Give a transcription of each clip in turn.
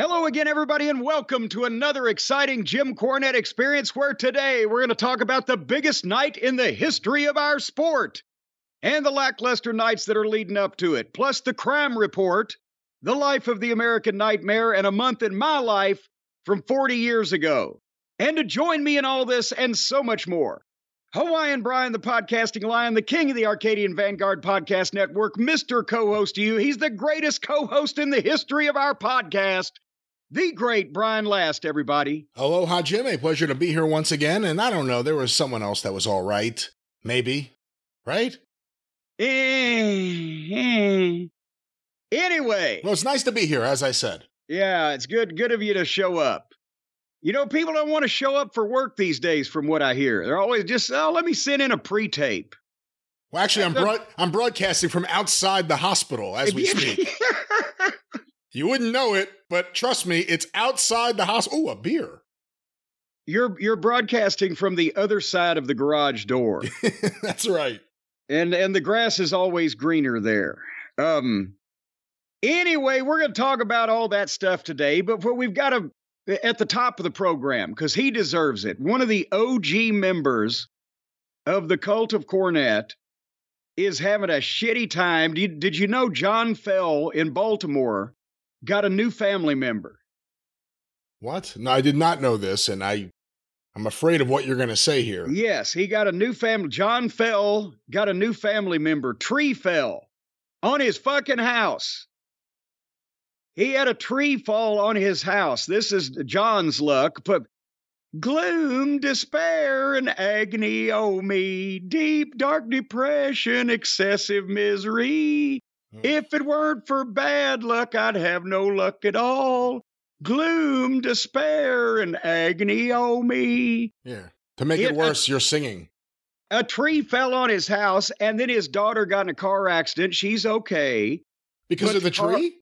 Hello again, everybody, and welcome to another exciting Jim Cornette experience where today we're going to talk about the biggest night in the history of our sport and the lackluster nights that are leading up to it, plus the crime report, the life of the American Nightmare, and a month in my life from 40 years ago. And to join me in all this and so much more, Hawaiian Brian, the podcasting lion, the king of the Arcadian Vanguard Podcast Network, Mr. Co-host to you. He's the greatest co-host in the history of our podcast, the great Brian Last, everybody. Aloha, Jim. A pleasure to be here once again. And I don't know, there was someone else that was all right. Maybe. Right? Anyway. Well, it's nice to be here, as I said. Yeah, it's good of you to show up. You know, people don't want to show up for work these days, from what I hear. They're always just, oh, let me send in a pre-tape. Well, actually, I'm broadcasting from outside the hospital as we speak. You wouldn't know it, but trust me, it's outside the hospital. Oh, a beer. You're broadcasting from the other side of the garage door. That's right. And the grass is always greener there. Anyway, we're going to talk about all that stuff today, but we've got to, at the top of the program, because he deserves it, one of the OG members of the Cult of Cornette is having a shitty time. Did you know John Feld in Baltimore got a new family member? What? No, I did not know this, and I'm afraid of what you're going to say here. Yes, he got a new family. John Feld got a new family member. Tree fell on his fucking house. He had a tree fall on his house. This is John's luck. But gloom, despair, and agony, oh me, deep, dark depression, excessive misery. If it weren't for bad luck, I'd have no luck at all. Gloom, despair, and agony, oh me. Yeah. To make it worse, you're singing. A tree fell on his house, and then his daughter got in a car accident. She's okay. Because of the tree?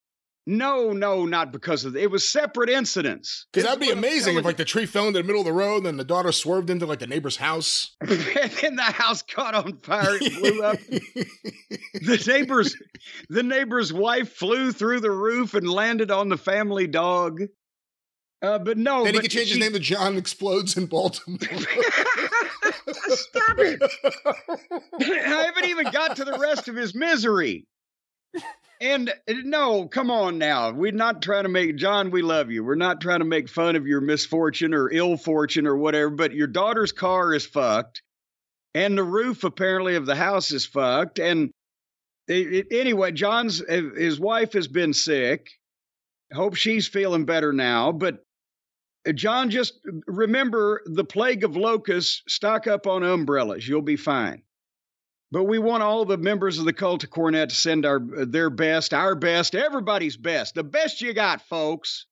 No, not because of it was separate incidents. Because that'd be amazing if like the tree fell into the middle of the road and then the daughter swerved into like the neighbor's house. And then the house caught on fire and blew up. The neighbor's wife flew through the roof and landed on the family dog. But no. Then he could change his name to John Explodes in Baltimore. Stop it. I haven't even got to the rest of his misery. And no, come on now. We're not trying to make, John, we love you. We're not trying to make fun of your misfortune or ill fortune or whatever, but your daughter's car is fucked. And the roof apparently of the house is fucked. And anyway, his wife has been sick. Hope she's feeling better now. But John, just remember the plague of locusts, stock up on umbrellas. You'll be fine. But we want all the members of the Cult of Cornette to send their best, our best, everybody's best, the best you got, folks,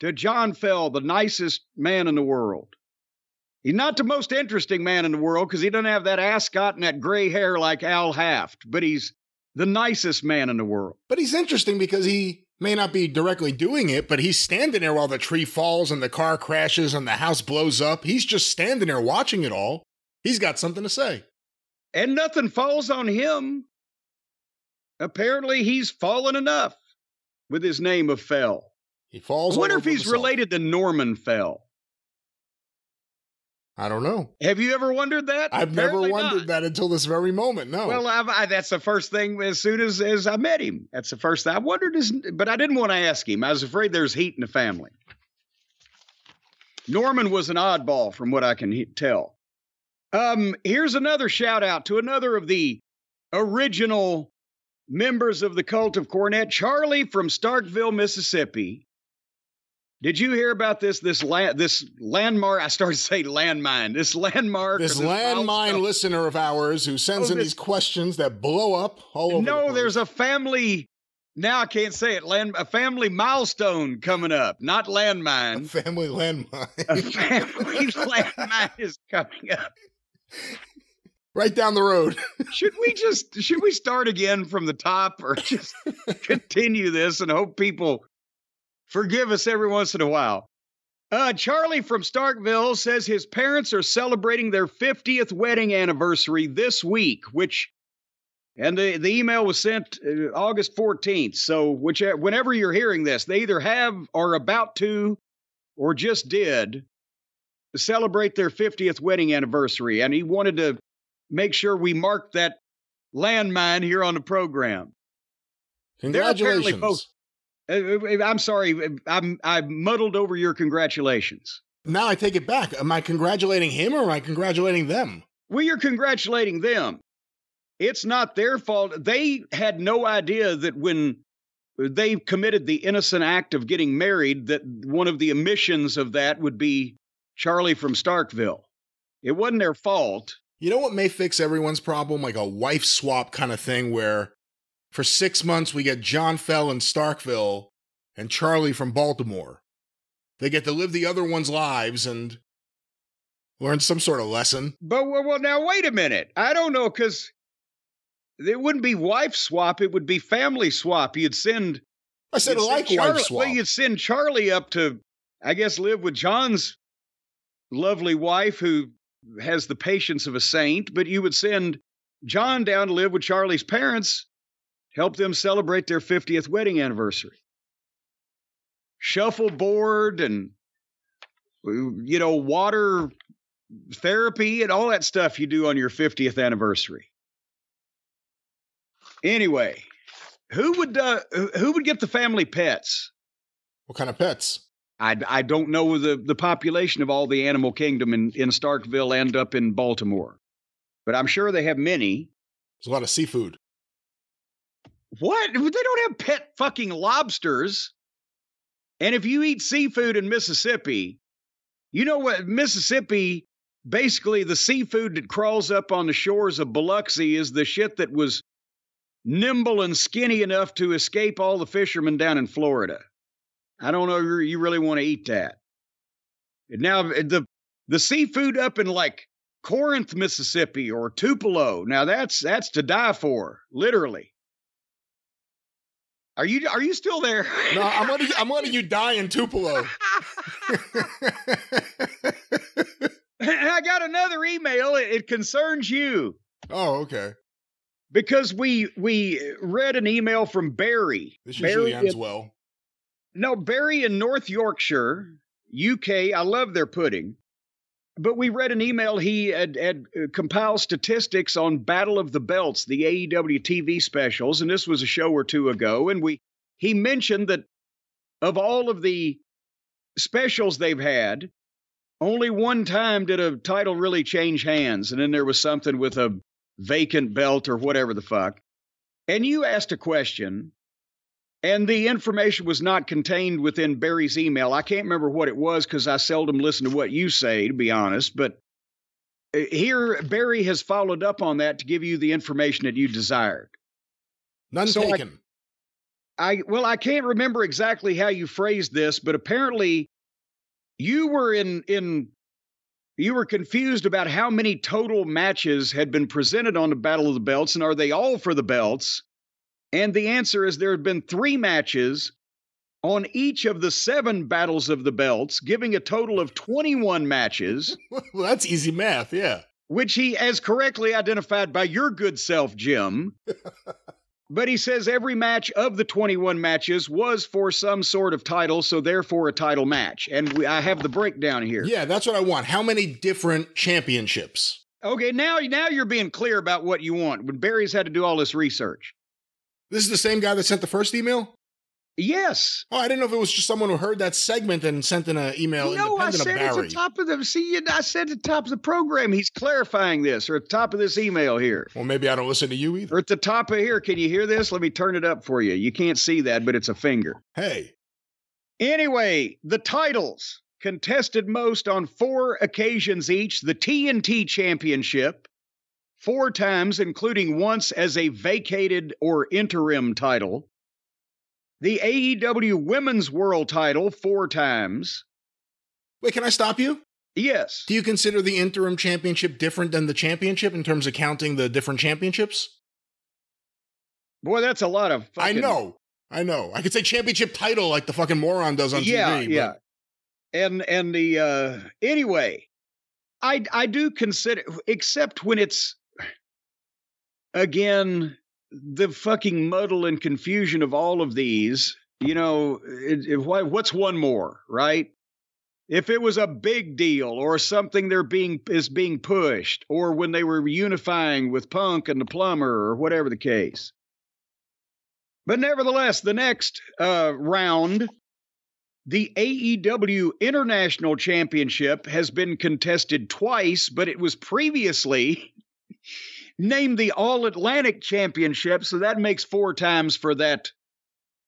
to John Feld, the nicest man in the world. He's not the most interesting man in the world because he doesn't have that ascot and that gray hair like Al Haft, but he's the nicest man in the world. But he's interesting because he may not be directly doing it, but he's standing there while the tree falls and the car crashes and the house blows up. He's just standing there watching it all. He's got something to say. And nothing falls on him. Apparently, he's fallen enough with his name of Fell. He falls. I wonder if he's related to Norman Fell. I don't know. Have you ever wondered that? I've never wondered that until this very moment. No. Well, that's the first thing as soon as I met him. That's the first thing I wondered, but I didn't want to ask him. I was afraid there's heat in the family. Norman was an oddball from what I can tell. Here's another shout out to another of the original members of the Cult of Cornette, Charlie from Starkville, Mississippi. Did you hear about this landmark? I started to say landmine. This landmine listener of ours who sends in these questions that blow up all over. No, there's a family. Now I can't say it. A family milestone coming up, not landmine. A family landmine. A family landmine is coming up. Right down the road. Should we start again from the top or just continue this and hope people forgive us every once in a while? Charlie from Starkville says his parents are celebrating their 50th wedding anniversary this week, which And the email was sent August 14th. So whenever you're hearing this, they either have or about to or just did celebrate their 50th wedding anniversary. And he wanted to make sure we marked that landmine here on the program. Congratulations. I'm sorry. I muddled over your congratulations. Now I take it back. Am I congratulating him or am I congratulating them? Well, you're congratulating them. It's not their fault. They had no idea that when they committed the innocent act of getting married, that one of the omissions of that would be Charlie from Starkville. It wasn't their fault. You know what may fix everyone's problem? Like a wife swap kind of thing where for 6 months we get John Feld in Starkville and Charlie from Baltimore. They get to live the other one's lives and learn some sort of lesson. But well, now wait a minute. I don't know, because it wouldn't be wife swap. It would be family swap. You'd send... I said like wife swap. Well, you'd send Charlie up to, I guess, live with John's lovely wife who has the patience of a saint, but you would send John down to live with Charlie's parents, help them celebrate their 50th wedding anniversary. Shuffleboard and, you know, water therapy and all that stuff you do on your 50th anniversary. Anyway, who would get the family pets? What kind of pets? I don't know the population of all the animal kingdom in Starkville and up in Baltimore, but I'm sure they have many. There's a lot of seafood. What? They don't have pet fucking lobsters. And if you eat seafood in Mississippi, you know what? Mississippi, basically the seafood that crawls up on the shores of Biloxi is the shit that was nimble and skinny enough to escape all the fishermen down in Florida. I don't know if you really want to eat that. Now, the seafood up in, like, Corinth, Mississippi, or Tupelo, now that's to die for, literally. Are you still there? No, I'm letting you die in Tupelo. I got another email. It concerns you. Oh, okay. Because we read an email from Barry. This usually ends well. No, Barry in North Yorkshire, UK. I love their pudding. But we read an email. He had compiled statistics on Battle of the Belts, the AEW TV specials, and this was a show or two ago. And he mentioned that of all of the specials they've had, only one time did a title really change hands. And then there was something with a vacant belt or whatever the fuck. And you asked a question, and the information was not contained within Barry's email. I can't remember what it was because I seldom listen to what you say, to be honest. But here, Barry has followed up on that to give you the information that you desired. None taken. Well, I can't remember exactly how you phrased this, but apparently you were you were confused about how many total matches had been presented on the Battle of the Belts, and are they all for the belts? And the answer is there have been 3 matches on each of the 7 battles of the belts, giving a total of 21 matches. Well, that's easy math, yeah. Which he has correctly identified by your good self, Jim. But he says every match of the 21 matches was for some sort of title, so therefore a title match. And I have the breakdown here. Yeah, that's what I want. How many different championships? Okay, now you're being clear about what you want. When Barry's had to do all this research. This is the same guy that sent the first email? Yes. Oh, I didn't know if it was just someone who heard that segment and sent in an email independent of Barry. No, I said at the top of the... See, I said at the top of the program, he's clarifying this, or at the top of this email here. Well, maybe I don't listen to you either. Or at the top of here, can you hear this? Let me turn it up for you. You can't see that, but it's a finger. Hey. Anyway, the titles contested most on 4 occasions each. The TNT Championship, 4 times, including once as a vacated or interim title. The AEW Women's World title 4 times. Wait, can I stop you? Yes. Do you consider the interim championship different than the championship in terms of counting the different championships? Boy, that's a lot of fucking... I know. I could say championship title like the fucking moron does on TV. Yeah, yeah. And the... Anyway, I do consider... Except when it's... Again, the fucking muddle and confusion of all of these, you know, what's one more, right? If it was a big deal or something is being pushed, or when they were unifying with Punk and the Plumber or whatever the case. But nevertheless, the next round, the AEW International Championship has been contested twice, but it was previously named the All-Atlantic Championship, so that makes 4 times for that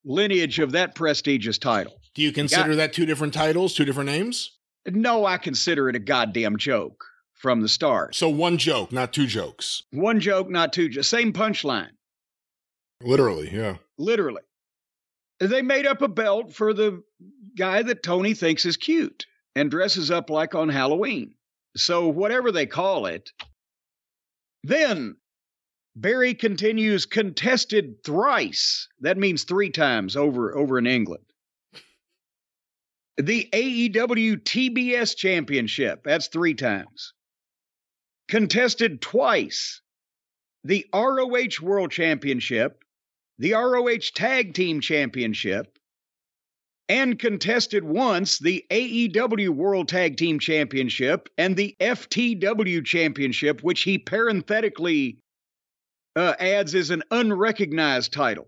lineage of that prestigious title. Do you consider that 2 different titles, 2 different names? No, I consider it a goddamn joke from the start. So 1 joke, not 2 jokes. 1 joke, not 2 jokes. Same punchline. Literally, yeah. Literally. They made up a belt for the guy that Tony thinks is cute and dresses up like on Halloween. So whatever they call it. Then Barry continues contested thrice. That means 3 times over in England. The AEW TBS Championship, that's 3 times. Contested twice. The ROH World Championship, the ROH Tag Team Championship, and contested once the AEW World Tag Team Championship and the FTW Championship, which he parenthetically adds as an unrecognized title.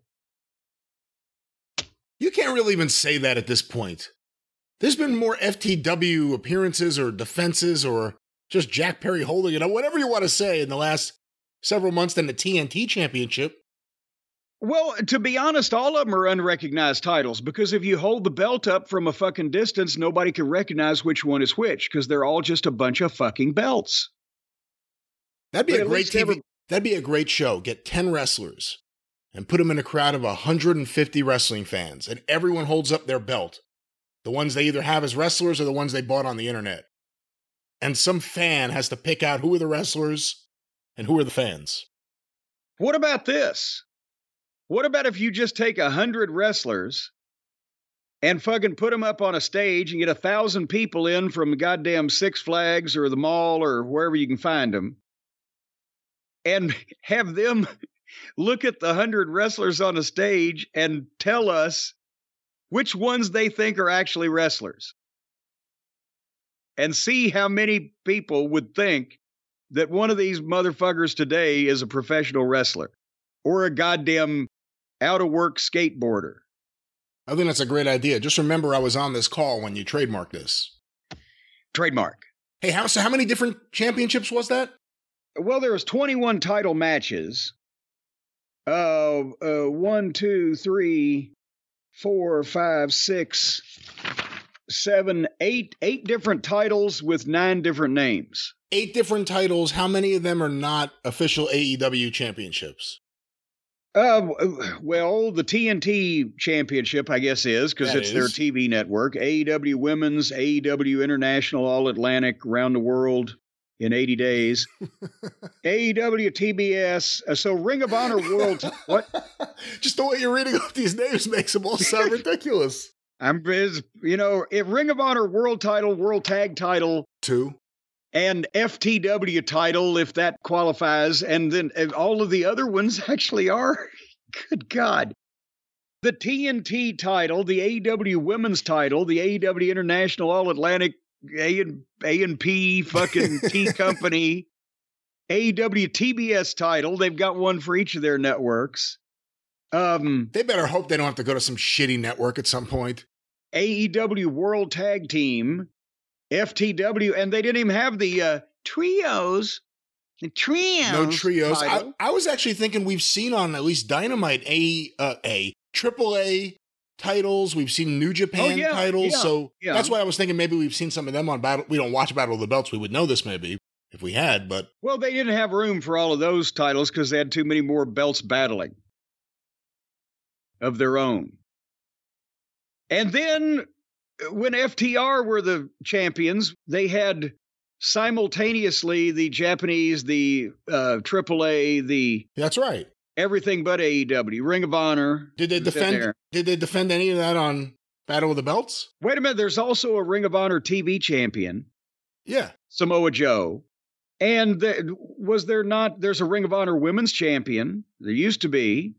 You can't really even say that at this point. There's been more FTW appearances or defenses or just Jack Perry holding it up, whatever you want to say, in the last several months than the TNT Championship. Well, to be honest, all of them are unrecognized titles, because if you hold the belt up from a fucking distance, nobody can recognize which one is which, because they're all just a bunch of fucking belts. That'd be a great TV. That'd be a great show. Get 10 wrestlers and put them in a crowd of 150 wrestling fans, and everyone holds up their belt. The ones they either have as wrestlers or the ones they bought on the internet. And some fan has to pick out who are the wrestlers and who are the fans. What about this? What about if you just take 100 wrestlers and fucking put them up on a stage and get 1,000 people in from goddamn Six Flags or the mall or wherever you can find them, and have them look at the 100 wrestlers on a stage and tell us which ones they think are actually wrestlers, and see how many people would think that one of these motherfuckers today is a professional wrestler or a goddamn out-of-work skateboarder. I think that's a great idea. Just remember, I was on this call when you trademarked this. Trademark. Hey, how many different championships was that? Well, there was 21 title matches. 8 different titles with 9 different names. 8 different titles. How many of them are not official AEW championships? Well, the TNT championship, I guess, is, because it's their TV network. AEW Women's, AEW International, All Atlantic, Round the World in 80 days. AEW TBS. So Ring of Honor World. What? Just the way you're reading off these names makes them all sound ridiculous. If Ring of Honor World title, World Tag title. 2. And FTW title, if that qualifies. And then all of the other ones actually are. Good God. The TNT title, the AEW Women's title, the AEW International All Atlantic, A&P fucking T Company, AEW TBS title. They've got one for each of their networks. They better hope they don't have to go to some shitty network at some point. AEW World Tag Team, FTW, and they didn't even have the trios. No trios. I was actually thinking we've seen on at least Dynamite AAA titles. We've seen New Japan titles. Yeah, so that's why I was thinking maybe we've seen some of them on Battle. We don't watch Battle of the Belts. We would know this maybe if we had, but. Well, they didn't have room for all of those titles because they had too many more belts battling of their own. And then when FTR were the champions, they had simultaneously the Japanese, the AAA, the. That's right. Everything but AEW, Ring of Honor. Did they defend any of that on Battle of the Belts? Wait a minute, there's also a Ring of Honor TV champion. Yeah. Samoa Joe. And was there not, there's a Ring of Honor women's champion. There used to be.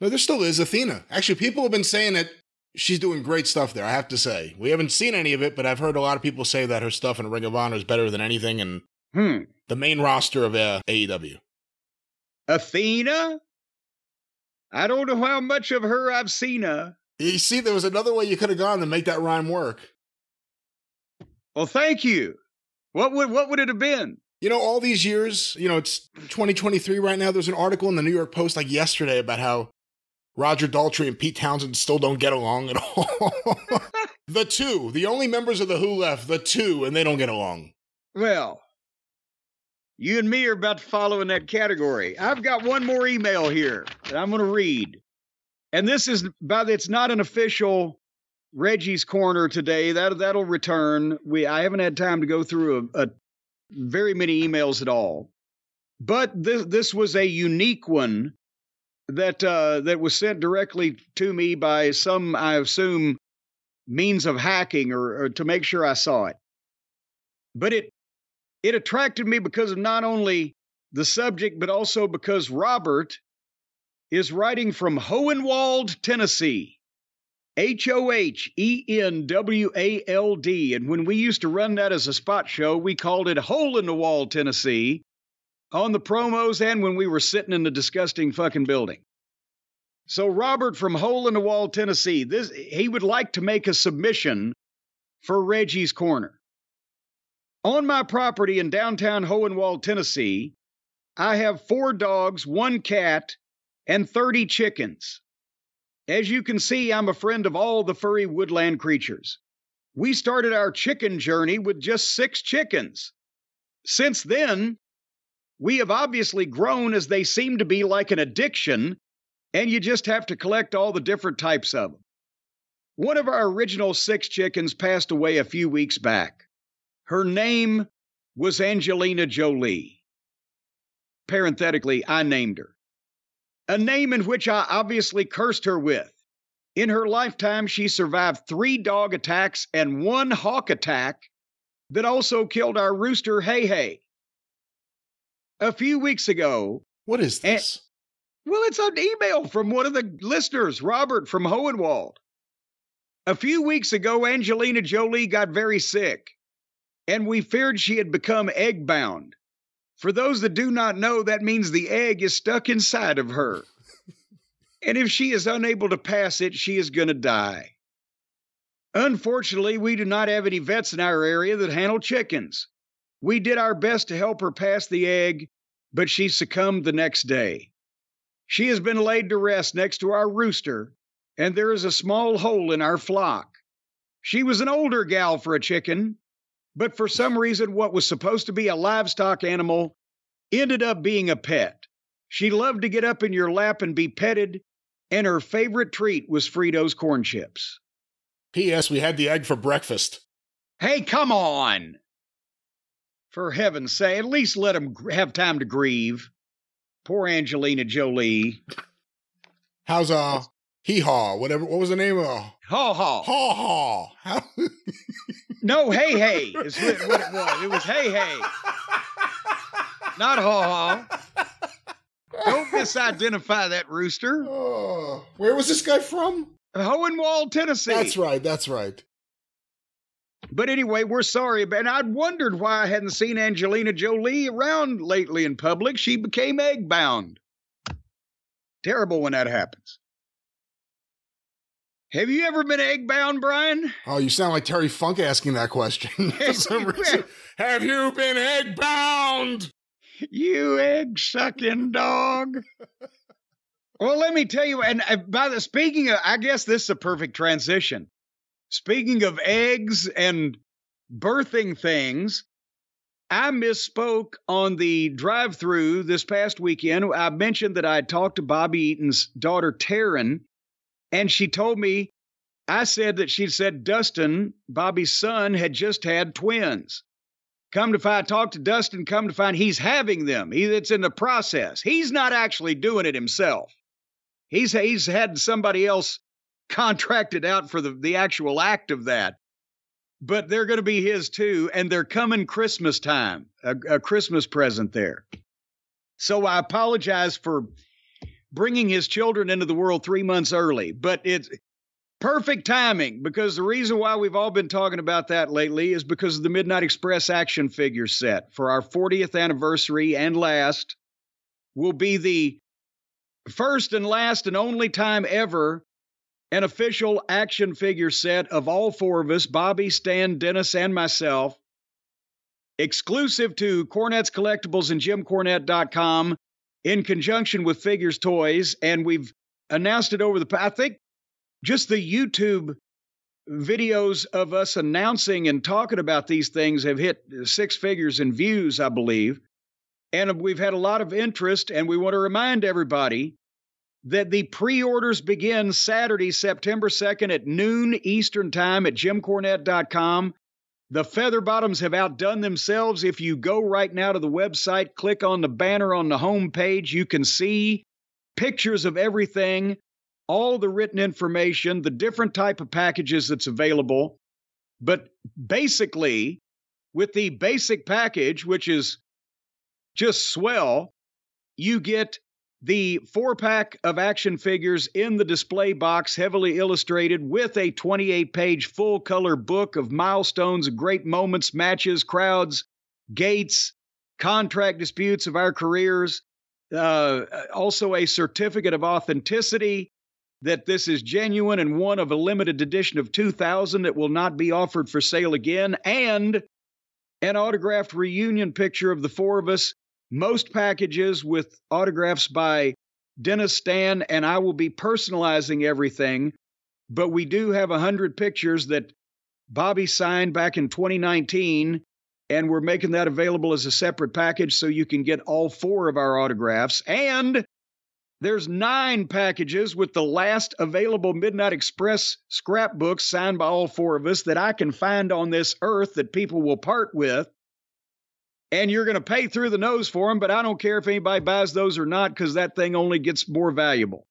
No, there still is, Athena. Actually, people have been saying that she's doing great stuff there, I have to say. We haven't seen any of it, but I've heard a lot of people say that her stuff in Ring of Honor is better than anything in the main roster of AEW. Athena? I don't know how much of her I've seen. You see, there was another way you could have gone to make that rhyme work. Well, thank you. What would it have been? You know, all these years, you know, it's 2023 right now. There's an article in the New York Post like yesterday about how Roger Daltrey and Pete Townsend still don't get along at all. The two, the only members of The Who left, the two, and they don't get along. Well, you and me are about to follow in that category. I've got one more email here that I'm going to read. And this is, it's not an official Reggie's Corner today. That'll return. I haven't had time to go through a very many emails at all. But this was a unique one that was sent directly to me by some, I assume, means of hacking or to make sure I saw it. But it attracted me because of not only the subject, but also because Robert is writing from Hohenwald, Tennessee. Hohenwald. And when we used to run that as a spot show, we called it Hole in the Wall, Tennessee, on the promos and when we were sitting in the disgusting fucking building. So Robert from Hole in the Wall, Tennessee, he would like to make a submission for Reggie's Corner. On my property in downtown Hohenwald, Tennessee, I have 4 dogs, 1 cat, and 30 chickens. As you can see, I'm a friend of all the furry woodland creatures. We started our chicken journey with just 6 chickens. Since then, we have obviously grown as they seem to be like an addiction, and you just have to collect all the different types of them. One of our original 6 chickens passed away a few weeks back. Her name was Angelina Jolie. Parenthetically, I named her. A name in which I obviously cursed her with. In her lifetime, she survived 3 dog attacks and 1 hawk attack that also killed our rooster, Hey Hey. A few weeks ago... What is this? Well, it's an email from one of the listeners, Robert from Hohenwald. A few weeks ago, Angelina Jolie got very sick, and we feared she had become egg-bound. For those that do not know, that means the egg is stuck inside of her. And if she is unable to pass it, she is going to die. Unfortunately, we do not have any vets in our area that handle chickens. We did our best to help her pass the egg, but she succumbed the next day. She has been laid to rest next to our rooster, and there is a small hole in our flock. She was an older gal for a chicken, but for some reason, what was supposed to be a livestock animal ended up being a pet. She loved to get up in your lap and be petted, and her favorite treat was Fritos corn chips. P.S. We had the egg for breakfast. Hey, come on! For heaven's sake, at least let them have time to grieve. Poor Angelina Jolie. How's hee-haw, whatever, what was the name of haw-haw. Haw-haw. No, hey-hey is what it was. It was hey-hey. Not haw-haw. Don't misidentify that rooster. Oh, where was this guy from? Hohenwald, Tennessee. That's right, that's right. But anyway, we're sorry. And I'd wondered why I hadn't seen Angelina Jolie around lately in public. She became egg-bound. Terrible when that happens. Have you ever been egg-bound, Brian? Oh, you sound like Terry Funk asking that question. For some reason. Have you been egg-bound? You egg-sucking dog. Well, let me tell you, and speaking of, I guess this is a perfect transition. Speaking of eggs and birthing things, I misspoke on the drive-thru this past weekend. I mentioned that I had talked to Bobby Eaton's daughter, Taryn, and she told me, I said that she said Dustin, Bobby's son, had just had twins. Come to find he's having them. It's in the process. He's not actually doing it himself. He's had somebody else contracted out for the actual act of that. but they're going to be his too. And they're coming Christmas time, a Christmas present there. So I apologize for bringing his children into the world 3 months early, but it's perfect timing, because the reason why we've all been talking about that lately is because of the Midnight Express action figure set for our 40th anniversary, and last will be the first and last and only time ever an official action figure set of all four of us, Bobby, Stan, Dennis, and myself, exclusive to Cornette's Collectibles and JimCornette.com in conjunction with Figures Toys. And we've announced it over the, I think just the YouTube videos of us announcing and talking about these things have hit six figures in views, I believe. And we've had a lot of interest, and we want to remind everybody that the pre-orders begin Saturday, September 2nd at noon Eastern time at JimCornette.com. The Feather Bottoms have outdone themselves. If you go right now to the website, click on the banner on the home page, you can see pictures of everything, all the written information, the different type of packages that's available. But basically, with the basic package, which is just swell, you get the 4-pack of action figures in the display box, heavily illustrated, with a 28-page full-color book of milestones, great moments, matches, crowds, gates, contract disputes of our careers. Also a certificate of authenticity that this is genuine and one of a limited edition of 2,000 that will not be offered for sale again. And an autographed reunion picture of the four of us. Most packages with autographs by Dennis, Stan, and I will be personalizing everything, but we do have 100 pictures that Bobby signed back in 2019, and we're making that available as a separate package so you can get all four of our autographs. And there's 9 packages with the last available Midnight Express scrapbooks signed by all four of us that I can find on this earth that people will part with. And you're going to pay through the nose for them, but I don't care if anybody buys those or not, because that thing only gets more valuable.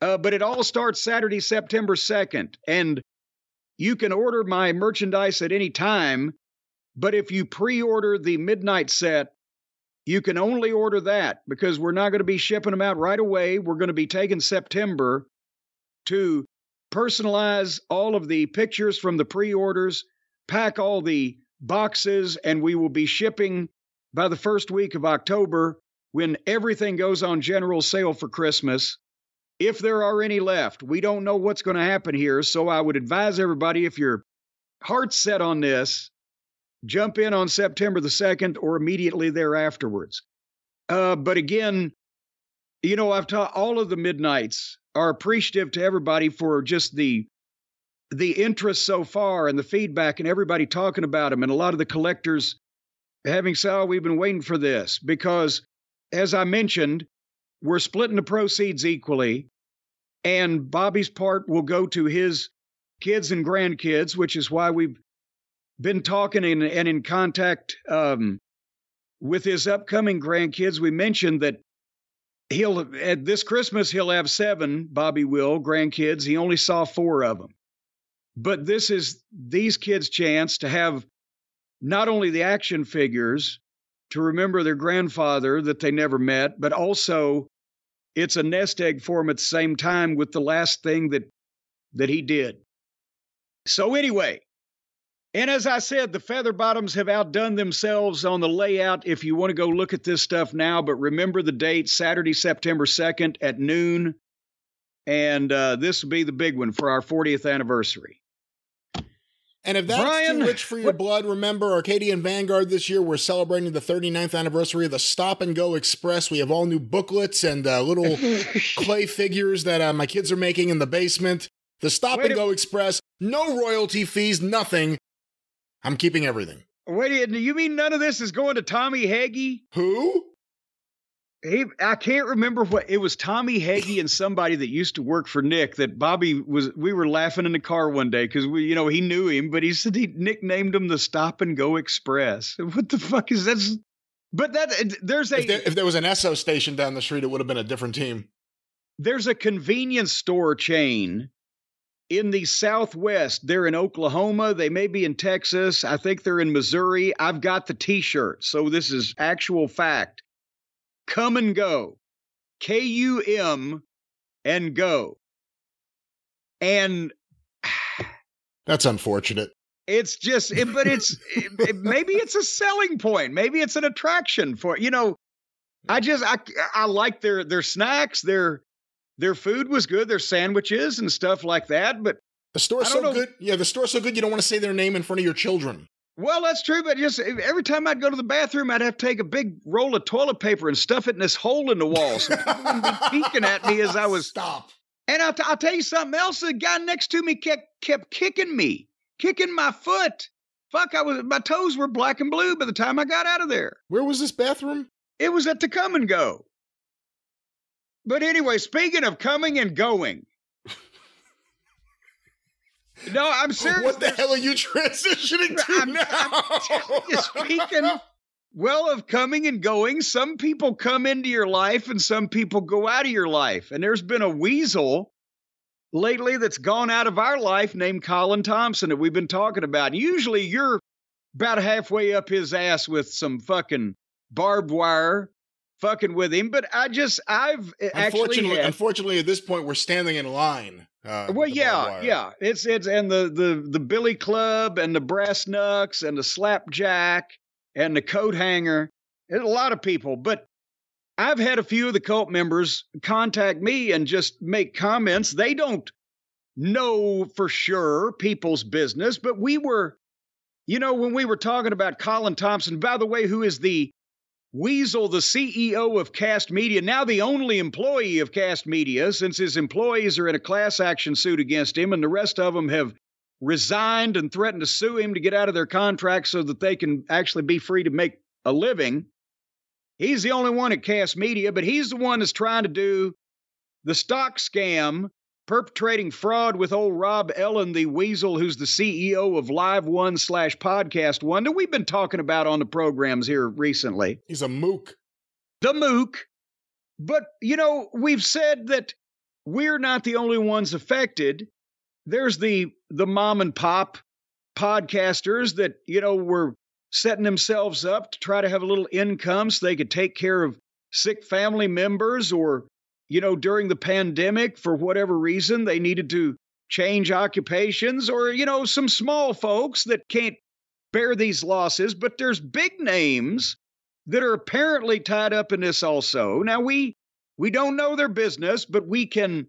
But it all starts Saturday, September 2nd, and you can order my merchandise at any time, but if you pre-order the Midnight set, you can only order that, because we're not going to be shipping them out right away. We're going to be taking September to personalize all of the pictures from the pre-orders, pack all the boxes, and we will be shipping by the first week of October, when everything goes on general sale for Christmas, if there are any left. We don't know what's going to happen here, so I would advise everybody, if your heart's set on this, jump in on September the 2nd or immediately thereafterwards. But again, you know, I've taught all of the Midnights are appreciative to everybody for just the interest so far and the feedback and everybody talking about them, and a lot of the collectors having said, oh, we've been waiting for this, because as I mentioned, we're splitting the proceeds equally, and Bobby's part will go to his kids and grandkids, which is why we've been talking and in contact with his upcoming grandkids. We mentioned that he'll, at this Christmas, he'll have 7, Bobby will, grandkids. He only saw 4 of them. But this is these kids' chance to have not only the action figures, to remember their grandfather that they never met, but also it's a nest egg for them at the same time with the last thing that he did. So anyway, and as I said, the Feather Bottoms have outdone themselves on the layout if you want to go look at this stuff now. But remember the date, Saturday, September 2nd at noon. And this will be the big one for our 40th anniversary. And if that's too rich for your blood, remember, Arcadian Vanguard this year, we're celebrating the 39th anniversary of the Stop and Go Express. We have all new booklets and little clay figures that my kids are making in the basement. The Stop and Go Express, no royalty fees, nothing. I'm keeping everything. Wait, you mean none of this is going to Tommy Hagee? Who? I can't remember what it was. Tommy Hagee and somebody that used to work for Nick that Bobby was. We were laughing in the car one day because we, you know, he knew him, but he said he nicknamed him the Stop and Go Express. What the fuck is that? But that there's a if there was an Esso station down the street, it would have been a different team. There's a convenience store chain in the Southwest. They're in Oklahoma. They may be in Texas. I think they're in Missouri. I've got the T-shirt, so this is actual fact. Come and go. K-U-M and go. And that's unfortunate. It's just, but it's, maybe it's a selling point. Maybe it's an attraction for, you know, I like their snacks. Their food was good. Their sandwiches and stuff like that. But the store's so good. Yeah, the store's so good. You don't want to say their name in front of your children. Well, that's true. But just every time I'd go to the bathroom, I'd have to take a big roll of toilet paper and stuff it in this hole in the wall. So people wouldn't be peeking at me as I was. Stop. And I'll tell you something else. The guy next to me kept kicking me. Kicking my foot. Fuck, my toes were black and blue by the time I got out of there. Where was this bathroom? It was at the Come and Go. But anyway, speaking of coming and going. No, I'm serious. What the hell are you transitioning to now? I'm speaking well of coming and going. Some people come into your life and some people go out of your life. And there's been a weasel lately that's gone out of our life named Colin Thompson that we've been talking about. Usually you're about halfway up his ass with some fucking barbed wire fucking with him, but unfortunately at this point we're standing in line. Well, yeah. It's and the billy club and the brass knucks and the slapjack and the coat hanger. There's a lot of people, but I've had a few of the cult members contact me and just make comments. They don't know for sure people's business, but we were, you know, when we were talking about Colin Thompson, by the way, who is the weasel, the CEO of Kast Media, now the only employee of Kast Media, since his employees are in a class action suit against him, and the rest of them have resigned and threatened to sue him to get out of their contract so that they can actually be free to make a living. He's the only one at Kast Media, but he's the one that's trying to do the stock scam, perpetrating fraud with old Rob Ellin, the weasel, who's the CEO of Live One / Podcast One that we've been talking about on the programs here recently. He's a mook. The mook. But, you know, we've said that we're not the only ones affected. There's the mom and pop podcasters that, you know, were setting themselves up to try to have a little income so they could take care of sick family members, or, you know, during the pandemic, for whatever reason, they needed to change occupations, or, you know, some small folks that can't bear these losses. But there's big names that are apparently tied up in this also. Now, we don't know their business, but we can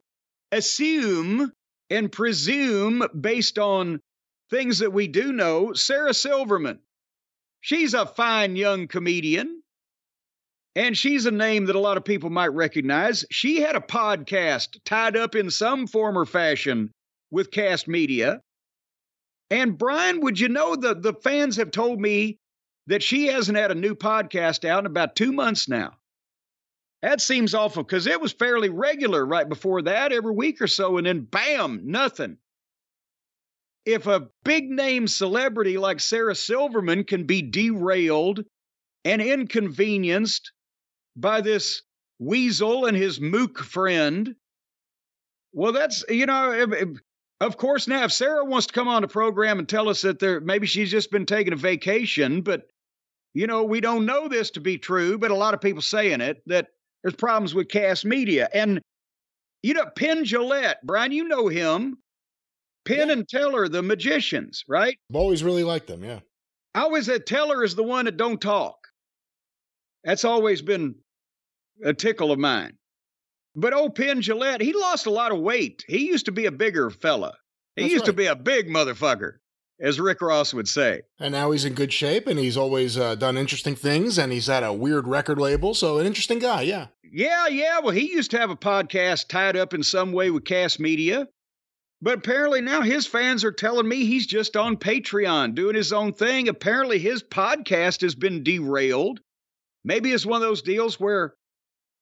assume and presume based on things that we do know. Sarah Silverman. She's a fine young comedian, and she's a name that a lot of people might recognize. She had a podcast tied up in some form or fashion with Kast Media. And Brian, would you know, the fans have told me that she hasn't had a new podcast out in about 2 months now. That seems awful, because it was fairly regular right before that, every week or so, and then bam, nothing. If a big-name celebrity like Sarah Silverman can be derailed and inconvenienced by this weasel and his mook friend, well, that's, you know, of course, now, if Sarah wants to come on the program and tell us that maybe she's just been taking a vacation, but, you know, we don't know this to be true, but a lot of people saying it, that there's problems with Kast Media. And, you know, Penn Jillette, Brian, you know him. Penn and Teller, the magicians, right? I've always really liked them, yeah. I always said Teller is the one that don't talk. That's always been a tickle of mine. But old Penn Jillette, he lost a lot of weight. He used to be a bigger fella. He used to be a big motherfucker, as Rick Ross would say. And now he's in good shape, and he's always done interesting things, and he's had a weird record label, so an interesting guy, yeah. Yeah, well, he used to have a podcast tied up in some way with Kast Media. But apparently now his fans are telling me he's just on Patreon doing his own thing. Apparently his podcast has been derailed. Maybe it's one of those deals where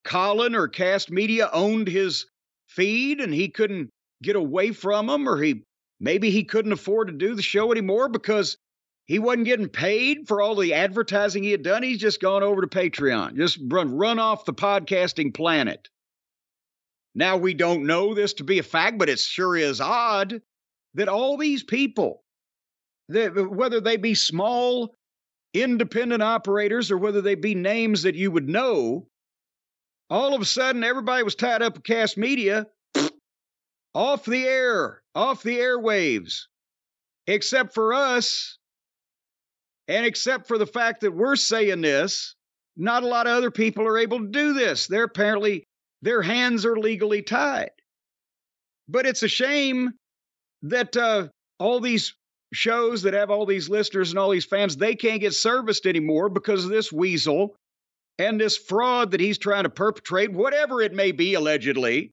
Colin or Kast Media owned his feed and he couldn't get away from them, or maybe he couldn't afford to do the show anymore because he wasn't getting paid for all the advertising he had done. He's just gone over to Patreon, just run off the podcasting planet. Now, we don't know this to be a fact, but it sure is odd that all these people, whether they be small, independent operators or whether they be names that you would know, all of a sudden, everybody was tied up with Kast Media, off the air, off the airwaves, except for us, and except for the fact that we're saying this, not a lot of other people are able to do this. They're apparently, their hands are legally tied. But it's a shame that all these shows that have all these listeners and all these fans, they can't get serviced anymore because of this weasel and this fraud that he's trying to perpetrate, whatever it may be, allegedly,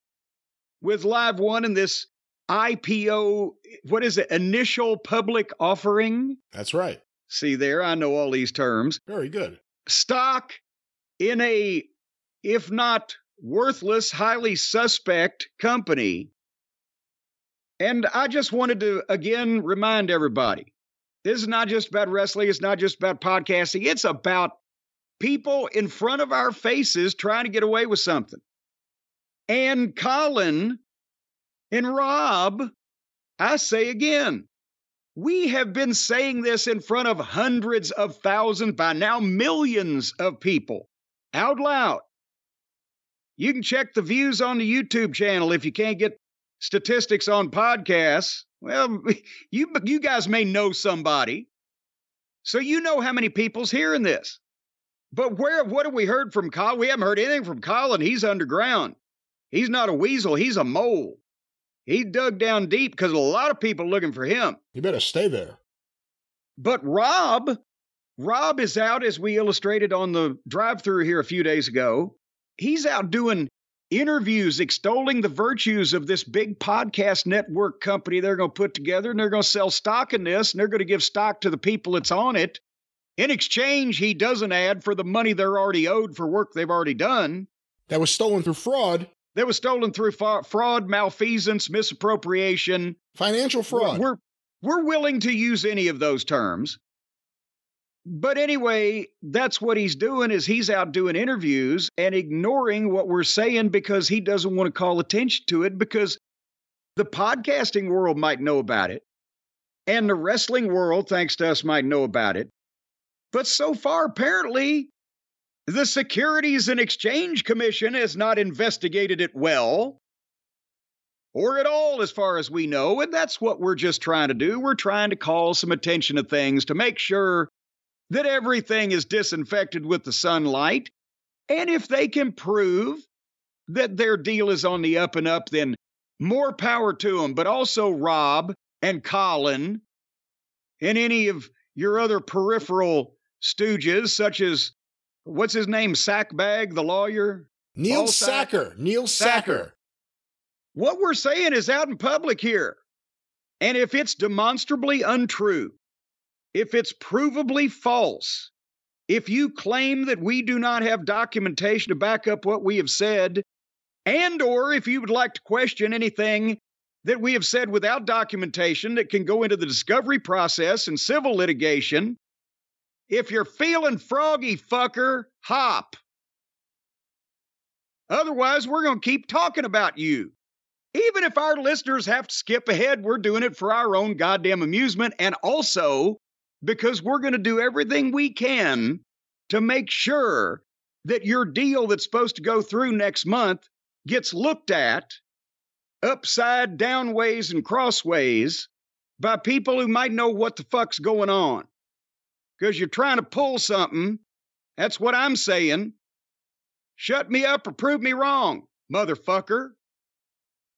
with Live One and this IPO, what is it, initial public offering? That's right. See there, I know all these terms. Very good. Stock in a, if not worthless, highly suspect company. And I just wanted to, again, remind everybody, this is not just about wrestling. It's not just about podcasting. It's about people in front of our faces trying to get away with something. And Colin and Rob, I say again, we have been saying this in front of hundreds of thousands, by now millions of people, out loud. You can check the views on the YouTube channel if you can't get statistics on podcasts. Well, you guys may know somebody, so you know how many people's hearing this. But what have we heard from Colin? We haven't heard anything from Colin. He's underground. He's not a weasel. He's a mole. He dug down deep because a lot of people looking for him. You better stay there. But Rob is out, as we illustrated on the drive-thru here a few days ago. He's out doing interviews, extolling the virtues of this big podcast network company they're going to put together, and they're going to sell stock in this, and they're going to give stock to the people that's on it. In exchange, he doesn't add for the money they're already owed for work they've already done. That was stolen through fraud. That was stolen through fraud, malfeasance, misappropriation. Financial fraud. We're willing to use any of those terms. But anyway, that's what he's doing, is he's out doing interviews and ignoring what we're saying because he doesn't want to call attention to it, because the podcasting world might know about it. And the wrestling world, thanks to us, might know about it. But so far, apparently, the Securities and Exchange Commission has not investigated it well, or at all, as far as we know, and that's what we're just trying to do. We're trying to call some attention to things to make sure that everything is disinfected with the sunlight, and if they can prove that their deal is on the up and up, then more power to them, but also Rob and Colin and any of your other peripheral stooges, such as, what's his name, Sackbag, the lawyer? Neil Sacker. Neil Sacker. What we're saying is out in public here. And if it's demonstrably untrue, if it's provably false, if you claim that we do not have documentation to back up what we have said, and or if you would like to question anything that we have said without documentation that can go into the discovery process and civil litigation, if you're feeling froggy, fucker, hop. Otherwise, we're going to keep talking about you. Even if our listeners have to skip ahead, we're doing it for our own goddamn amusement, and also because we're going to do everything we can to make sure that your deal that's supposed to go through next month gets looked at upside down ways and crossways by people who might know what the fuck's going on. Because you're trying to pull something. That's what I'm saying. Shut me up or prove me wrong, motherfucker.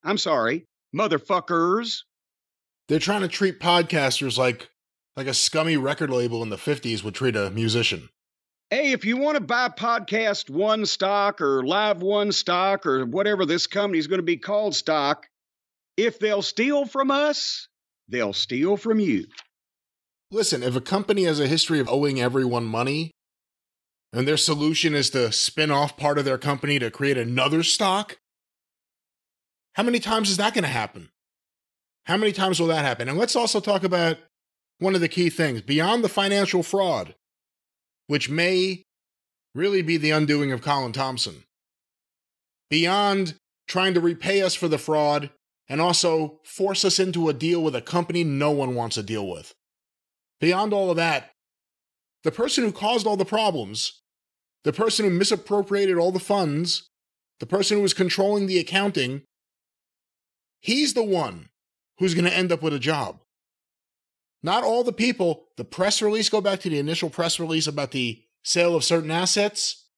I'm sorry, motherfuckers. They're trying to treat podcasters like a scummy record label in the 50s would treat a musician. Hey, if you want to buy Podcast One stock or Live One stock or whatever this company's going to be called stock, if they'll steal from us, they'll steal from you. Listen, if a company has a history of owing everyone money and their solution is to spin off part of their company to create another stock, how many times is that going to happen? How many times will that happen? And let's also talk about one of the key things beyond the financial fraud, which may really be the undoing of Colin Thompson. Beyond trying to repay us for the fraud, and also force us into a deal with a company no one wants to deal with. Beyond all of that, the person who caused all the problems, the person who misappropriated all the funds, the person who was controlling the accounting, he's the one who's going to end up with a job. Not all the people. The press release, go back to the initial press release about the sale of certain assets.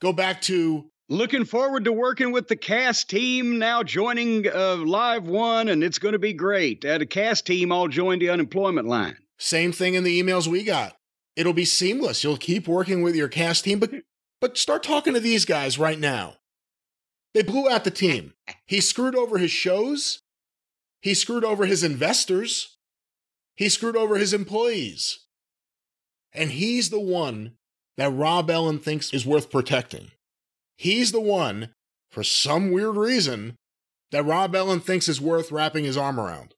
Go back to looking forward to working with the Kast team now joining Live One, and it's going to be great. The Kast team all joined the unemployment line. Same thing in the emails we got. It'll be seamless. You'll keep working with your Kast team, but start talking to these guys right now. They blew out the team. He screwed over his shows. He screwed over his investors. He screwed over his employees. And he's the one that Rob Ellin thinks is worth protecting. He's the one, for some weird reason, that Rob Ellin thinks is worth wrapping his arm around.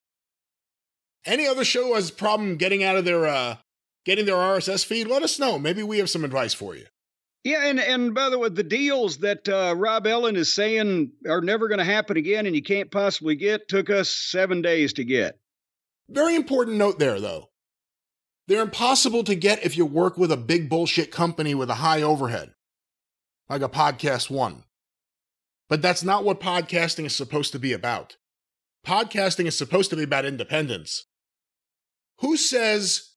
Any other show has a problem getting out of their, getting their RSS feed? Let us know. Maybe we have some advice for you. Yeah, and by the way, the deals that Rob Ellin is saying are never going to happen again and you can't possibly get took us 7 days to get. Very important note there, though. They're impossible to get if you work with a big bullshit company with a high overhead, like a Podcast One. But that's not what podcasting is supposed to be about. Podcasting is supposed to be about independence. Who says,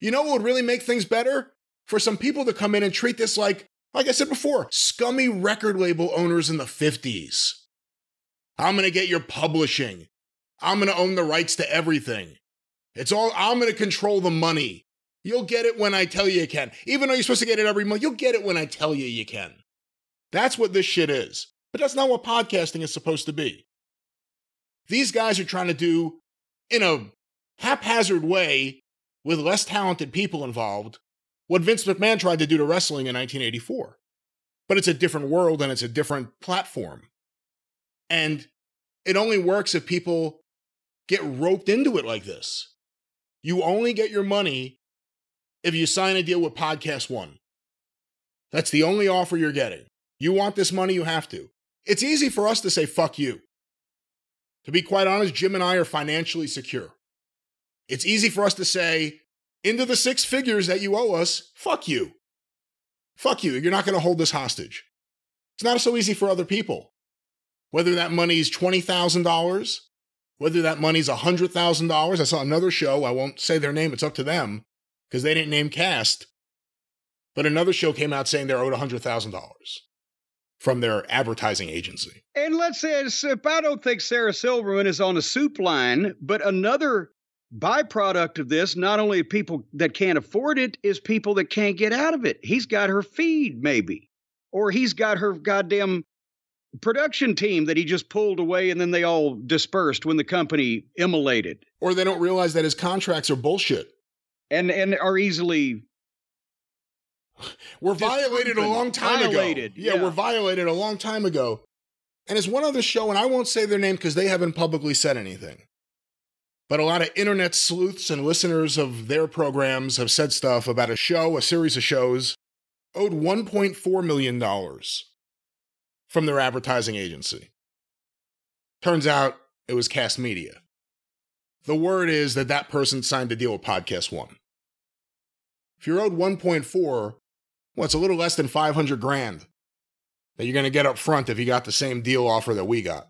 you know what would really make things better? For some people to come in and treat this like I said before, scummy record label owners in the 50s. I'm going to get your publishing. I'm going to own the rights to everything. It's all, I'm going to control the money. You'll get it when I tell you you can. Even though you're supposed to get it every month, you'll get it when I tell you you can. That's what this shit is. But that's not what podcasting is supposed to be. These guys are trying to do, in a haphazard way, with less talented people involved, what Vince McMahon tried to do to wrestling in 1984. But it's a different world and it's a different platform. And it only works if people get roped into it like this. You only get your money if you sign a deal with Podcast One. That's the only offer you're getting. You want this money, you have to. It's easy for us to say, fuck you. To be quite honest, Jim and I are financially secure. It's easy for us to say, into the six figures that you owe us, fuck you. Fuck you. You're not going to hold this hostage. It's not so easy for other people. Whether that money's $20,000, whether that money's $100,000. I saw another show. I won't say their name. It's up to them because they didn't name Kast. But another show came out saying they're owed $100,000 from their advertising agency. And let's say, I don't think Sarah Silverman is on a soup line, but another byproduct of this, not only people that can't afford it, is people that can't get out of it. He's got her feed, maybe. Or he's got her goddamn production team that he just pulled away and then they all dispersed when the company immolated. Or they don't realize that his contracts are bullshit. And are easily... We're violated a long time ago. Yeah, we're violated a long time ago. And there's one other show, and I won't say their name because they haven't publicly said anything. But a lot of internet sleuths and listeners of their programs have said stuff about a show, a series of shows, owed $1.4 million from their advertising agency. Turns out it was Kast Media. The word is that that person signed a deal with Podcast One. If you're owed 1.4, well, it's a little less than 500 grand that you're going to get up front if you got the same deal offer that we got.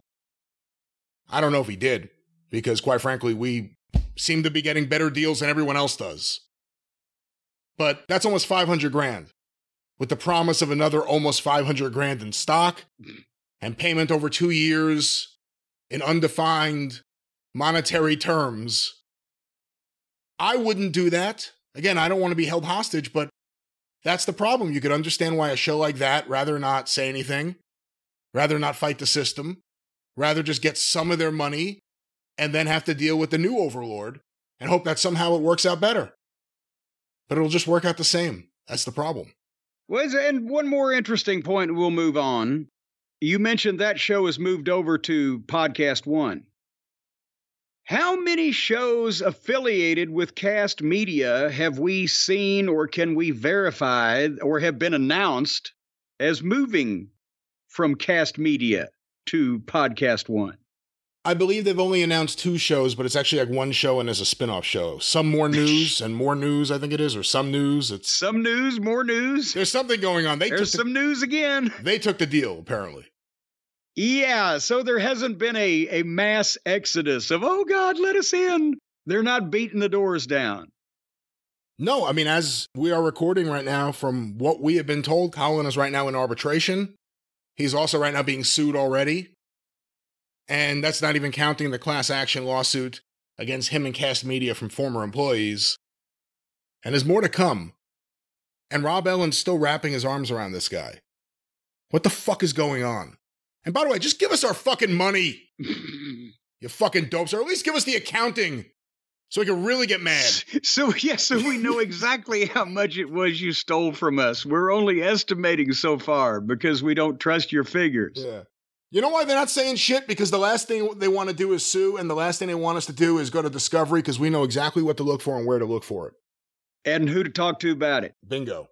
I don't know if he did, because quite frankly, we seem to be getting better deals than everyone else does. But that's almost 500 grand with the promise of another almost 500 grand in stock and payment over 2 years in undefined monetary terms. I wouldn't do that. Again, I don't want to be held hostage, but that's the problem. You could understand why a show like that, rather not say anything, rather not fight the system, rather just get some of their money and then have to deal with the new overlord and hope that somehow it works out better. But it'll just work out the same. That's the problem. Well, and one more interesting point, we'll move on. You mentioned that show has moved over to Podcast One. How many shows affiliated with Kast Media have we seen or can we verify or have been announced as moving from Kast Media to Podcast One. I believe they've only announced two shows, but it's actually like one show and there's a spinoff show. Some more news and more news, I think it is, or some news. It's some news, more news. There's something going on. There's some news again. They took the deal, apparently. Yeah, so there hasn't been a mass exodus of, oh, God, let us in. They're not beating the doors down. No, I mean, as we are recording right now, from what we have been told, Colin is right now in arbitration. He's also right now being sued already. And that's not even counting the class action lawsuit against him and Kast Media from former employees. And there's more to come. And Rob Ellen's still wrapping his arms around this guy. What the fuck is going on? And by the way, just give us our fucking money, you fucking dopes, or at least give us the accounting so we can really get mad. So we know exactly how much it was you stole from us. We're only estimating so far because we don't trust your figures. Yeah. You know why they're not saying shit? Because the last thing they want to do is sue, and the last thing they want us to do is go to Discovery, because we know exactly what to look for and where to look for it. And who to talk to about it. Bingo.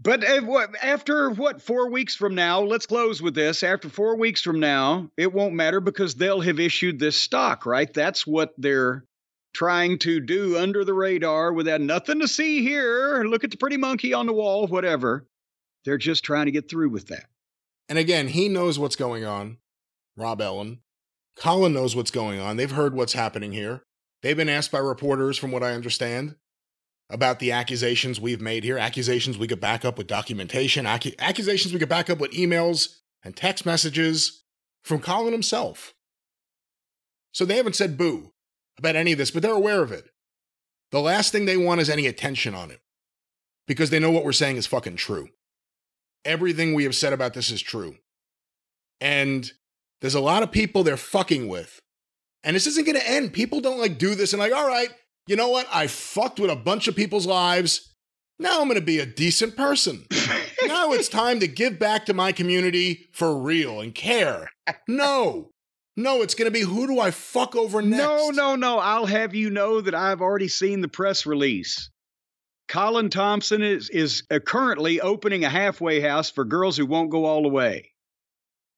But after, 4 weeks from now, let's close with this. After 4 weeks from now, it won't matter because they'll have issued this stock, right? That's what they're trying to do under the radar without nothing to see here. Look at the pretty monkey on the wall, whatever. They're just trying to get through with that. And again, he knows what's going on, Rob Ellin. Colin knows what's going on. They've heard what's happening here. They've been asked by reporters, from what I understand, about the accusations we've made here, accusations we could back up with documentation, accusations we could back up with emails and text messages from Colin himself. So they haven't said boo about any of this, but they're aware of it. The last thing they want is any attention on it, because they know what we're saying is fucking true. Everything we have said about this is true. And there's a lot of people they're fucking with. And this isn't going to end. People don't like do this and like, all right, you know what? I fucked with a bunch of people's lives. Now I'm going to be a decent person. Now it's time to give back to my community for real and care. No, it's going to be who do I fuck over next? No. I'll have you know that I've already seen the press release. Colin Thompson is currently opening a halfway house for girls who won't go all the way.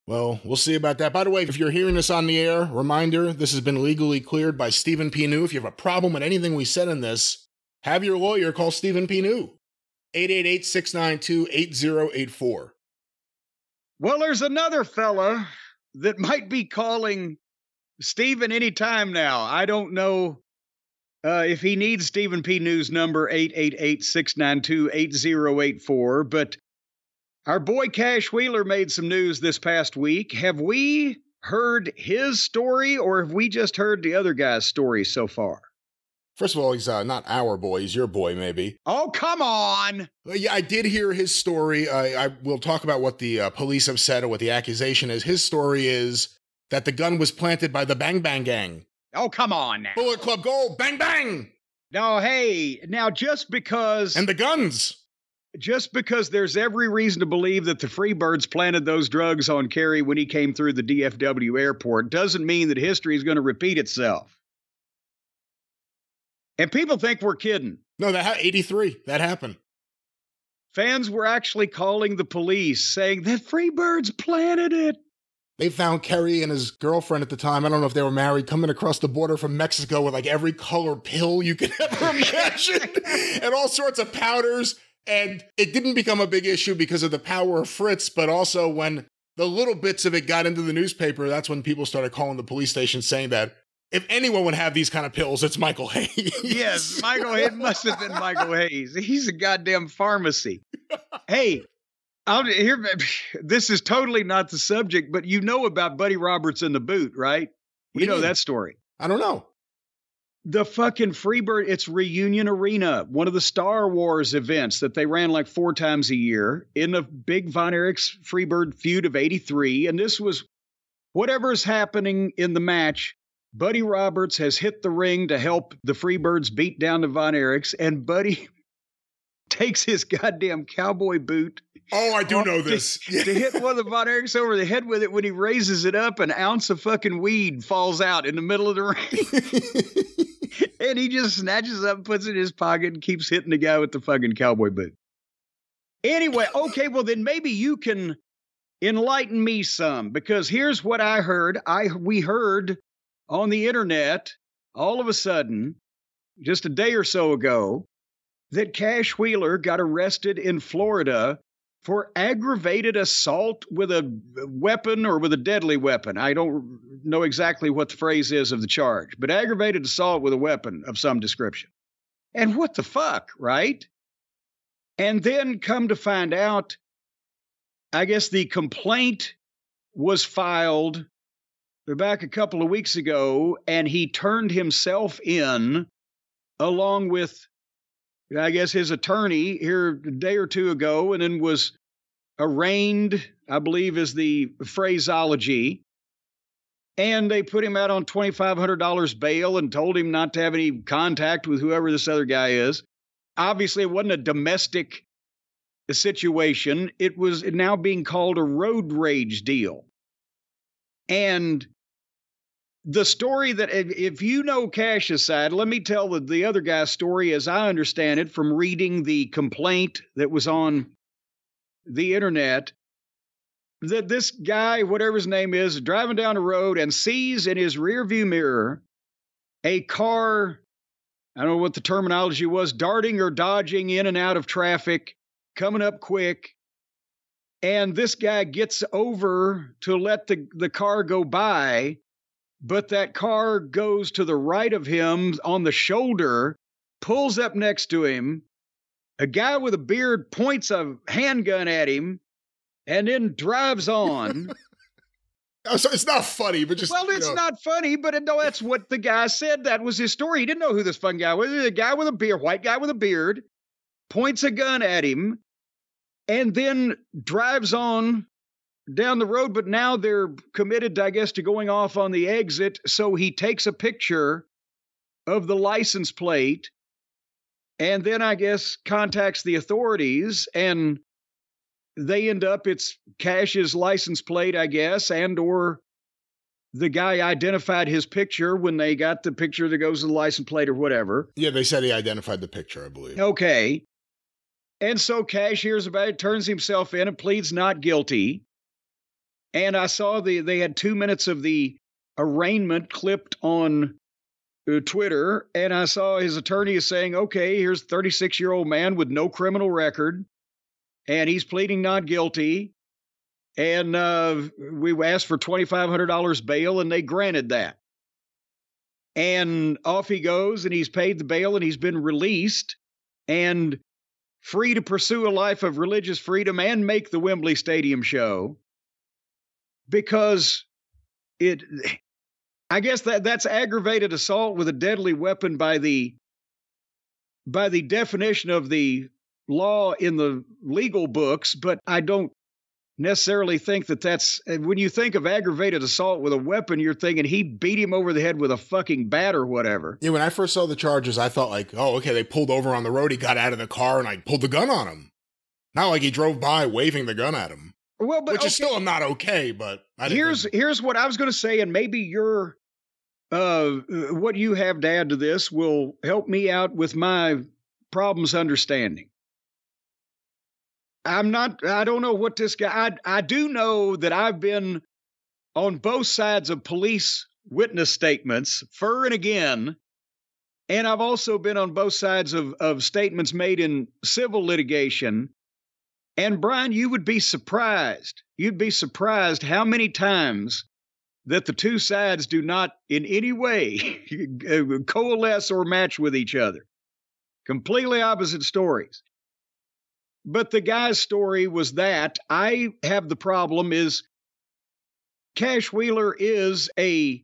Well, we'll see about that. By the way, if you're hearing this on the air, reminder, this has been legally cleared by Stephen P. New. If you have a problem with anything we said in this, have your lawyer call Stephen P. New. 888-692-8084. Well, there's another fella that might be calling Stephen anytime now. I don't know. If he needs Stephen P. News number 888-692-8084, but our boy Cash Wheeler made some news this past week. Have we heard his story, or have we just heard the other guy's story so far? First of all, he's not our boy. He's your boy, maybe. Oh, come on. Yeah, I did hear his story. I will talk about what the police have said or what the accusation is. His story is that the gun was planted by the Bang Bang Gang. Oh, come on now. Bullet Club Gold, bang, bang! No, hey, now just because... And the guns! Just because there's every reason to believe that the Freebirds planted those drugs on Kerry when he came through the DFW airport doesn't mean that history is going to repeat itself. And people think we're kidding. No, that 83, that happened. Fans were actually calling the police, saying that Freebirds planted it. They found Kerry and his girlfriend at the time, I don't know if they were married, coming across the border from Mexico with like every color pill you could ever imagine and all sorts of powders. And it didn't become a big issue because of the power of Fritz, but also when the little bits of it got into the newspaper, that's when people started calling the police station saying that if anyone would have these kind of pills, it's Michael Hayes. Yes, Michael Hayes. It must have been Michael Hayes. He's a goddamn pharmacy. Hey. This is totally not the subject, but you know about Buddy Roberts in the boot, right? You know that story. I don't know. The fucking Freebird, it's Reunion Arena, one of the Star Wars events that they ran like 4 times a year in the big Von Erich's Freebird feud of 83. And this was whatever is happening in the match. Buddy Roberts has hit the ring to help the Freebirds beat down the Von Erichs, and Buddy takes his goddamn cowboy boot. Oh, I do know this. To hit one of the Von Erichs over the head with it, when he raises it up, an ounce of fucking weed falls out in the middle of the ring. And he just snatches up, puts it in his pocket, and keeps hitting the guy with the fucking cowboy boot. Anyway, okay, well then maybe you can enlighten me some, because here's what I heard. We heard on the internet all of a sudden, just a day or so ago, that Cash Wheeler got arrested in Florida for aggravated assault with a weapon or with a deadly weapon. I don't know exactly what the phrase is of the charge, but aggravated assault with a weapon of some description. And what the fuck, right? And then come to find out, I guess the complaint was filed back a couple of weeks ago, and he turned himself in along with, I guess, his attorney here a day or two ago, and then was arraigned, I believe is the phraseology. And they put him out on $2,500 bail and told him not to have any contact with whoever this other guy is. Obviously, it wasn't a domestic situation. It was now being called a road rage deal. And the story that, if you know Cash's side, let me tell the other guy's story as I understand it from reading the complaint that was on the internet, that this guy, whatever his name is, driving down the road and sees in his rearview mirror a car, I don't know what the terminology was, darting or dodging in and out of traffic, coming up quick. And this guy gets over to let the car go by, but that car goes to the right of him on the shoulder, pulls up next to him. A guy with a beard points a handgun at him and then drives on. Oh, so it's not funny, but just... Well, it's not funny, but no, that's what the guy said. That was his story. He didn't know who this fun guy was. He was a guy with a beard, white guy with a beard, points a gun at him, and then drives on down the road. But now they're committed, I guess, to going off on the exit. So he takes a picture of the license plate and then, I guess, contacts the authorities, and they end up, it's Cash's license plate, I guess, and or the guy identified his picture when they got the picture that goes to the license plate or whatever. Yeah, they said he identified the picture, I believe. Okay. And so Cash hears about it, turns himself in and pleads not guilty. And I saw they had 2 minutes of the arraignment clipped on Twitter, and I saw his attorney is saying, okay, here's a 36-year-old man with no criminal record, and he's pleading not guilty, and we asked for $2,500 bail, and they granted that. And off he goes, and he's paid the bail, and he's been released, and free to pursue a life of religious freedom and make the Wembley Stadium show. Because I guess that's aggravated assault with a deadly weapon by the definition of the law in the legal books, but I don't necessarily think that's, when you think of aggravated assault with a weapon, you're thinking he beat him over the head with a fucking bat or whatever. Yeah, when I first saw the charges, I thought like, oh, okay, they pulled over on the road, he got out of the car and I pulled the gun on him. Not like he drove by waving the gun at him. Well, but which is still not okay, but I didn't here's what I was going to say, and maybe your what you have to add to this will help me out with my problems understanding. I don't know what this guy. I do know that I've been on both sides of police witness statements, fur and again, and I've also been on both sides of statements made in civil litigation. And Brian, you would be surprised. You'd be surprised how many times that the two sides do not in any way coalesce or match with each other. Completely opposite stories. But the guy's story was that I have the problem is Cash Wheeler is a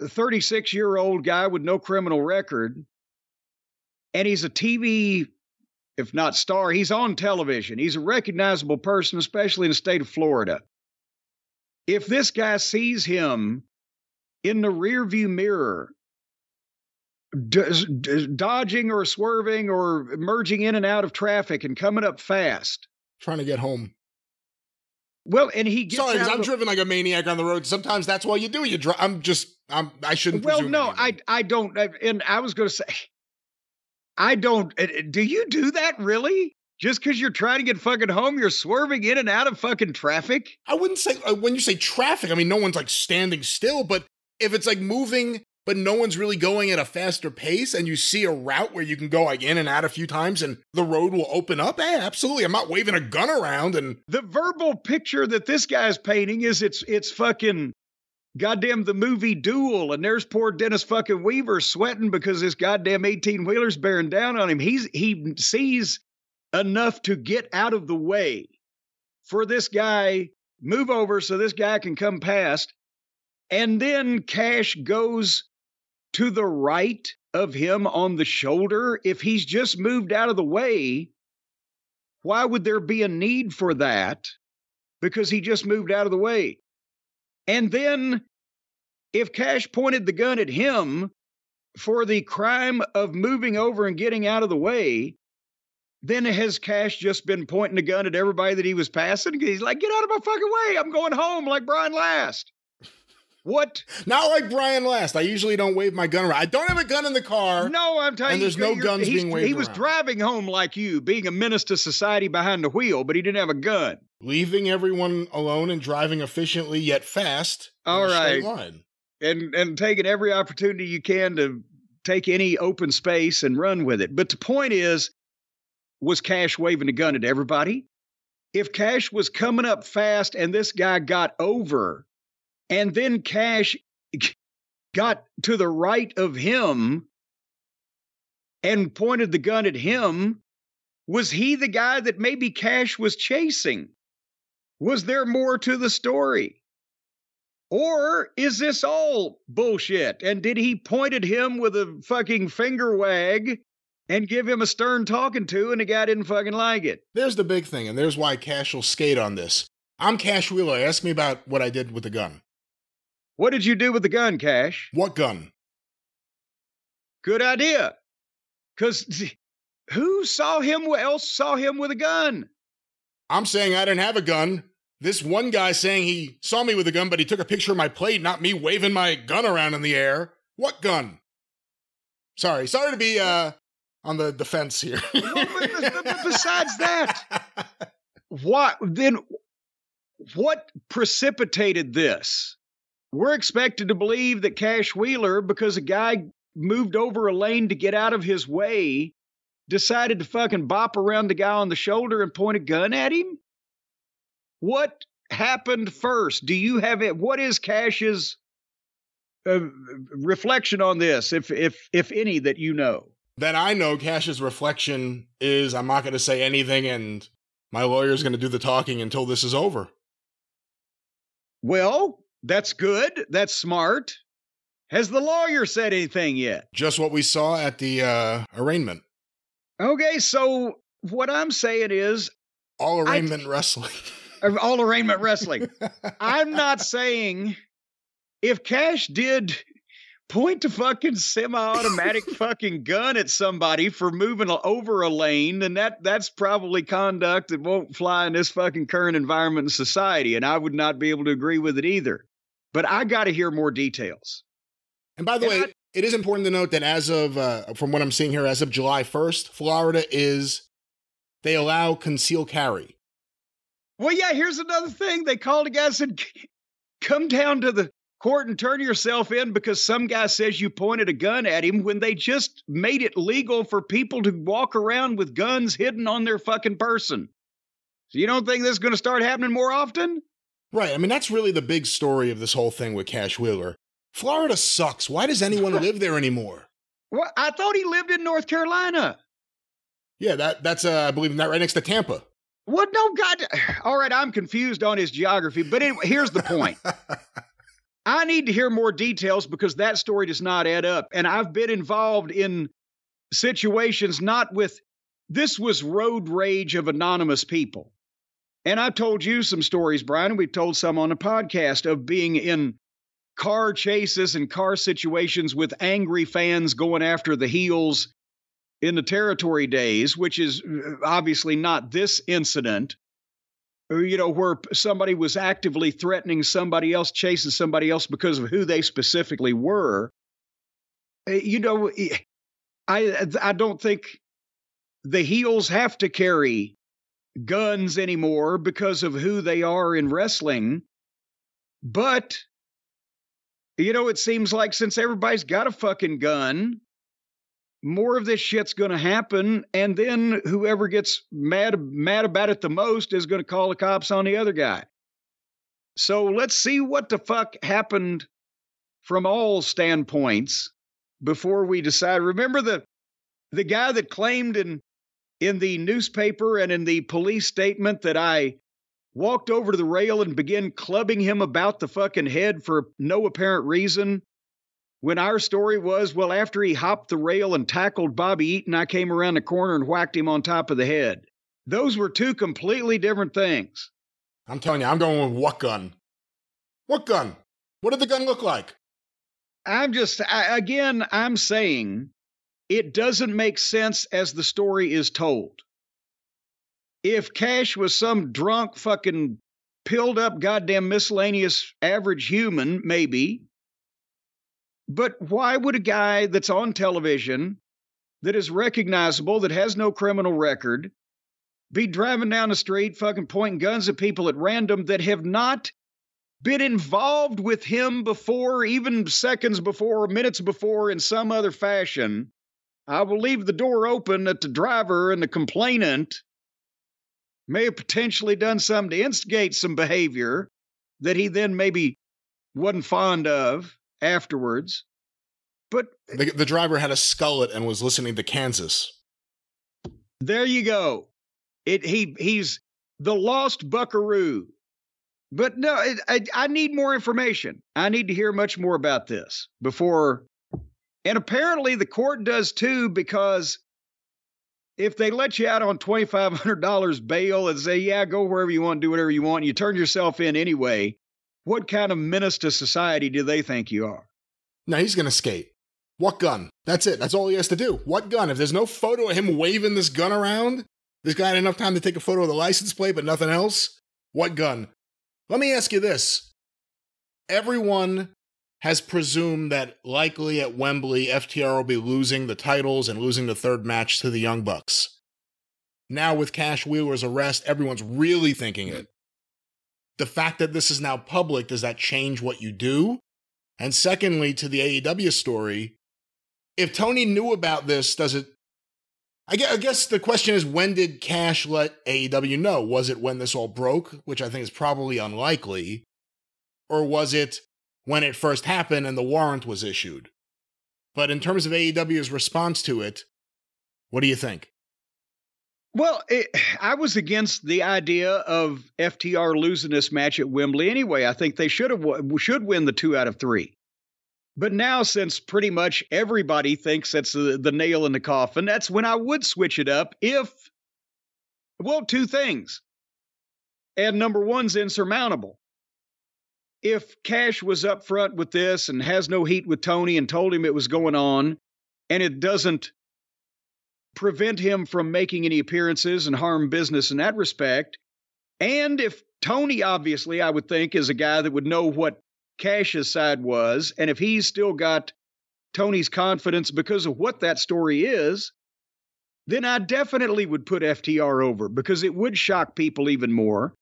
36-year-old guy with no criminal record, and he's a TV, if not star, he's on television. He's a recognizable person, especially in the state of Florida. If this guy sees him in the rearview mirror, dodging or swerving or merging in and out of traffic and coming up fast, trying to get home. Well, and he gets sorry, because I'm driven like a maniac on the road. Sometimes that's what you do. You drive. I shouldn't. Well, no, I don't. And I was going to say, do you do that really? Just because you're trying to get fucking home, you're swerving in and out of fucking traffic? I wouldn't say, when you say traffic, I mean, no one's like standing still, but if it's like moving, but no one's really going at a faster pace and you see a route where you can go like in and out a few times and the road will open up, eh, absolutely. I'm not waving a gun around. And the verbal picture that this guy's painting is it's fucking goddamn the movie Duel, and there's poor Dennis fucking Weaver sweating because this goddamn 18-wheeler's bearing down on him. He sees enough to get out of the way for this guy, move over so this guy can come past. And then Cash goes to the right of him on the shoulder. If he's just moved out of the way, why would there be a need for that? Because he just moved out of the way. And then if Cash pointed the gun at him for the crime of moving over and getting out of the way, then has Cash just been pointing a gun at everybody that he was passing? He's like, get out of my fucking way. I'm going home like Brian Last. What? Not like Brian Last. I usually don't wave my gun around. I don't have a gun in the car. No, I'm telling you. And there's no guns being waved around. He was driving home like you, being a menace to society behind the wheel, but he didn't have a gun. Leaving everyone alone and driving efficiently yet fast. All right. And taking every opportunity you can to take any open space and run with it. But the point is, was Cash waving a gun at everybody? If Cash was coming up fast and this guy got over, and then Cash got to the right of him and pointed the gun at him, was he the guy that maybe Cash was chasing? Was there more to the story? Or is this all bullshit? And did he point at him with a fucking finger wag and give him a stern talking to, and the guy didn't fucking like it? There's the big thing, and there's why Cash will skate on this. I'm Cash Wheeler. Ask me about what I did with the gun. What did you do with the gun, Cash? What gun? Good idea. Because who saw him, who else saw him with a gun? I'm saying I didn't have a gun. This one guy saying he saw me with a gun, but he took a picture of my plate, not me waving my gun around in the air. What gun? Sorry to be, on the defense here. But besides that, what precipitated this? We're expected to believe that Cash Wheeler, because a guy moved over a lane to get out of his way, decided to fucking bop around the guy on the shoulder and point a gun at him? What happened first? Do you have it? What is Cash's reflection on this, if any, that you know? That I know, Cash's reflection is, I'm not going to say anything, and my lawyer's going to do the talking until this is over. Well, that's good. That's smart. Has the lawyer said anything yet? Just what we saw at the arraignment. Okay, so what I'm saying is... all arraignment wrestling. All arraignment wrestling. I'm not saying if Cash did... point a fucking semi-automatic fucking gun at somebody for moving over a lane, and that's probably conduct that won't fly in this fucking current environment in society, and I would not be able to agree with it either. But I got to hear more details. And by the way, it is important to note that as of, from what I'm seeing here, as of July 1st, Florida they allow concealed carry. Well, yeah, here's another thing. They called a guy and said, come down to the court and turn yourself in because some guy says you pointed a gun at him, when they just made it legal for people to walk around with guns hidden on their fucking person. So you don't think this is going to start happening more often? Right. I mean, that's really the big story of this whole thing with Cash Wheeler. Florida sucks. Why does anyone live there anymore? Well, I thought he lived in North Carolina. Yeah, that's I believe, that right next to Tampa. What? No, God. All right. I'm confused on his geography, but anyway, here's the point. I need to hear more details because that story does not add up. And I've been involved in situations not with, this was road rage of anonymous people. And I told you some stories, Brian, and we've told some on the podcast of being in car chases and car situations with angry fans going after the heels in the territory days, which is obviously not this incident. You know, where somebody was actively threatening somebody else, chasing somebody else because of who they specifically were. You know, I don't think the heels have to carry guns anymore because of who they are in wrestling. But, you know, it seems like since everybody's got a fucking gun, more of this shit's going to happen. And then whoever gets mad about it the most is going to call the cops on the other guy. So let's see what the fuck happened from all standpoints before we decide. Remember the guy that claimed in the newspaper and in the police statement that I walked over to the rail and began clubbing him about the fucking head for no apparent reason? When our story was, well, after he hopped the rail and tackled Bobby Eaton, I came around the corner and whacked him on top of the head. Those were two completely different things. I'm telling you, I'm going with what gun? What gun? What did the gun look like? I'm saying it doesn't make sense as the story is told. If Cash was some drunk, fucking pilled up, goddamn miscellaneous average human, maybe. But why would a guy that's on television, that is recognizable, that has no criminal record, be driving down the street fucking pointing guns at people at random that have not been involved with him before, even seconds before, or minutes before, in some other fashion? I will leave the door open that the driver and the complainant may have potentially done something to instigate some behavior that he then maybe wasn't fond of afterwards. But the driver had a skullet and was listening to Kansas. There you go. He's the lost buckaroo. But no, I need more information. I need to hear much more about this before. And apparently the court does too, because if they let you out on $2,500 bail and say, yeah, go wherever you want, do whatever you want, and you turn yourself in anyway, what kind of menace to society do they think you are? No, he's going to skate. What gun? That's it. That's all he has to do. What gun? If there's no photo of him waving this gun around, this guy had enough time to take a photo of the license plate, but nothing else. What gun? Let me ask you this. Everyone has presumed that likely at Wembley, FTR will be losing the titles and losing the third match to the Young Bucks. Now with Cash Wheeler's arrest, everyone's really thinking it. The fact that this is now public, does that change what you do? And secondly, to the AEW story, if Tony knew about this, does it... I guess the question is, when did Cash let AEW know? Was it when this all broke, which I think is probably unlikely, or was it when it first happened and the warrant was issued? But in terms of AEW's response to it, what do you think? Well, I was against the idea of FTR losing this match at Wembley anyway. I think they should win the 2 out of 3. But now, since pretty much everybody thinks that's the nail in the coffin, that's when I would switch it up if, well, two things. And number one's insurmountable. If Cash was up front with this and has no heat with Tony and told him it was going on, and it doesn't prevent him from making any appearances and harm business in that respect, and if Tony, obviously, I would think, is a guy that would know what Cash's side was, and if he's still got Tony's confidence because of what that story is, then I definitely would put FTR over, because it would shock people even more.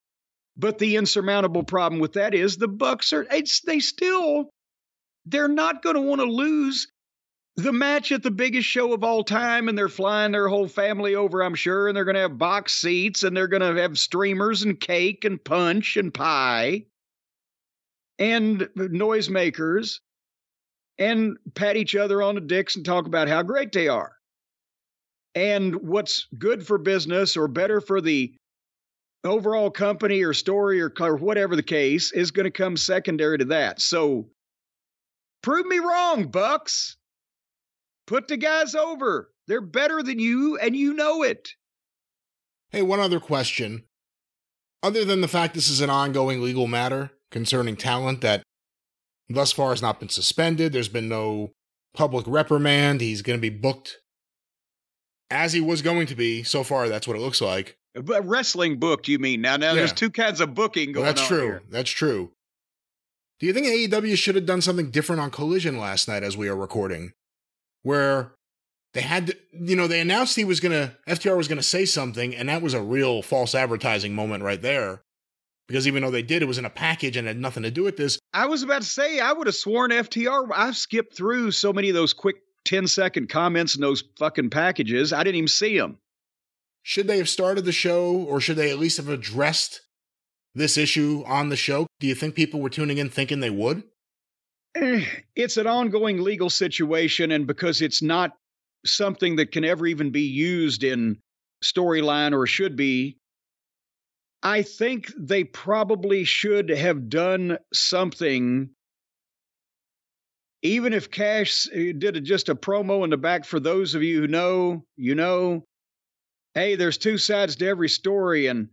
But the insurmountable problem with that is the Bucks are, they're not going to want to lose the match at the biggest show of all time, and they're flying their whole family over, I'm sure, and they're going to have box seats, and they're going to have streamers and cake and punch and pie and noisemakers, and pat each other on the dicks and talk about how great they are. And what's good for business or better for the overall company or story or whatever the case is going to come secondary to that. So prove me wrong, Bucks. Put the guys over. They're better than you, and you know it. Hey, one other question. Other than the fact this is an ongoing legal matter concerning talent that thus far has not been suspended, there's been no public reprimand, he's going to be booked as he was going to be. So far, that's what it looks like. But wrestling booked, you mean? Now yeah. There's two kinds of booking going on. That's true. Here. That's true. Do you think AEW should have done something different on Collision last night as we are recording? Where They had to, you know, they announced he was going to, FTR was going to say something, and that was a real false advertising moment right there. Because even though they did, it was in a package and had nothing to do with this. I was about to say, I would have sworn FTR, I've skipped through so many of those quick 10-second comments in those fucking packages. I didn't even see them. Should they have started the show, or should they at least have addressed this issue on the show? Do you think people were tuning in thinking they would? It's an ongoing legal situation, and because it's not something that can ever even be used in storyline or should be, I think they probably should have done something. Even if Cash did just a promo in the back, for those of you who know, you know, hey, there's two sides to every story, and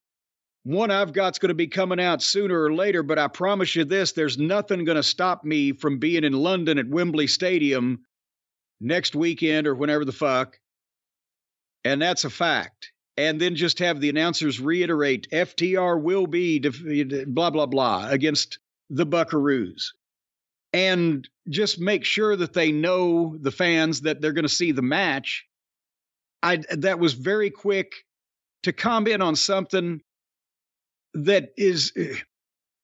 one I've got's going to be coming out sooner or later, but I promise you this, there's nothing going to stop me from being in London at Wembley Stadium next weekend or whenever the fuck. And that's a fact. And then just have the announcers reiterate, FTR will be blah, blah, blah against the Buckaroos. And just make sure that they know, the fans, that they're going to see the match. That was very quick to comment on something that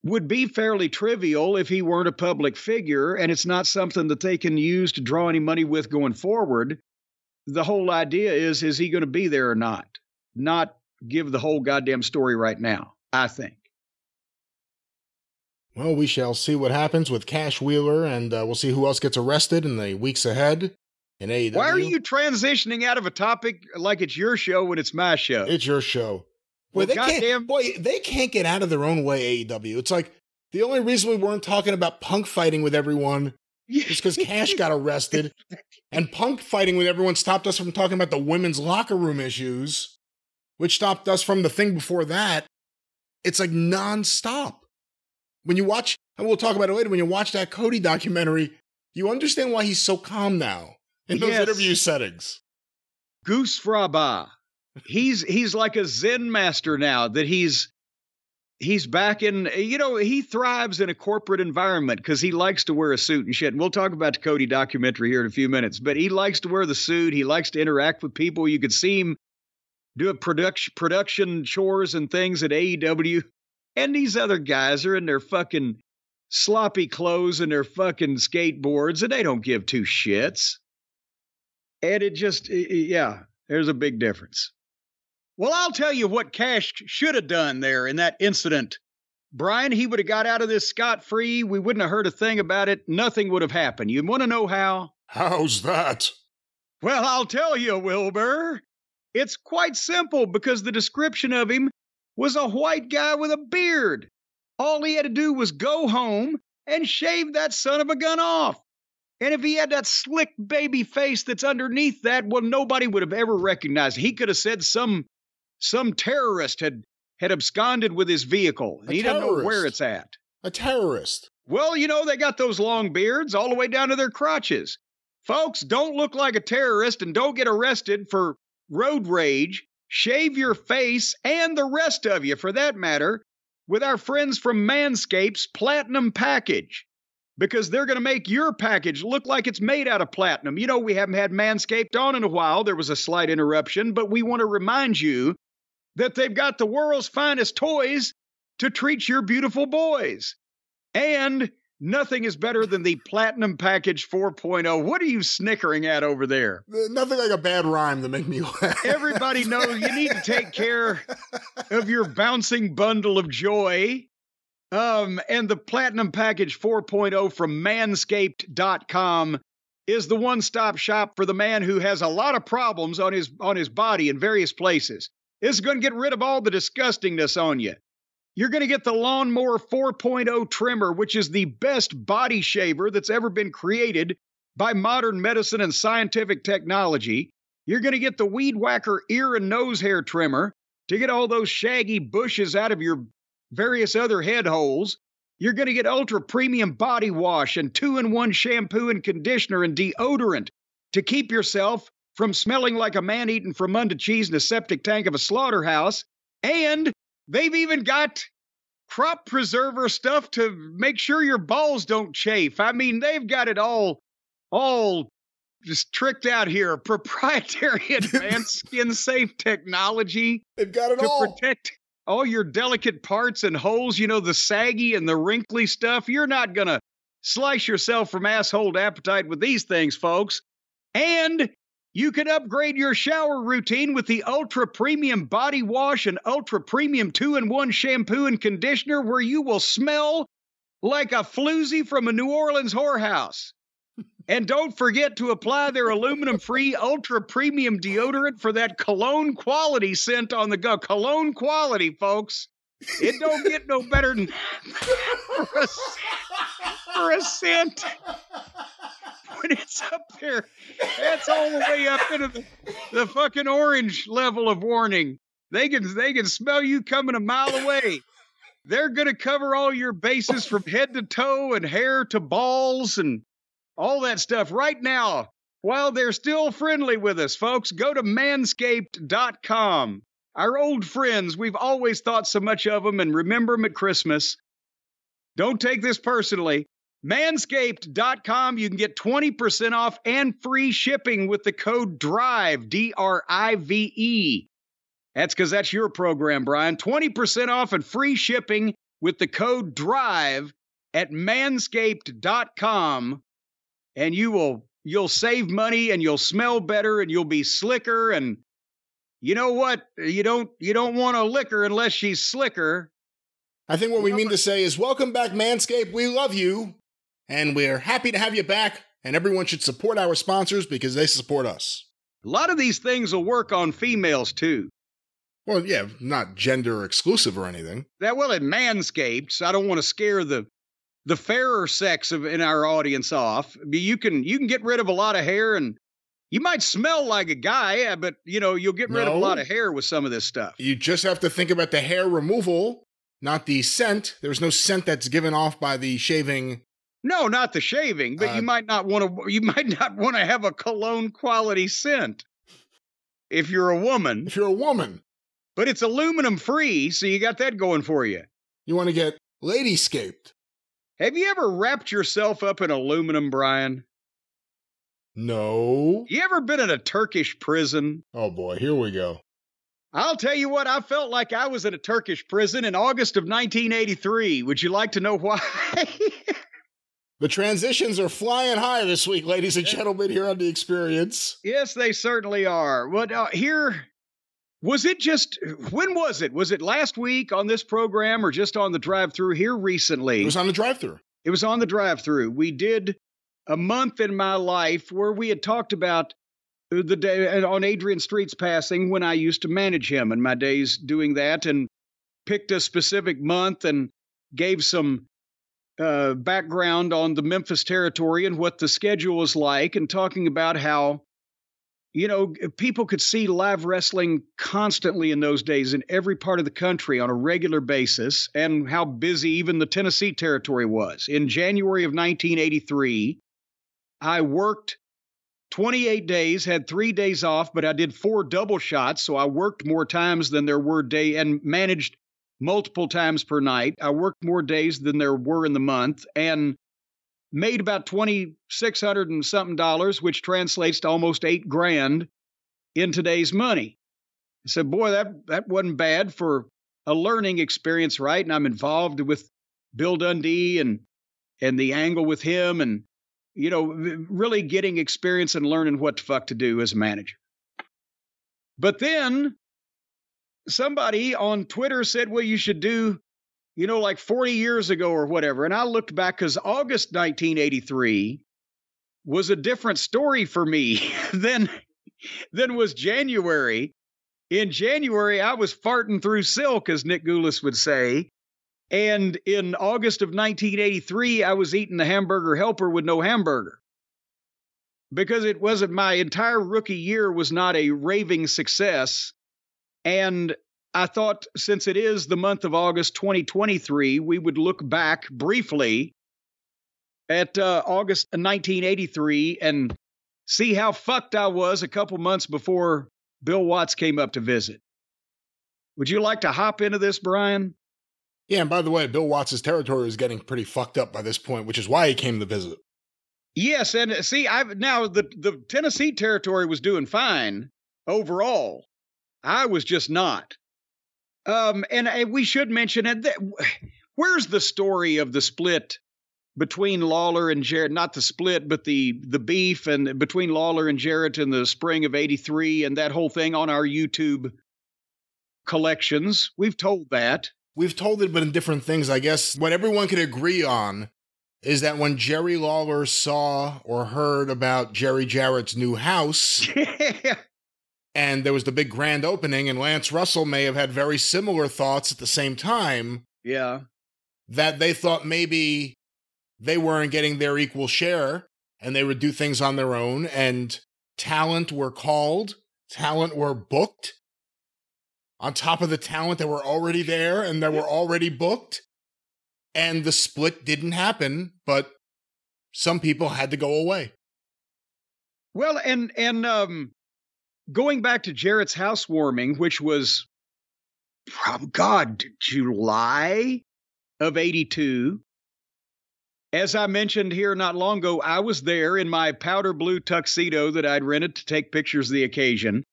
would be fairly trivial if he weren't a public figure, and it's not something that they can use to draw any money with going forward. The whole idea is he going to be there or not? Not give the whole goddamn story right now, I think. Well, we shall see what happens with Cash Wheeler, and we'll see who else gets arrested in the weeks ahead. In AEW. Why are you transitioning out of a topic like it's your show when it's my show? It's your show. Boy, they can't get out of their own way, AEW. It's like, the only reason we weren't talking about Punk fighting with everyone is because Cash got arrested, and Punk fighting with everyone stopped us from talking about the women's locker room issues, which stopped us from the thing before that. It's like nonstop. When you watch, and we'll talk about it later, when you watch that Cody documentary, you understand why he's so calm now in those interview settings. Goose Fraba. He's like a Zen master now that he's back in, you know, he thrives in a corporate environment because he likes to wear a suit and shit. And we'll talk about the Cody documentary here in a few minutes, but he likes to wear the suit. He likes to interact with people. You could see him do a production chores and things at AEW. And these other guys are in their fucking sloppy clothes and their fucking skateboards, and they don't give two shits. And it just, yeah, there's a big difference. Well, I'll tell you what Cash should have done there in that incident. Brian, he would have got out of this scot-free. We wouldn't have heard a thing about it. Nothing would have happened. You want to know how? How's that? Well, I'll tell you, Wilbur. It's quite simple, because the description of him was a white guy with a beard. All he had to do was go home and shave that son of a gun off. And if he had that slick baby face that's underneath that, well, nobody would have ever recognized. He could have said some terrorist had absconded with his vehicle. He doesn't know where it's at. A terrorist. Well, you know, they got those long beards all the way down to their crotches. Folks, don't look like a terrorist and don't get arrested for road rage. Shave your face, and the rest of you, for that matter, with our friends from Manscaped's Platinum Package. Because they're going to make your package look like it's made out of platinum. You know, we haven't had Manscaped on in a while. There was a slight interruption, but we want to remind you that they've got the world's finest toys to treat your beautiful boys. And nothing is better than the Platinum Package 4.0. What are you snickering at over there? Nothing like a bad rhyme to make me laugh. Everybody knows you need to take care of your bouncing bundle of joy. And the Platinum Package 4.0 from Manscaped.com is the one-stop shop for the man who has a lot of problems on his body in various places. It's going to get rid of all the disgustingness on you. You're going to get the Lawnmower 4.0 trimmer, which is the best body shaver that's ever been created by modern medicine and scientific technology. You're going to get the Weed Whacker ear and nose hair trimmer to get all those shaggy bushes out of your various other head holes. You're going to get ultra premium body wash and 2-in-1 shampoo and conditioner and deodorant to keep yourself from smelling like a man eating Fromunda cheese in a septic tank of a slaughterhouse. And they've even got crop preserver stuff to make sure your balls don't chafe. I mean, they've got it all just tricked out here. Proprietary advanced skin safe technology. They've got it all. To protect all your delicate parts and holes, you know, the saggy and the wrinkly stuff. You're not going to slice yourself from asshole to appetite with these things, folks. And you can upgrade your shower routine with the Ultra Premium Body Wash and Ultra Premium 2-in-1 Shampoo and Conditioner, where you will smell like a floozy from a New Orleans whorehouse. And don't forget to apply their aluminum-free Ultra Premium deodorant for that cologne quality scent on the go. Cologne quality, folks. It don't get no better than for a scent. When it's up there, that's all the way up into the fucking orange level of warning. They can smell you coming a mile away. They're going to cover all your bases from head to toe and hair to balls and all that stuff right now. While they're still friendly with us, folks, go to manscaped.com. Our old friends, we've always thought so much of them and remember them at Christmas. Don't take this personally. Manscaped.com, you can get 20% off and free shipping with the code DRIVE, D-R-I-V-E. That's because that's your program, Brian. 20% off and free shipping with the code DRIVE at manscaped.com. And you'll save money and you'll smell better and you'll be slicker. And you know what? You don't want a licker unless she's slicker. I think what we mean to say is welcome back, Manscaped. We love you. And we're happy to have you back, and everyone should support our sponsors because they support us. A lot of these things will work on females, too. Well, yeah, not gender exclusive or anything. That, well, it Manscaped, so I don't want to scare the fairer sex in our audience off. I mean, you can get rid of a lot of hair, and you might smell like a guy, yeah, but, you know, you'll get rid of a lot of hair with some of this stuff. You just have to think about the hair removal, not the scent. There's no scent that's given off by the shaving. No, not the shaving, but you might not want to have a cologne quality scent if you're a woman. If you're a woman. But it's aluminum free, so you got that going for you. You want to get ladyscaped. Have you ever wrapped yourself up in aluminum, Brian? No. You ever been in a Turkish prison? Oh boy, here we go. I'll tell you what, I felt like I was in a Turkish prison in August of 1983. Would you like to know why? The transitions are flying high this week, ladies and gentlemen, here on The Experience. Yes, they certainly are. Well, here, was it just, when was it? Was it last week on this program or just on the drive-thru here recently? It was on the drive-thru. It was on the drive-thru. We did a month in my life where we had talked about the day on Adrian Street's passing when I used to manage him and my days doing that, and picked a specific month and gave some background on the Memphis territory and what the schedule was like, and talking about how, you know, people could see live wrestling constantly in those days in every part of the country on a regular basis, and how busy even the Tennessee territory was. In January of 1983, I worked 28 days, had 3 days off, but I did 4 double shots, so I worked more times than there were days and managed multiple times per night. I worked more days than there were in the month and made about $2,600 and something dollars, which translates to almost $8,000 in today's money. I said, boy, that wasn't bad for a learning experience, right? And I'm involved with Bill Dundee and the angle with him and, you know, really getting experience and learning what the fuck to do as a manager. But then somebody on Twitter said, well, you should do, you know, like 40 years ago or whatever. And I looked back because August 1983 was a different story for me than was January. In January, I was farting through silk, as Nick Goulas would say. And in August of 1983, I was eating the hamburger helper with no hamburger. Because it wasn't, my entire rookie year was not a raving success. And I thought, since it is the month of August 2023, we would look back briefly at August 1983 and see how fucked I was a couple months before Bill Watts came up to visit. Would you like to hop into this, Brian? Yeah, and by the way, Bill Watts' territory is getting pretty fucked up by this point, which is why he came to visit. Yes, and see, the Tennessee territory was doing fine overall. I was just not. And we should mention it. Where's the story of the split between Lawler and Jarrett? Not the split, but the beef and between Lawler and Jarrett in the spring of '83 and that whole thing on our YouTube collections. We've told that. We've told it, but in different things, I guess. What everyone could agree on is that when Jerry Lawler saw or heard about Jerry Jarrett's new house, yeah, and there was the big grand opening, and Lance Russell may have had very similar thoughts at the same time. Yeah. That they thought maybe they weren't getting their equal share, and they would do things on their own, and talent were called, talent were booked, on top of the talent that were already there and that were already booked. And the split didn't happen, but some people had to go away. Well, and going back to Jarrett's housewarming, which was from July of '82. As I mentioned here not long ago, I was there in my powder blue tuxedo that I'd rented to take pictures of the occasion.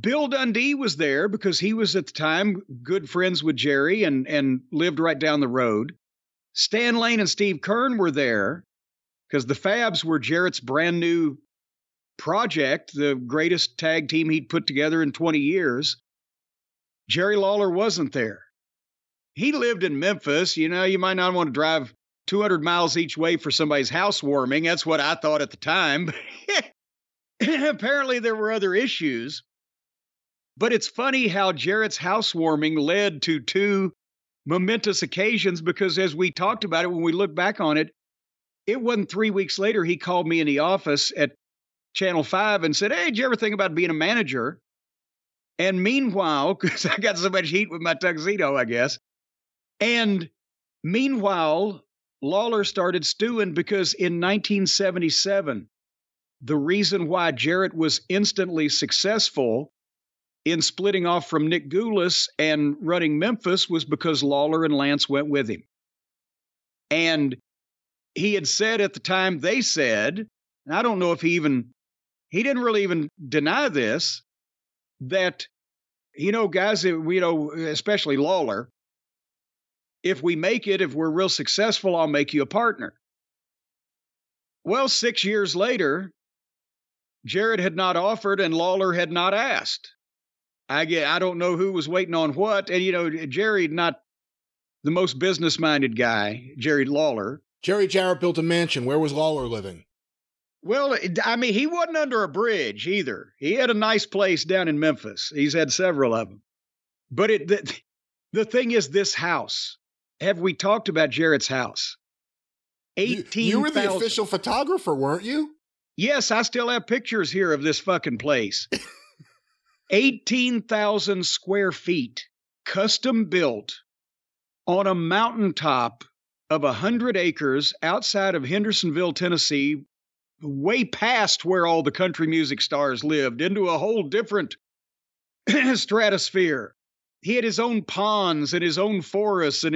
Bill Dundee was there because he was at the time good friends with Jerry and lived right down the road. Stan Lane and Steve Kern were there because the Fabs were Jarrett's brand new project, the greatest tag team he'd put together in 20 years. Jerry Lawler wasn't there. He lived in Memphis. You know, you might not want to drive 200 miles each way for somebody's housewarming. That's what I thought at the time. Apparently there were other issues. But it's funny how Jarrett's housewarming led to two momentous occasions, because as we talked about it, when we look back on it, it wasn't 3 weeks later he called me in the office at Channel 5 and said, "Hey, did you ever think about being a manager?" And meanwhile, because I got so much heat with my tuxedo, I guess. And meanwhile, Lawler started stewing because in 1977, the reason why Jarrett was instantly successful in splitting off from Nick Goulas and running Memphis was because Lawler and Lance went with him. And he had said at the time, they said, and I don't know if he didn't really even deny this, that, you know, guys, you know, especially Lawler, if we make it, if we're real successful, I'll make you a partner. Well, 6 years later, Jarrett had not offered and Lawler had not asked. I don't know who was waiting on what. And, you know, Jerry, not the most business-minded guy, Jerry Lawler. Jerry Jarrett built a mansion. Where was Lawler living? Well, I mean, he wasn't under a bridge either. He had a nice place down in Memphis. He's had several of them. But the thing is, this house. Have we talked about Jarrett's house? 18,000. You were the official photographer, weren't you? Yes, I still have pictures here of this fucking place. 18,000 square feet, custom built on a mountaintop of 100 acres outside of Hendersonville, Tennessee, way past where all the country music stars lived, into a whole different stratosphere. He had his own ponds and his own forests and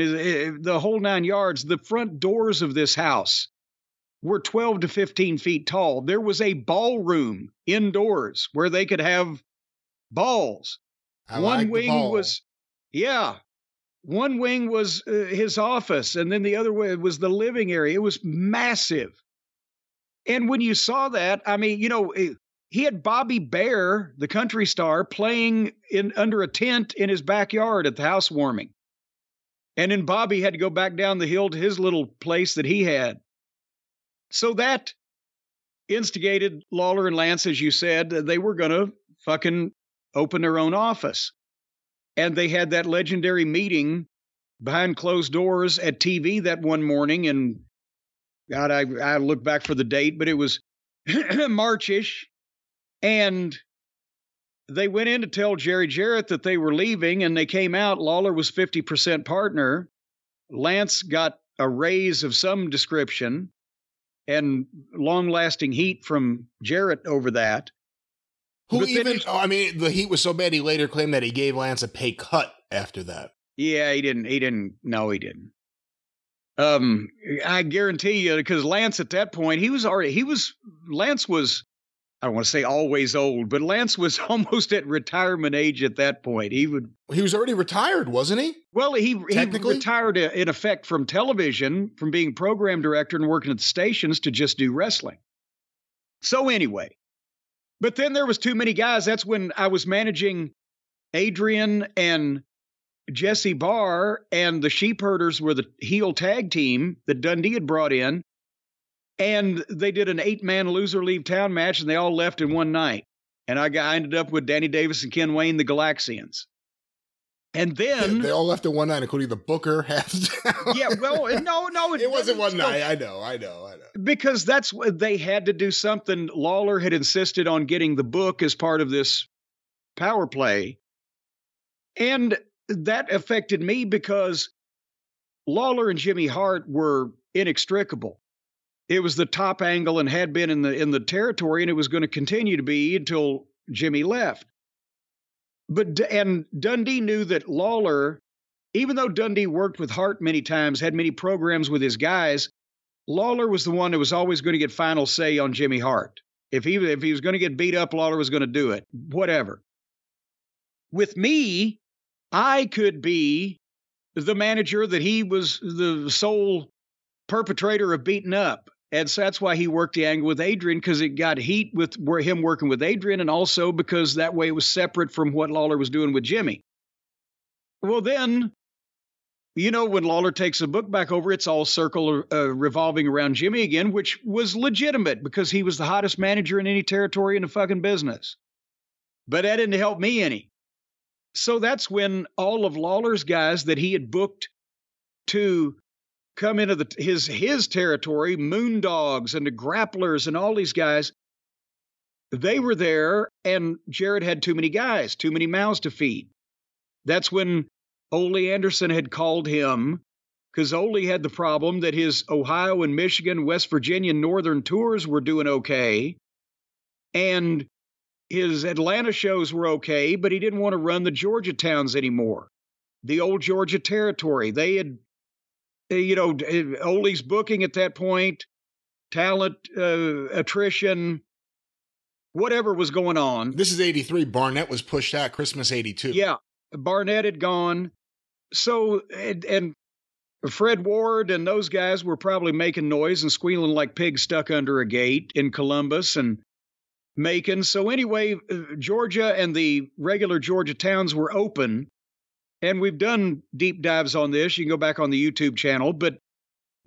the whole nine yards. The front doors of this house were 12 to 15 feet tall. There was a ballroom indoors where they could have balls. One wing was his office, and then the other wing was the living area. It was massive. And when you saw that, I mean, you know, he had Bobby Bear, the country star, playing in under a tent in his backyard at the housewarming. And then Bobby had to go back down the hill to his little place that he had. So that instigated Lawler and Lance, as you said, they were going to fucking open their own office. And they had that legendary meeting behind closed doors at TV that one morning. And God, I look back for the date, but it was March-ish. And they went in to tell Jerry Jarrett that they were leaving, and they came out. Lawler was 50% partner. Lance got a raise of some description and long-lasting heat from Jarrett over that. The heat was so bad, he later claimed that he gave Lance a pay cut after that. Yeah, he didn't. No, he didn't. I guarantee you, because Lance at that point, Lance was, I don't want to say always old, but Lance was almost at retirement age at that point. He was already retired, wasn't he? Well, he retired in effect from television, from being program director and working at the stations to just do wrestling. So anyway, but then there was too many guys. That's when I was managing Adrian and Jesse Barr, and the Sheepherders were the heel tag team that Dundee had brought in, and they did an 8-man loser leave town match, and they all left in one night. And I ended up with Danny Davis and Ken Wayne, the Galaxians. And then they all left in one night, including the Booker half-down. Yeah, well, no, it wasn't one night. I know. Because that's what they had to do something. Lawler had insisted on getting the book as part of this power play, and that affected me because Lawler and Jimmy Hart were inextricable. It was the top angle and had been in the territory, and it was going to continue to be until Jimmy left. And Dundee knew that Lawler, even though Dundee worked with Hart many times, had many programs with his guys, Lawler was the one that was always going to get final say on Jimmy Hart. If he was going to get beat up, Lawler was going to do it, whatever. With me, I could be the manager that he was the sole perpetrator of beating up. And so that's why he worked the angle with Adrian, because it got heat with him working with Adrian, and also because that way it was separate from what Lawler was doing with Jimmy. Well, then, when Lawler takes the book back over, it's all revolving around Jimmy again, which was legitimate because he was the hottest manager in any territory in the fucking business. But that didn't help me any. So that's when all of Lawler's guys that he had booked to come into his territory, Moondogs and the Grapplers and all these guys, they were there, and Jarrett had too many guys, too many mouths to feed. That's when Ole Anderson had called him, because Ole had the problem that his Ohio and Michigan, West Virginia, Northern tours were doing okay, and his Atlanta shows were okay, but he didn't want to run the Georgia towns anymore. The old Georgia territory. They had, Ole's booking at that point, talent, attrition, whatever was going on. This is 83. Barnett was pushed out Christmas 82. Yeah. Barnett had gone. So, and Fred Ward and those guys were probably making noise and squealing like pigs stuck under a gate in Columbus and Macon. So anyway, Georgia and the regular Georgia towns were open, and we've done deep dives on this. You can go back on the YouTube channel, but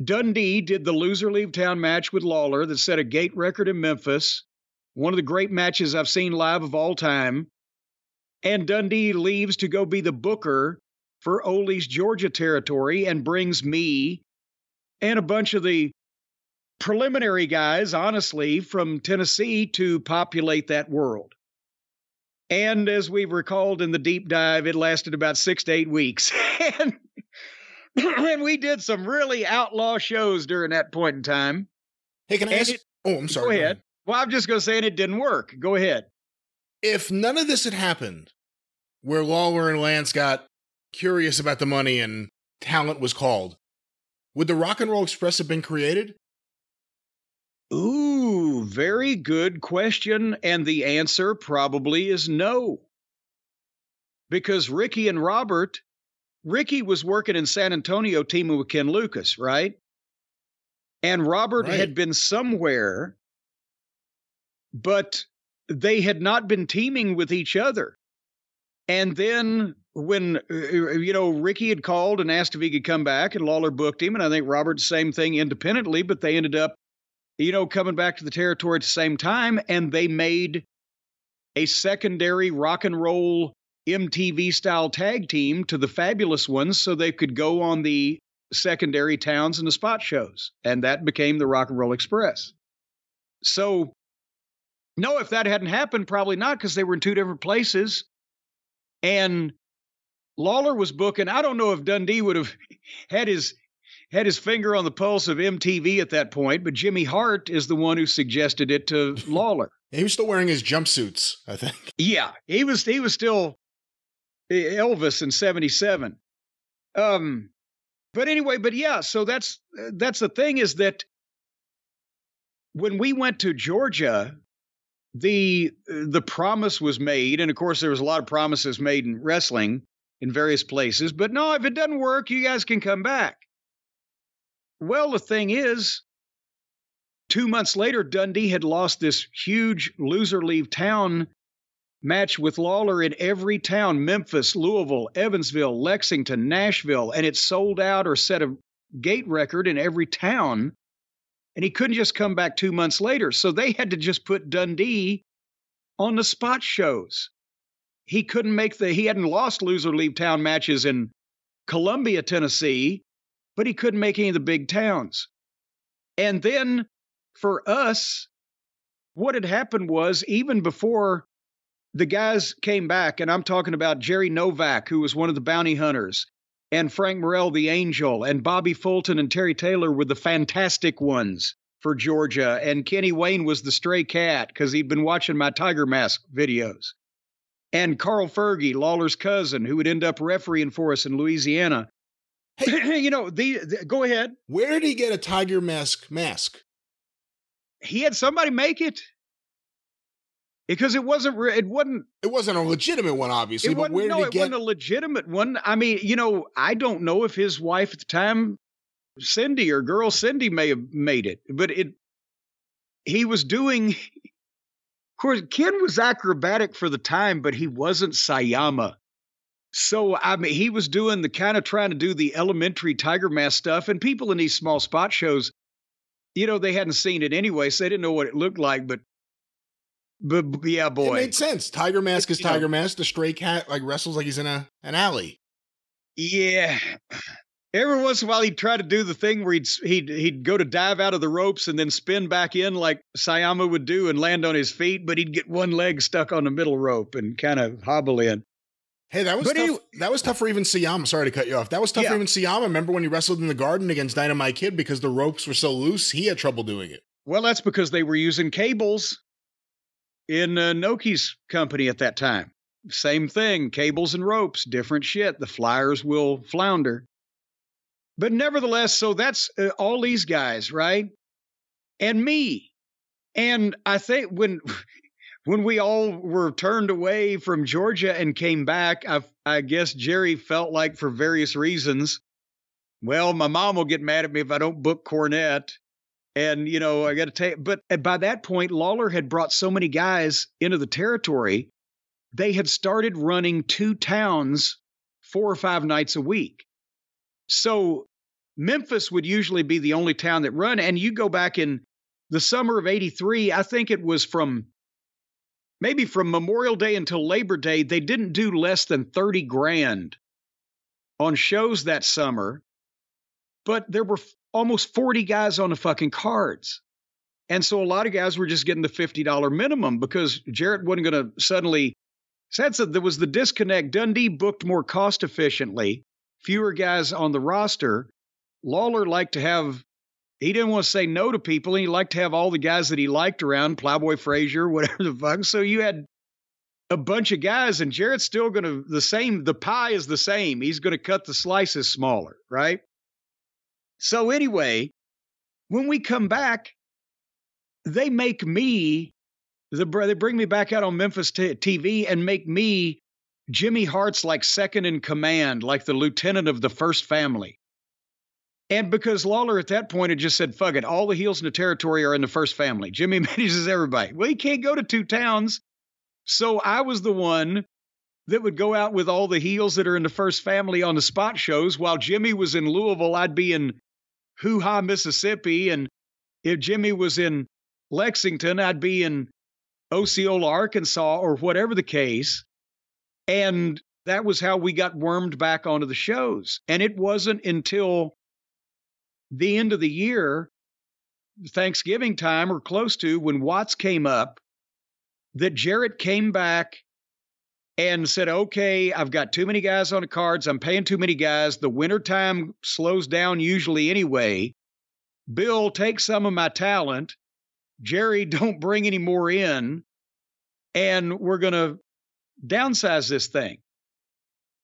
Dundee did the loser leave town match with Lawler that set a gate record in Memphis, one of the great matches I've seen live of all time, and Dundee leaves to go be the booker for Ole's Georgia territory and brings me and a bunch of the preliminary guys, honestly, from Tennessee to populate that world. And as we've recalled in the deep dive, it lasted about 6 to 8 weeks. and we did some really outlaw shows during that point in time. Hey, can I ask? I'm sorry. Go ahead. Well, I'm just going to say, and it didn't work. Go ahead. If none of this had happened, where Lawler and Lance got curious about the money and talent was called, would the Rock and Roll Express have been created? Ooh, very good question. And the answer probably is no. Because Ricky and Robert, Ricky was working in San Antonio teaming with Ken Lucas, right? And Robert had been somewhere, but they had not been teaming with each other. And then when, Ricky had called and asked if he could come back, and Lawler booked him. And I think Robert, same thing independently, but they ended up coming back to the territory at the same time, and they made a secondary rock and roll MTV-style tag team to the Fabulous Ones so they could go on the secondary towns and the spot shows, and that became the Rock and Roll Express. So, no, if that hadn't happened, probably not, because they were in two different places, and Lawler was booking. I don't know if Dundee would have had his finger on the pulse of MTV at that point, but Jimmy Hart is the one who suggested it to Lawler. He was still wearing his jumpsuits, I think. Yeah, he was still Elvis in 77. But anyway, but yeah, so that's the thing, is that when we went to Georgia, the promise was made. And of course, there was a lot of promises made in wrestling in various places. But no, if it doesn't work, you guys can come back. Well, the thing is, 2 months later, Dundee had lost this huge loser leave town match with Lawler in every town: Memphis, Louisville, Evansville, Lexington, Nashville. And it sold out or set a gate record in every town. And he couldn't just come back 2 months later. So they had to just put Dundee on the spot shows. He couldn't make the, he hadn't lost loser leave town matches in Columbia, Tennessee, but he couldn't make any of the big towns. And then for us, what had happened was, even before the guys came back, and I'm talking about Jerry Novak, who was one of the bounty hunters, and Frank Morrell, the Angel, and Bobby Fulton and Terry Taylor were the fantastic ones for Georgia. And Kenny Wayne was the stray cat because he'd been watching my Tiger Mask videos. And Carl Fergie, Lawler's cousin, who would end up refereeing for us in Louisiana. Hey, you know, go ahead. Where did he get a Tiger Mask mask? He had somebody make it. Because it wasn't a legitimate one, obviously. But where did he get? It wasn't a legitimate one. I mean, you know, I don't know if his wife at the time, Cindy or girl Cindy, may have made it, but he was doing. Of course, Ken was acrobatic for the time, but he wasn't Sayama. So I mean, he was doing the kind of trying to do the elementary Tiger Mask stuff, and people in these small spot shows, you know, they hadn't seen it anyway, so they didn't know what it looked like, But yeah, boy, it made sense. Tiger Mask is Tiger Mask. The stray cat like wrestles like he's in an alley. Yeah. Every once in a while, he'd try to do the thing where he'd go to dive out of the ropes and then spin back in like Sayama would do and land on his feet, but he'd get one leg stuck on the middle rope and kind of hobble in. Hey, that was tough for even Sayama. Sorry to cut you off. That was tough for even Sayama. Remember when he wrestled in the Garden against Dynamite Kid because the ropes were so loose, he had trouble doing it. Well, that's because they were using cables. In Noki's company at that time, same thing, cables and ropes, different shit. The flyers will flounder. But nevertheless, so that's all these guys, right? And me. And I think when we all were turned away from Georgia and came back, I guess Jerry felt like, for various reasons, well, my mom will get mad at me if I don't book Cornette. And, you know, I got to tell you, but by that point, Lawler had brought so many guys into the territory. They had started running two towns 4 or 5 nights a week. So Memphis would usually be the only town that run. And you go back in the summer of 83, I think it was from Memorial Day until Labor Day, they didn't do less than 30 grand on shows that summer. But there were almost 40 guys on the fucking cards. And so a lot of guys were just getting the $50 minimum because Jarrett wasn't going to suddenly. So there was the disconnect. Dundee booked more cost efficiently, fewer guys on the roster. Lawler liked to have, he didn't want to say no to people. And he liked to have all the guys that he liked around, Plowboy Frazier, whatever the fuck. So you had a bunch of guys, and Jarrett's still going to, the pie is the same. He's going to cut the slices smaller, right? So anyway, when we come back, they make me, they bring me back out on Memphis TV and make me Jimmy Hart's like second in command, like the lieutenant of the first family. And because Lawler at that point had just said, fuck it, all the heels in the territory are in the first family. Jimmy manages everybody. Well, he can't go to two towns. So I was the one that would go out with all the heels that are in the first family on the spot shows. While Jimmy was in Louisville, I'd be in Hoo-Ha, Mississippi. And if Jimmy was in Lexington, I'd be in Osceola, Arkansas, or whatever the case. And that was how we got wormed back onto the shows. And it wasn't until the end of the year, Thanksgiving time or close to, when Watts came up, that Jarrett came back and said, okay, I've got too many guys on the cards. I'm paying too many guys. The wintertime slows down usually anyway. Bill, take some of my talent. Jerry, don't bring any more in. And we're going to downsize this thing.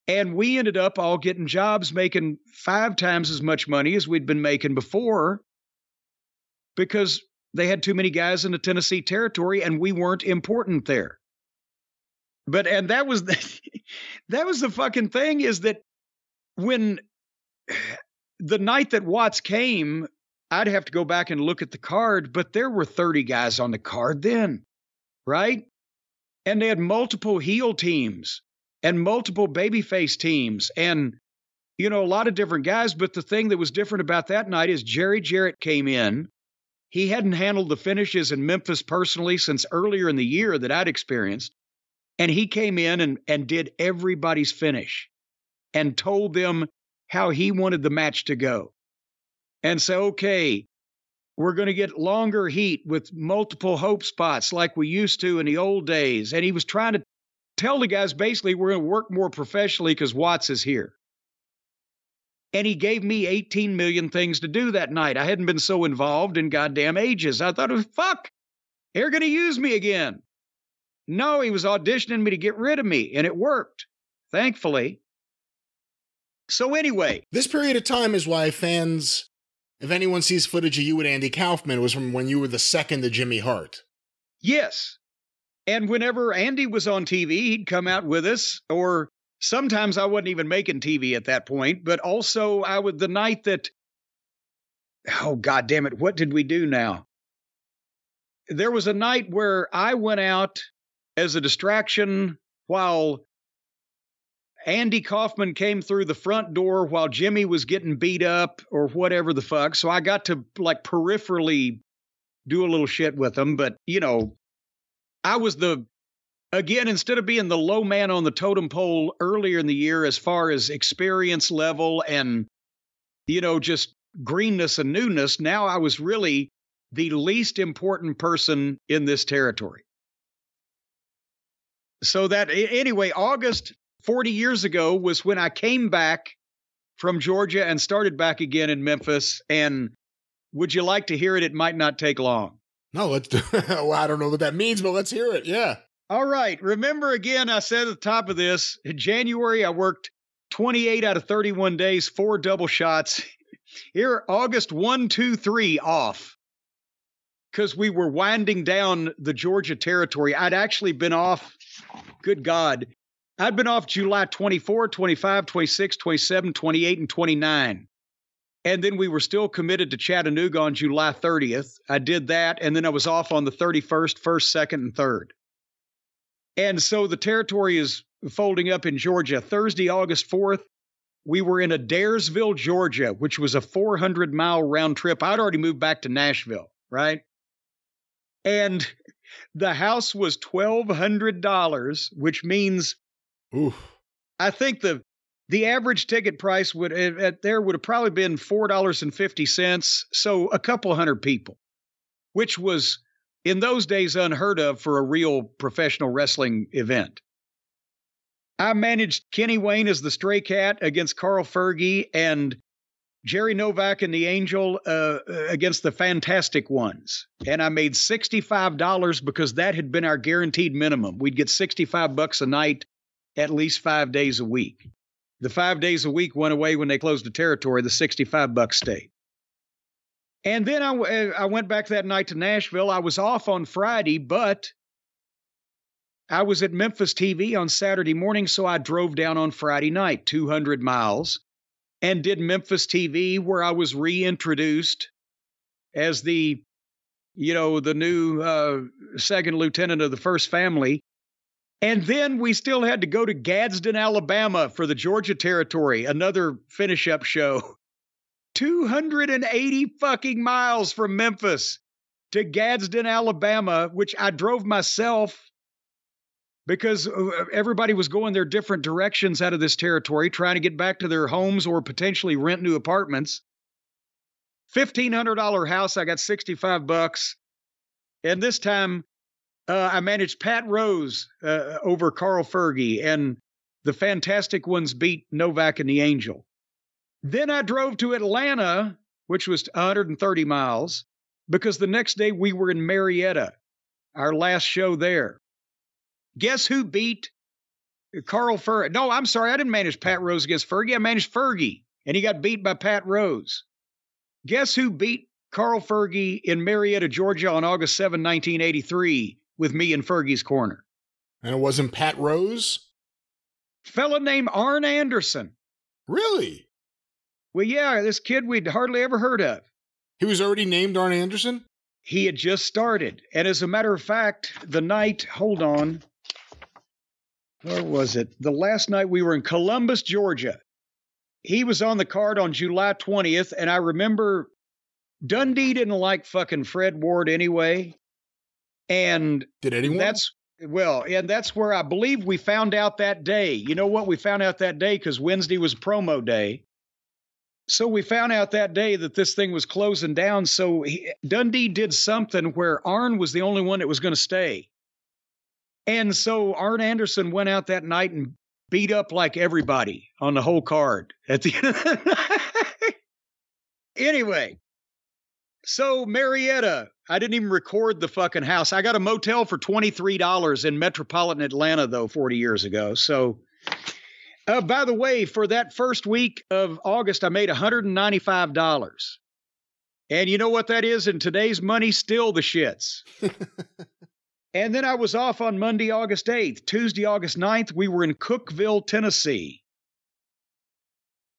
And we ended up all getting jobs making 5 times as much money as we'd been making before because they had too many guys in the Tennessee territory and we weren't important there. But, and that was, that was the fucking thing, is that when the night that Watts came, I'd have to go back and look at the card, but there were 30 guys on the card then, right? And they had multiple heel teams and multiple babyface teams and, you know, a lot of different guys. But the thing that was different about that night is Jerry Jarrett came in. He hadn't handled the finishes in Memphis personally since earlier in the year that I'd experienced. And he came in and did everybody's finish and told them how he wanted the match to go. And so, okay, we're going to get longer heat with multiple hope spots like we used to in the old days. And he was trying to tell the guys, basically, we're going to work more professionally because Watts is here. And he gave me 18 million things to do that night. I hadn't been so involved in goddamn ages. I thought, fuck, they're going to use me again. No, he was auditioning me to get rid of me, and it worked, thankfully. So anyway. This period of time is why fans, if anyone sees footage of you and Andy Kaufman, it was from when you were the second to Jimmy Hart. Yes. And whenever Andy was on TV, he'd come out with us, or sometimes I wasn't even making TV at that point, but also I would, the night that, oh, God damn it, what did we do now? There was a night where I went out as a distraction while Andy Kaufman came through the front door while Jimmy was getting beat up or whatever the fuck. So I got to like peripherally do a little shit with him. But, you know, I was the, again, instead of being the low man on the totem pole earlier in the year, as far as experience level and, you know, just greenness and newness. Now I was really the least important person in this territory. So that, anyway, August 40 years ago was when I came back from Georgia and started back again in Memphis. And would you like to hear it? It might not take long. No, let's do well, I don't know what that means, but let's hear it. Yeah. All right. Remember, again, I said at the top of this, in January, I worked 28 out of 31 days, 4 double shots. Here, August 1, 2, 3 off. Because we were winding down the Georgia territory. I'd actually been off, good God, I'd been off July 24, 25, 26, 27, 28, and 29. And then we were still committed to Chattanooga on July 30th. I did that, and then I was off on the 31st, 1st, 2nd, and 3rd. And so the territory is folding up in Georgia. Thursday, August 4th, we were in Adairsville, Georgia, which was a 400-mile round trip. I'd already moved back to Nashville, right? And the house was $1,200, which means, oof. I think the average ticket price would at there would have probably been $4.50. So a couple hundred people, which was in those days unheard of for a real professional wrestling event. I managed Kenny Wayne as the Stray Cat against Carl Fergie and Jerry Novak and the Angel against the Fantastic Ones. And I made $65 because that had been our guaranteed minimum. We'd get $65 a night, at least 5 days a week. The 5 days a week went away when they closed the territory. The $65 stayed. And then I went back that night to Nashville. I was off on Friday, but I was at Memphis TV on Saturday morning, so I drove down on Friday night, 200 miles. And did Memphis TV, where I was reintroduced as the, you know, the new second lieutenant of the first family. And then we still had to go to Gadsden, Alabama for the Georgia territory, another finish-up show. 280 fucking miles from Memphis to Gadsden, Alabama, which I drove myself because everybody was going their different directions out of this territory, trying to get back to their homes or potentially rent new apartments. $1,500 house, I got $65. And this time, I managed Pat Rose over Carl Fergie, and the Fantastic Ones beat Novak and the Angel. Then I drove to Atlanta, which was 130 miles, because the next day we were in Marietta, our last show there. Guess who beat Carl Ferg. No, I'm sorry. I didn't manage Pat Rose against Fergie. I managed Fergie, and he got beat by Pat Rose. Guess who beat Carl Fergie in Marietta, Georgia on August 7, 1983 with me in Fergie's Corner? And it wasn't Pat Rose? Fella named Arn Anderson. Really? Well, yeah, this kid we'd hardly ever heard of. He was already named Arn Anderson? He had just started. And as a matter of fact, the night, hold on, where was it? The last night we were in Columbus, Georgia. He was on the card on July 20th, and I remember Dundee didn't like fucking Fred Ward anyway. And did anyone? That's where I believe we found out that day. You know what? We found out that day because Wednesday was promo day. So we found out that day that this thing was closing down. So Dundee did something where Arn was the only one that was going to stay. And so Arn Anderson went out that night and beat up like everybody on the whole card at the end of the night. Anyway. So Marietta, I didn't even record the fucking house. I got a motel for $23 in metropolitan Atlanta, though, 40 years ago. So, by the way, for that first week of August, I made $195. And you know what that is? In today's money, still the shits. And then I was off on Monday, August 8th. Tuesday, August 9th, we were in Cookeville, Tennessee.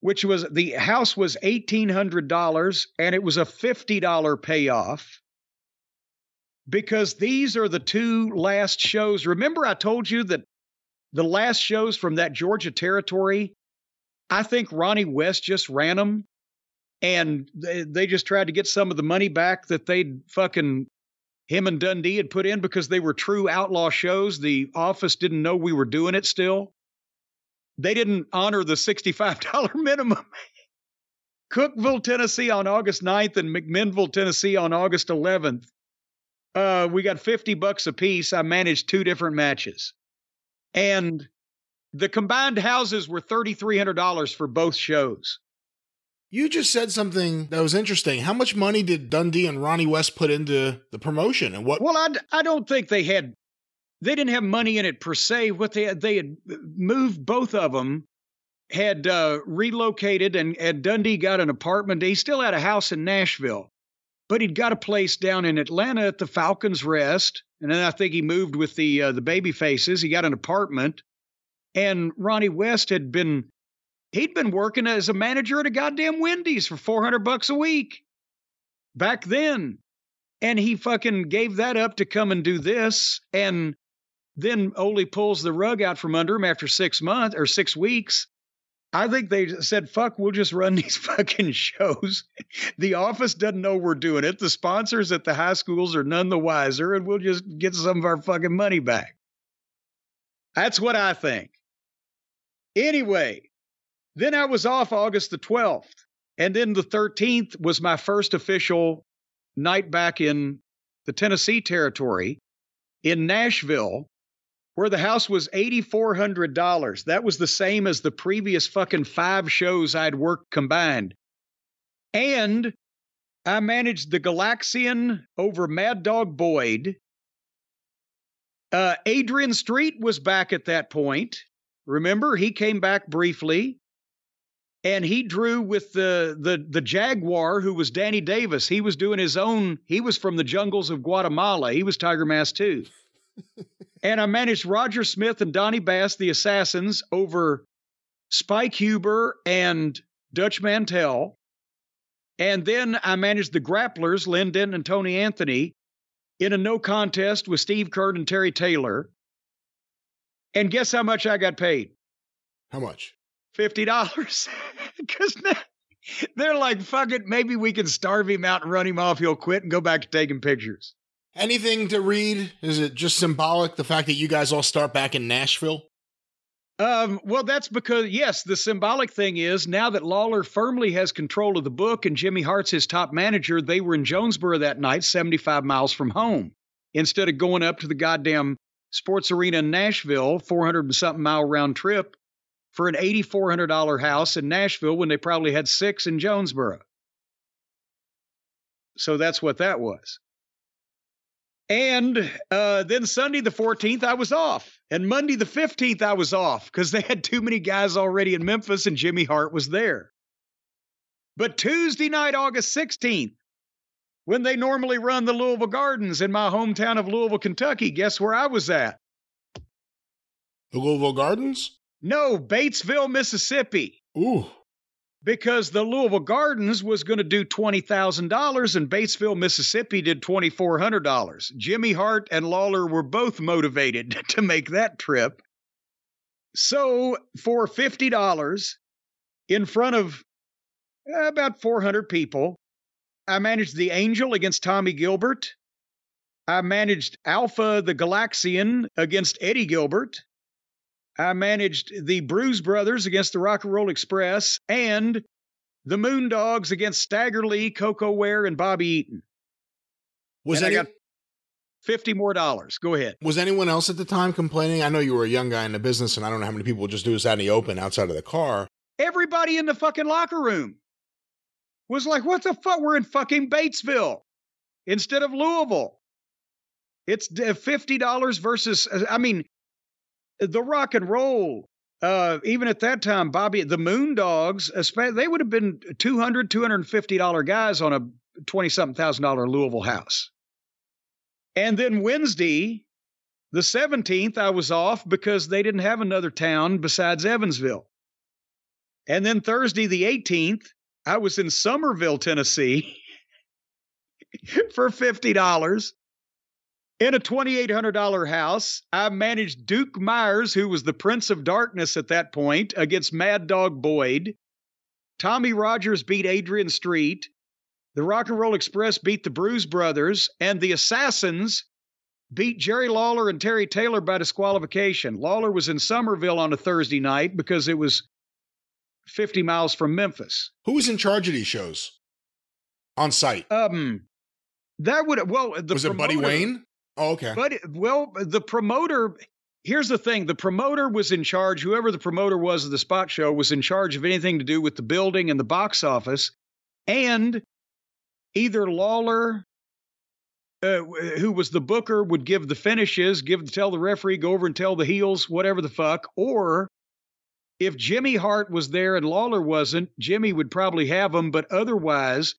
Which was, the house was $1,800, and it was a $50 payoff because these are the two last shows. Remember I told you that the last shows from that Georgia territory, I think Ronnie West just ran them, and they just tried to get some of the money back that they'd fucking, him and Dundee had put in because they were true outlaw shows. The office didn't know we were doing it still. They didn't honor the $65 minimum. Cookeville, Tennessee on August 9th and McMinnville, Tennessee on August 11th. We got $50 apiece. I managed two different matches. And the combined houses were $3,300 for both shows. You just said something that was interesting. How much money did Dundee and Ronnie West put into the promotion? And what? Well, I don't think they had... They didn't have money in it per se. What they had moved, both of them had relocated, and Dundee got an apartment. He still had a house in Nashville, but he'd got a place down in Atlanta at the Falcons Rest. And then I think he moved with the Baby Faces. He got an apartment, and Ronnie West he'd been working as a manager at a goddamn Wendy's for $400 a week back then, and he fucking gave that up to come and do this. And then Ole pulls the rug out from under him after 6 months or 6 weeks. I think they said, fuck, we'll just run these fucking shows. The office doesn't know we're doing it. The sponsors at the high schools are none the wiser, and we'll just get some of our fucking money back. That's what I think. Anyway, then I was off August the 12th. And then the 13th was my first official night back in the Tennessee territory in Nashville, where the house was $8,400. That was the same as the previous fucking 5 shows I'd worked combined. And I managed the Galaxian over Mad Dog Boyd. Adrian Street was back at that point. Remember, he came back briefly. And he drew with the Jaguar, who was Danny Davis. He was doing his own. He was from the jungles of Guatemala. He was Tiger Mask too. And I managed Roger Smith and Donnie Bass, the Assassins, over Spike Huber and Dutch Mantel. And then I managed the Grapplers, Lynn Denton and Tony Anthony, in a no contest with Steve Kern and Terry Taylor. And guess how much I got paid? How much? $50. Because they're like, fuck it, maybe we can starve him out and run him off. He'll quit and go back to taking pictures. Anything to read? Is it just symbolic, the fact that you guys all start back in Nashville? Well, that's because, yes, the symbolic thing is now that Lawler firmly has control of the book and Jimmy Hart's his top manager, they were in Jonesboro that night, 75 miles from home, instead of going up to the goddamn sports arena in Nashville, 400 and something mile round trip, for an $8,400 house in Nashville when they probably had 6 in Jonesboro. So that's what that was. And then Sunday the 14th, I was off. And Monday the 15th, I was off because they had too many guys already in Memphis and Jimmy Hart was there. But Tuesday night, August 16th, when they normally run the Louisville Gardens in my hometown of Louisville, Kentucky, guess where I was at? The Louisville Gardens? No, Batesville, Mississippi. Ooh. Because the Louisville Gardens was going to do $20,000 and Batesville, Mississippi did $2,400. Jimmy Hart and Lawler were both motivated to make that trip. So for $50 in front of about 400 people, I managed the Angel against Tommy Gilbert. I managed Alpha the Galaxian against Eddie Gilbert. I managed the Bruise Brothers against the Rock and Roll Express and the Moondogs against Stagger Lee, Coco Ware, and Bobby Eaton. I got $50 more. Go ahead. Was anyone else at the time complaining? I know you were a young guy in the business, and I don't know how many people would just do this out in the open outside of the car. Everybody in the fucking locker room was like, what the fuck? We're in fucking Batesville instead of Louisville. It's $50 versus, I mean, the Rock and Roll, even at that time, Bobby, the Moondogs, they would have been $200, $250 guys on a $20-something thousand Louisville house. And then Wednesday, the 17th, I was off because they didn't have another town besides Evansville. And then Thursday, the 18th, I was in Somerville, Tennessee for $50. In a $2,800 house, I managed Duke Myers, who was the Prince of Darkness at that point, against Mad Dog Boyd. Tommy Rogers beat Adrian Street. The Rock and Roll Express beat the Bruise Brothers. And the Assassins beat Jerry Lawler and Terry Taylor by disqualification. Lawler was in Somerville on a Thursday night because it was 50 miles from Memphis. Who was in charge of these shows on site? Was it Buddy Wayne? Oh, okay. The promoter, here's the thing. The promoter was in charge. Whoever the promoter was of the spot show was in charge of anything to do with the building and the box office. And either Lawler, who was the booker, would give the finishes, tell the referee, go over and tell the heels, whatever the fuck. Or if Jimmy Hart was there and Lawler wasn't, Jimmy would probably have them. But otherwise,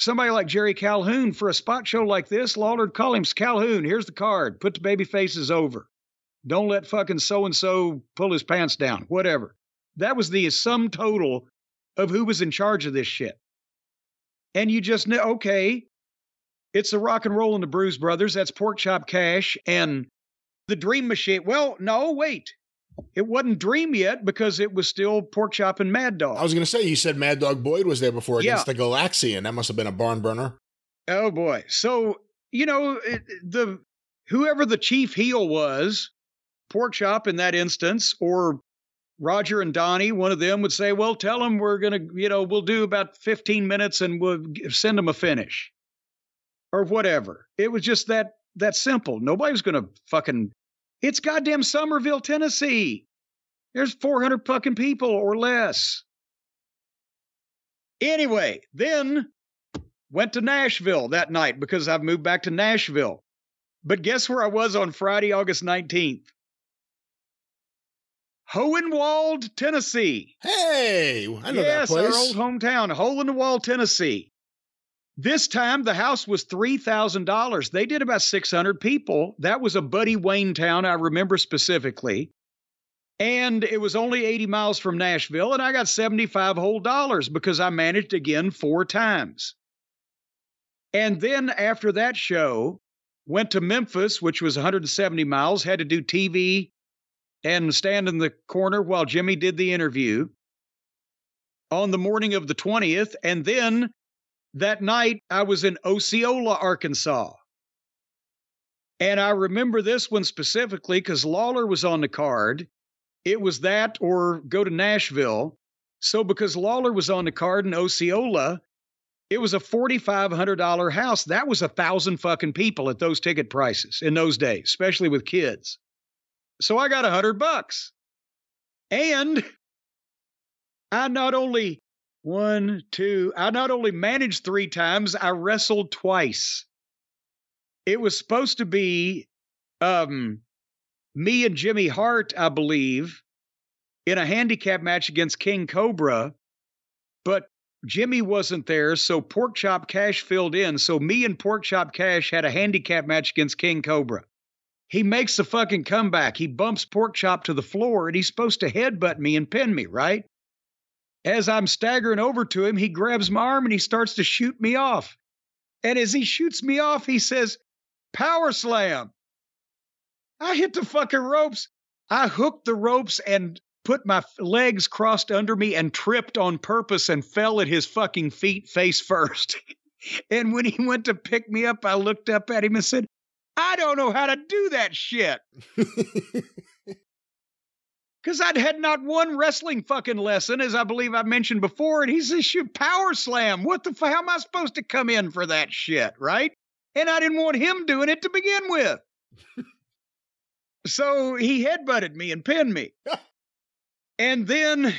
somebody like Jerry Calhoun, for a spot show like this, Lawler would call him, Calhoun, here's the card. Put the baby faces over. Don't let fucking so-and-so pull his pants down. Whatever. That was the sum total of who was in charge of this shit. And you just know, okay, it's the Rock and Roll and the Bruise Brothers. That's Porkchop Cash and the Dream Machine. Well, no, wait. It wasn't Dream yet because it was still Porkchop and Mad Dog. I was going to say, you said Mad Dog Boyd was there before against the Galaxian. That must have been a barn burner. Oh, boy. So, you know, whoever the chief heel was, Porkchop in that instance, or Roger and Donnie, one of them would say, well, tell them we're going to, you know, we'll do about 15 minutes and we'll send them a finish or whatever. It was just that simple. Nobody was going to fucking... It's goddamn Somerville, Tennessee. There's 400 fucking people or less. Anyway, then went to Nashville that night because I've moved back to Nashville. But guess where I was on Friday, August 19th? Hohenwald, Tennessee. Hey, I know that place. Yes, our old hometown, Hohenwald, Tennessee. This time, the house was $3,000. They did about 600 people. That was a Buddy Wayne town, I remember specifically. And it was only 80 miles from Nashville, and I got $75 whole because I managed again 4 times. And then after that show, went to Memphis, which was 170 miles, had to do TV and stand in the corner while Jimmy did the interview on the morning of the 20th, and then... that night, I was in Osceola, Arkansas. And I remember this one specifically because Lawler was on the card. It was that or go to Nashville. So because Lawler was on the card in Osceola, it was a $4,500 house. That was 1,000 fucking people at those ticket prices in those days, especially with kids. So I got $100. And I not only managed 3 times, I wrestled twice. It was supposed to be me and Jimmy Hart, I believe, in a handicap match against King Cobra, but Jimmy wasn't there, so Porkchop Cash filled in. So me and Porkchop Cash had a handicap match against King Cobra. He makes the fucking comeback. He bumps Porkchop to the floor, and he's supposed to headbutt me and pin me, right? As I'm staggering over to him, he grabs my arm and he starts to shoot me off. And as he shoots me off, he says, "Power slam." I hit the fucking ropes. I hooked the ropes and put my legs crossed under me and tripped on purpose and fell at his fucking feet face first. And when he went to pick me up, I looked up at him and said, "I don't know how to do that shit." Because I'd had not one wrestling fucking lesson, as I believe I mentioned before. And he says, "Power slam. What the fuck? How am I supposed to come in for that shit?" Right? And I didn't want him doing it to begin with. So he headbutted me and pinned me. And then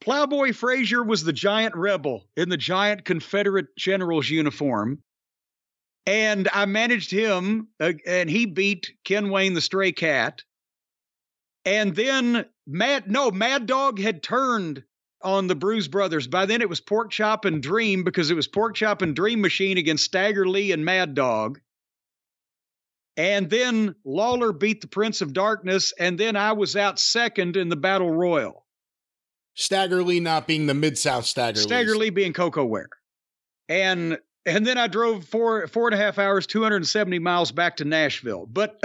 Plowboy Frazier was the giant rebel in the giant Confederate general's uniform. And I managed him, and he beat Ken Wayne the Stray Cat. And then Mad Dog had turned on the Bruise Brothers. By then it was Porkchop and Dream, because it was Porkchop and Dream Machine against Stagger Lee and Mad Dog. And then Lawler beat the Prince of Darkness, and then I was out second in the Battle Royal. Stagger Lee not being the Mid-South Stagger Lee. Stagger Lee being Coco Ware. And then I drove four and a half hours, 270 miles back to Nashville. But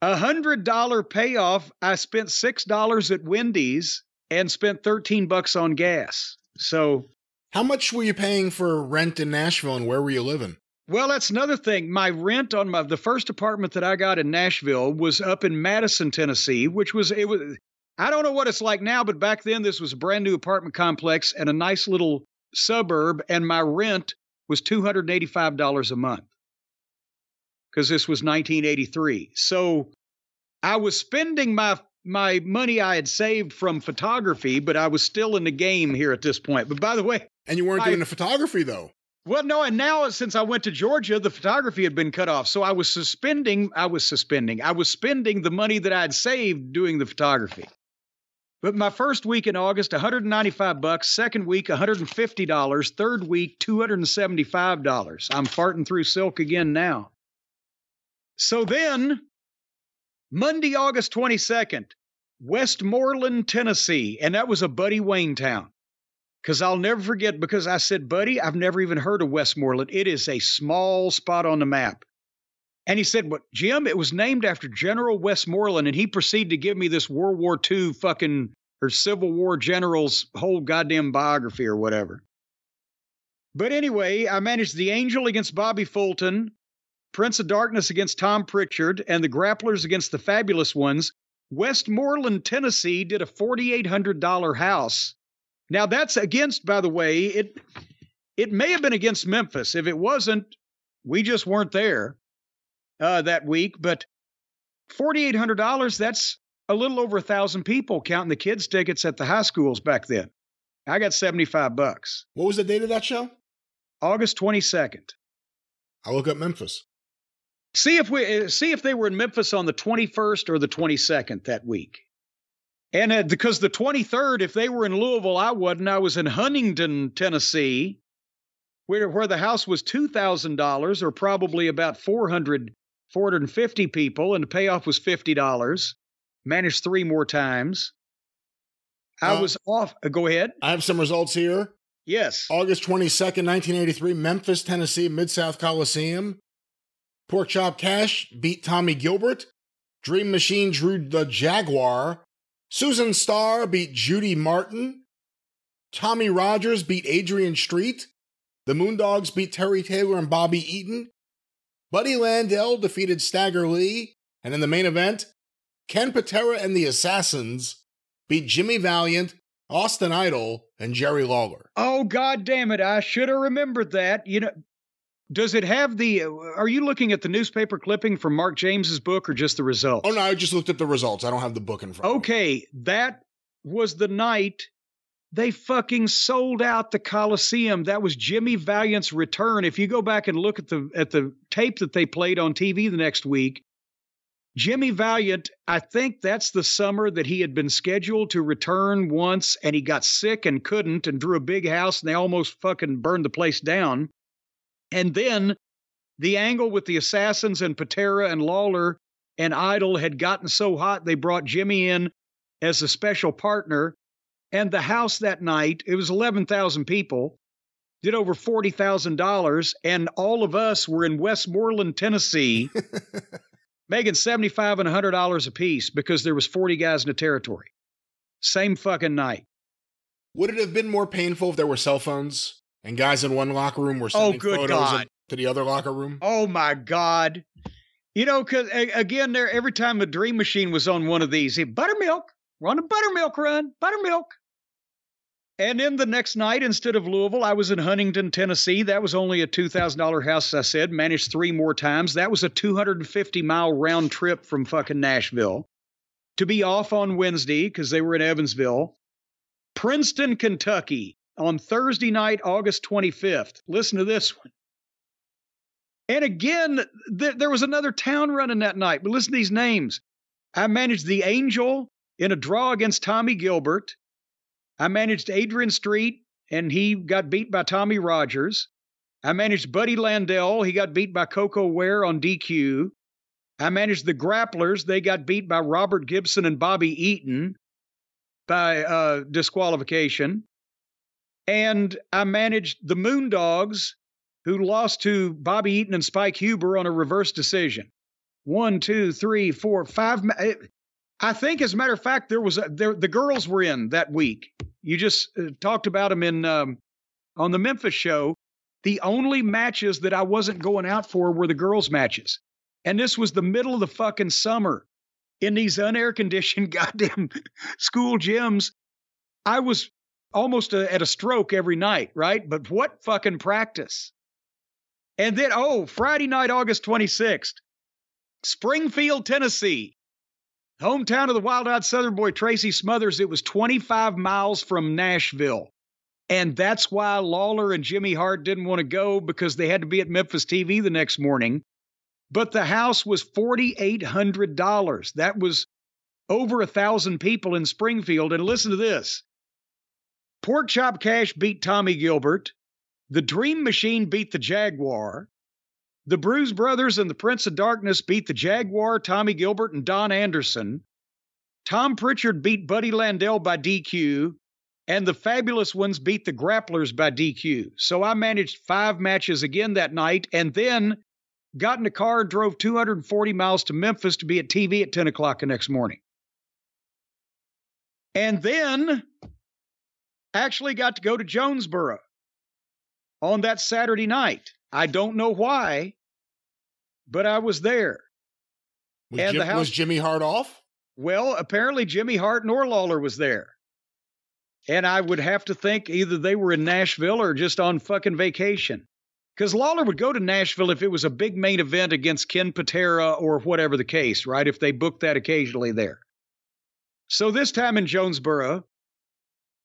$100 payoff, I spent $6 at Wendy's and spent $13 on gas. So how much were you paying for rent in Nashville, and where were you living? Well, that's another thing. My rent on the first apartment that I got in Nashville was up in Madison, Tennessee, which was, I don't know what it's like now, but back then this was a brand new apartment complex and a nice little suburb. And my rent was $285 a month, because this was 1983. So I was spending my money I had saved from photography, but I was still in the game here at this point. But by the way, and you weren't doing the photography though. Well, no, and now since I went to Georgia, the photography had been cut off. So I was spending the money that I had saved doing the photography. But my first week in August, $195, second week, $150, third week, $275. I'm farting through silk again now. So then Monday, August 22nd, Westmoreland, Tennessee. And that was a Buddy Wayne town. Because I'll never forget, because I said, "Buddy, I've never even heard of Westmoreland. It is a small spot on the map." And he said, "What, Jim? It was named after General Westmoreland." And he proceeded to give me this World War II fucking, or Civil War general's whole goddamn biography or whatever. But anyway, I managed the Angel against Bobby Fulton, Prince of Darkness against Tom Pritchard, and the Grapplers against the Fabulous Ones. Westmoreland, Tennessee did a $4,800 house. Now, that's against, by the way, it may have been against Memphis. If it wasn't, we just weren't there that week. But $4,800, that's a little over 1,000 people, counting the kids' tickets at the high schools back then. I got $75. What was the date of that show? August 22nd. I'll look up Memphis. See if they were in Memphis on the 21st or the 22nd that week. And because the 23rd, if they were in Louisville, I wasn't. I was in Huntington, Tennessee, where the house was $2,000, or probably about 450 people, and the payoff was $50. Managed three more times. I was off. Go ahead. I have some results here. Yes. August 22nd, 1983, Memphis, Tennessee, Mid-South Coliseum. Porkchop Cash beat Tommy Gilbert. Dream Machine drew the Jaguar. Susan Starr beat Judy Martin. Tommy Rogers beat Adrian Street. The Moondogs beat Terry Taylor and Bobby Eaton. Buddy Landell defeated Stagger Lee. And in the main event, Ken Patera and the Assassins beat Jimmy Valiant, Austin Idol, and Jerry Lawler. Oh, God damn it. I should have remembered that. You know, does it have the, are you looking at the newspaper clipping from Mark James's book or just the results? Oh, no, I just looked at the results. I don't have the book in front of me. Okay, that was the night They fucking sold out the Coliseum. That was Jimmy Valiant's return. If you go back and look at the tape that they played on TV the next week, Jimmy Valiant, I think that's the summer that he had been scheduled to return once, and he got sick and couldn't and drew a big house, and they almost fucking burned the place down. And then the angle with the Assassins and Patera and Lawler and Idol had gotten so hot, they brought Jimmy in as a special partner. And the house that night, it was 11,000 people, did over $40,000, and all of us were in Westmoreland, Tennessee, making $75 and $100 a piece because there was 40 guys in the territory. Same fucking night. Would it have been more painful if there were cell phones and guys in one locker room were sending photos to the other locker room? Oh, my God. You know, because again, there every time a Dream Machine was on one of these, buttermilk. We're on a buttermilk run, buttermilk. And then the next night, instead of Louisville, I was in Huntington, Tennessee. That was only a $2,000 house, as I said, managed three more times. That was a 250-mile round trip from fucking Nashville. To be off on Wednesday, because they were in Evansville. Princeton, Kentucky, on Thursday night, August 25th. Listen to this one. And again, there was another town running that night, but listen to these names. I managed the Angel in a draw against Tommy Gilbert. I managed Adrian Street, and he got beat by Tommy Rogers. I managed Buddy Landell. He got beat by Coco Ware on DQ. I managed the Grapplers. They got beat by Robert Gibson and Bobby Eaton by disqualification. And I managed the Moondogs, who lost to Bobby Eaton and Spike Huber on a reverse decision. 1, 2, 3, 4, 5... I think, as a matter of fact, the girls were in that week. You just talked about them on the Memphis show. The only matches that I wasn't going out for were the girls' matches. And this was the middle of the fucking summer in these unair-conditioned goddamn school gyms. I was almost at a stroke every night, right? But what fucking practice? And then, Friday night, August 26th, Springfield, Tennessee. Hometown of the wild-eyed Southern boy, Tracy Smothers. It was 25 miles from Nashville. And that's why Lawler and Jimmy Hart didn't want to go, because they had to be at Memphis TV the next morning. But the house was $4,800. That was over 1,000 people in Springfield. And listen to this. Pork Chop Cash beat Tommy Gilbert. The Dream Machine beat the Jaguar. The Bruise Brothers and the Prince of Darkness beat the Jaguar, Tommy Gilbert, and Don Anderson. Tom Pritchard beat Buddy Landell by DQ, and the Fabulous Ones beat the Grapplers by DQ. So I managed 5 matches again that night, and then got in a car and drove 240 miles to Memphis to be at TV at 10 o'clock the next morning. And then actually got to go to Jonesboro on that Saturday night. I don't know why, but I was there. Was Jimmy Hart off? Well, apparently Jimmy Hart nor Lawler was there. And I would have to think either they were in Nashville or just on fucking vacation. Because Lawler would go to Nashville if it was a big main event against Ken Patera or whatever the case, right? If they booked that occasionally there. So this time in Jonesboro,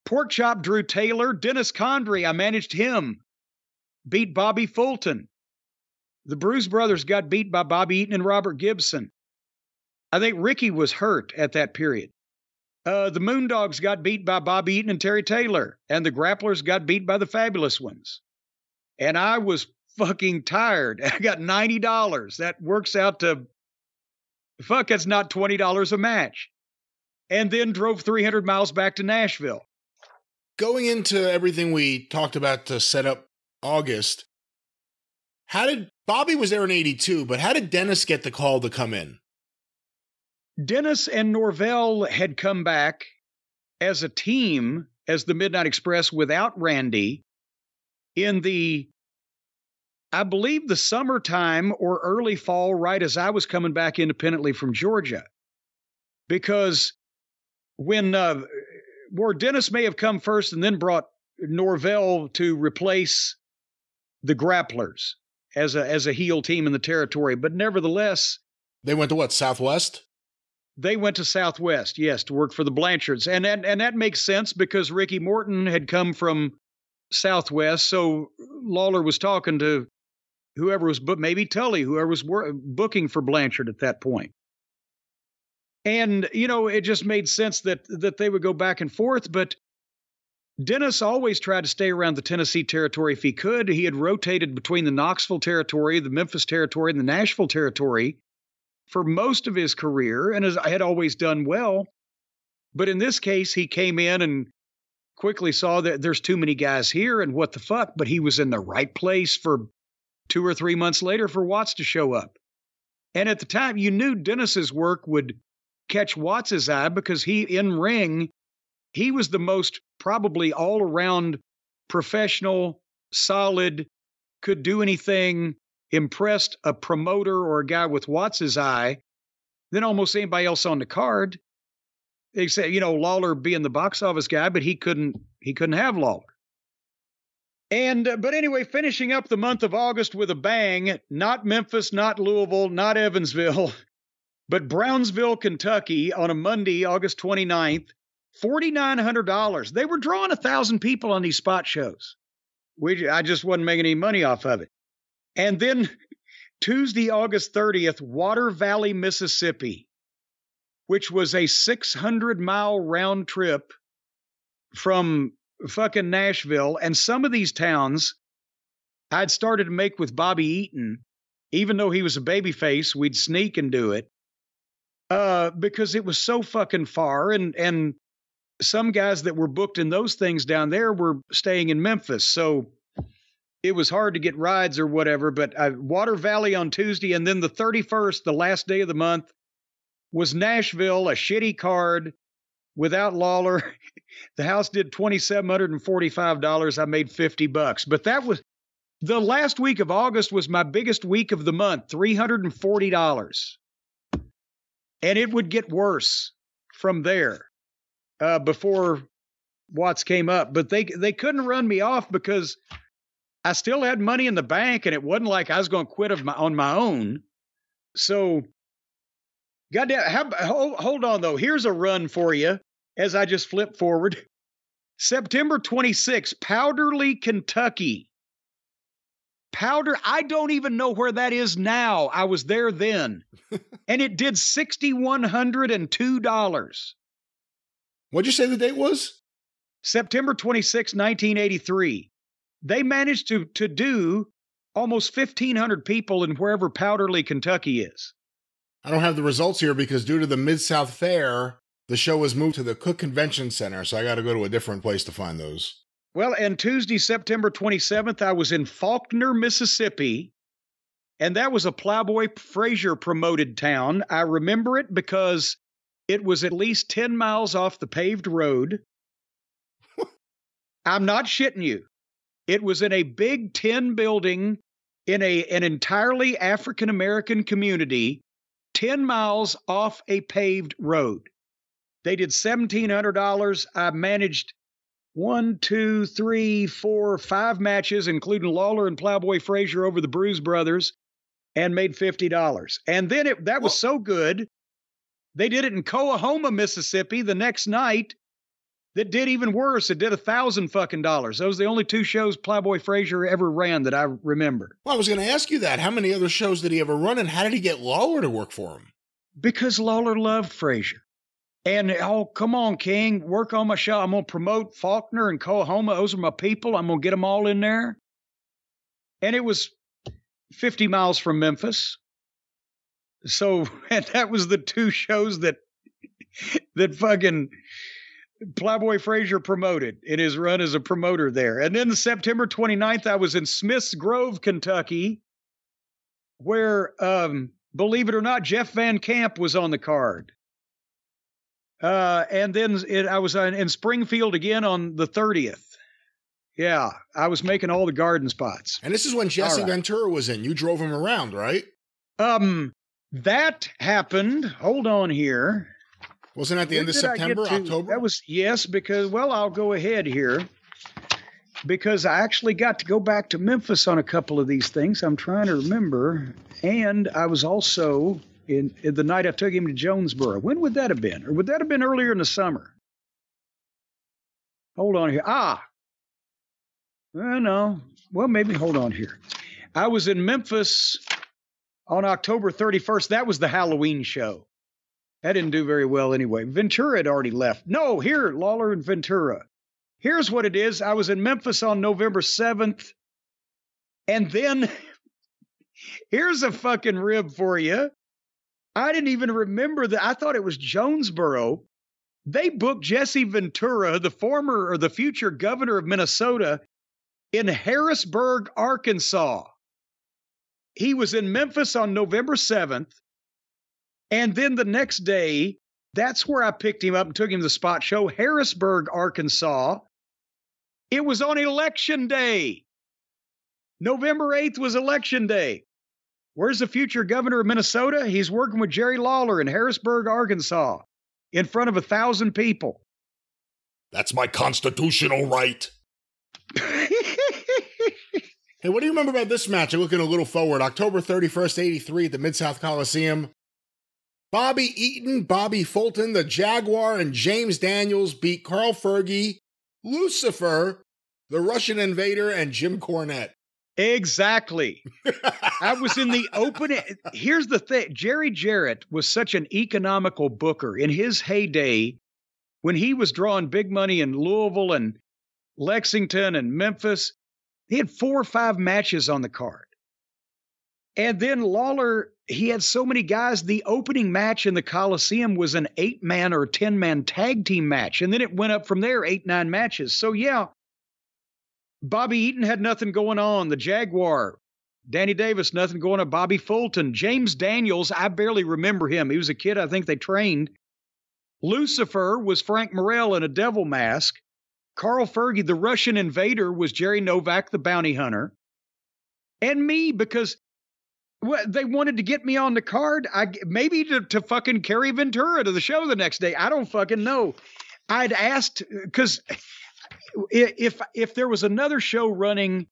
Porkchop Drew Taylor, Dennis Condrey, I managed him, beat Bobby Fulton. The Bruise Brothers got beat by Bobby Eaton and Robert Gibson. I think Ricky was hurt at that period. The Moondogs got beat by Bobby Eaton and Terry Taylor, and the Grapplers got beat by the Fabulous Ones. And I was fucking tired. I got $90. That works out to, fuck, that's not $20 a match. And then drove 300 miles back to Nashville. Going into everything we talked about to set up August, Bobby was there in 82, but how did Dennis get the call to come in? Dennis and Norvell had come back as a team, as the Midnight Express without Randy, in I believe the summertime or early fall, right as I was coming back independently from Georgia. Because Dennis may have come first and then brought Norvell to replace the Grapplers as a heel team in the territory. But nevertheless, they went to what, Southwest? They went to Southwest, yes, to work for the Blanchards. And that makes sense because Ricky Morton had come from Southwest. So Lawler was talking to whoever was, but maybe Tully, whoever was booking for Blanchard at that point. And, you know, it just made sense that they would go back and forth. But Dennis always tried to stay around the Tennessee territory if he could. He had rotated between the Knoxville territory, the Memphis territory, and the Nashville territory for most of his career, and had always done well. But in this case, he came in and quickly saw that there's too many guys here and what the fuck, but he was in the right place for 2 or 3 months later for Watts to show up. And at the time, you knew Dennis's work would catch Watts's eye because in ring, he was the most probably all-around professional, solid, could do anything, impressed a promoter or a guy with Watts's eye than almost anybody else on the card, except, you know, Lawler being the box office guy, but he couldn't have Lawler. But anyway, finishing up the month of August with a bang, not Memphis, not Louisville, not Evansville, but Brownsville, Kentucky on a Monday, August 29th, $4,900. They were drawing 1,000 people on these spot shows. I just wasn't making any money off of it. And then Tuesday, August 30th, Water Valley, Mississippi, which was a 600-mile round trip from fucking Nashville. And some of these towns I'd started to make with Bobby Eaton, even though he was a babyface, we'd sneak and do it because it was so fucking far. And some guys that were booked in those things down there were staying in Memphis. So it was hard to get rides or whatever, but Water Valley on Tuesday. And then the 31st, the last day of the month, was Nashville, a shitty card without Lawler. The house did $2,745. I made $50. But that was the last week of August was my biggest week of the month, $340. And it would get worse from there before Watts came up. But they couldn't run me off because I still had money in the bank, and it wasn't like I was going to quit on my own. So, goddamn, hold on, though. Here's a run for you as I just flip forward. September 26th, Powderly, Kentucky. I don't even know where that is now. I was there then. And it did $6,102. What'd you say the date was? September 26, 1983. They managed to do almost 1,500 people in wherever Powderly, Kentucky is. I don't have the results here because due to the Mid-South Fair, the show was moved to the Cook Convention Center, so I got to go to a different place to find those. Well, and Tuesday, September 27th, I was in Faulkner, Mississippi, and that was a Plowboy Frazier-promoted town. I remember it because it was at least 10 miles off the paved road. I'm not shitting you. It was in a big tin building in an entirely African-American community, 10 miles off a paved road. They did $1,700. I managed 5 matches, including Lawler and Plowboy Frazier over the Bruise Brothers, and made $50. And then that was so good, they did it in Coahoma, Mississippi the next night. That did even worse. It did $1,000 fucking dollars. Those were the only 2 shows Plowboy Frazier ever ran that I remember. Well, I was going to ask you that. How many other shows did he ever run, and how did he get Lawler to work for him? Because Lawler loved Frazier. And, oh, come on, King, work on my show. I'm going to promote Faulkner and Coahoma. Those are my people. I'm going to get them all in there. And it was 50 miles from Memphis. So and that was the 2 shows that fucking Plowboy Frazier promoted in his run as a promoter there. And then September 29th, I was in Smiths Grove, Kentucky, where, believe it or not, Jeff Van Camp was on the card. And then I was in Springfield again on the 30th. Yeah, I was making all the garden spots. And this is when Jesse Ventura was in. You drove him around, right? That happened. Hold on here. Wasn't that the end of September, October? That was, yes, because, well, I'll go ahead here because I actually got to go back to Memphis on a couple of these things. I'm trying to remember. And I was also, in the night I took him to Jonesboro. When would that have been? Or would that have been earlier in the summer? Hold on here. Hold on here. I was in Memphis on October 31st. That was the Halloween show. That didn't do very well anyway. Ventura had already left. No, here, Lawler and Ventura. Here's what it is. I was in Memphis on November 7th. And then here's a fucking rib for you. I didn't even remember that. I thought it was Jonesboro. They booked Jesse Ventura, the former or the future governor of Minnesota, in Harrisburg, Arkansas. He was in Memphis on November 7th. And then the next day, that's where I picked him up and took him to the spot show, Harrisburg, Arkansas. It was on election day. November 8th was election day. Where's the future governor of Minnesota? He's working with Jerry Lawler in Harrisburg, Arkansas, in front of 1,000 people. That's my constitutional right. Hey, what do you remember about this match? I'm looking a little forward. October 31st, 83 at the Mid-South Coliseum. Bobby Eaton, Bobby Fulton, the Jaguar, and James Daniels beat Carl Fergie, Lucifer, the Russian Invader, and Jim Cornette. Exactly. I was in the open. Here's the thing. Jerry Jarrett was such an economical booker in his heyday when he was drawing big money in Louisville and Lexington and Memphis. He had 4 or 5 matches on the card. And then Lawler, he had so many guys. The opening match in the Coliseum was an 8-man or 10-man tag team match. And then it went up from there, 8, 9 matches. So yeah. Bobby Eaton had nothing going on. The Jaguar, Danny Davis, nothing going on. Bobby Fulton, James Daniels, I barely remember him. He was a kid I think they trained. Lucifer was Frank Morrell in a devil mask. Carl Fergie, the Russian Invader, was Jerry Novak, the Bounty Hunter. And me, because they wanted to get me on the card. Maybe to fucking carry Ventura to the show the next day. I don't fucking know. I'd asked, because if there was another show running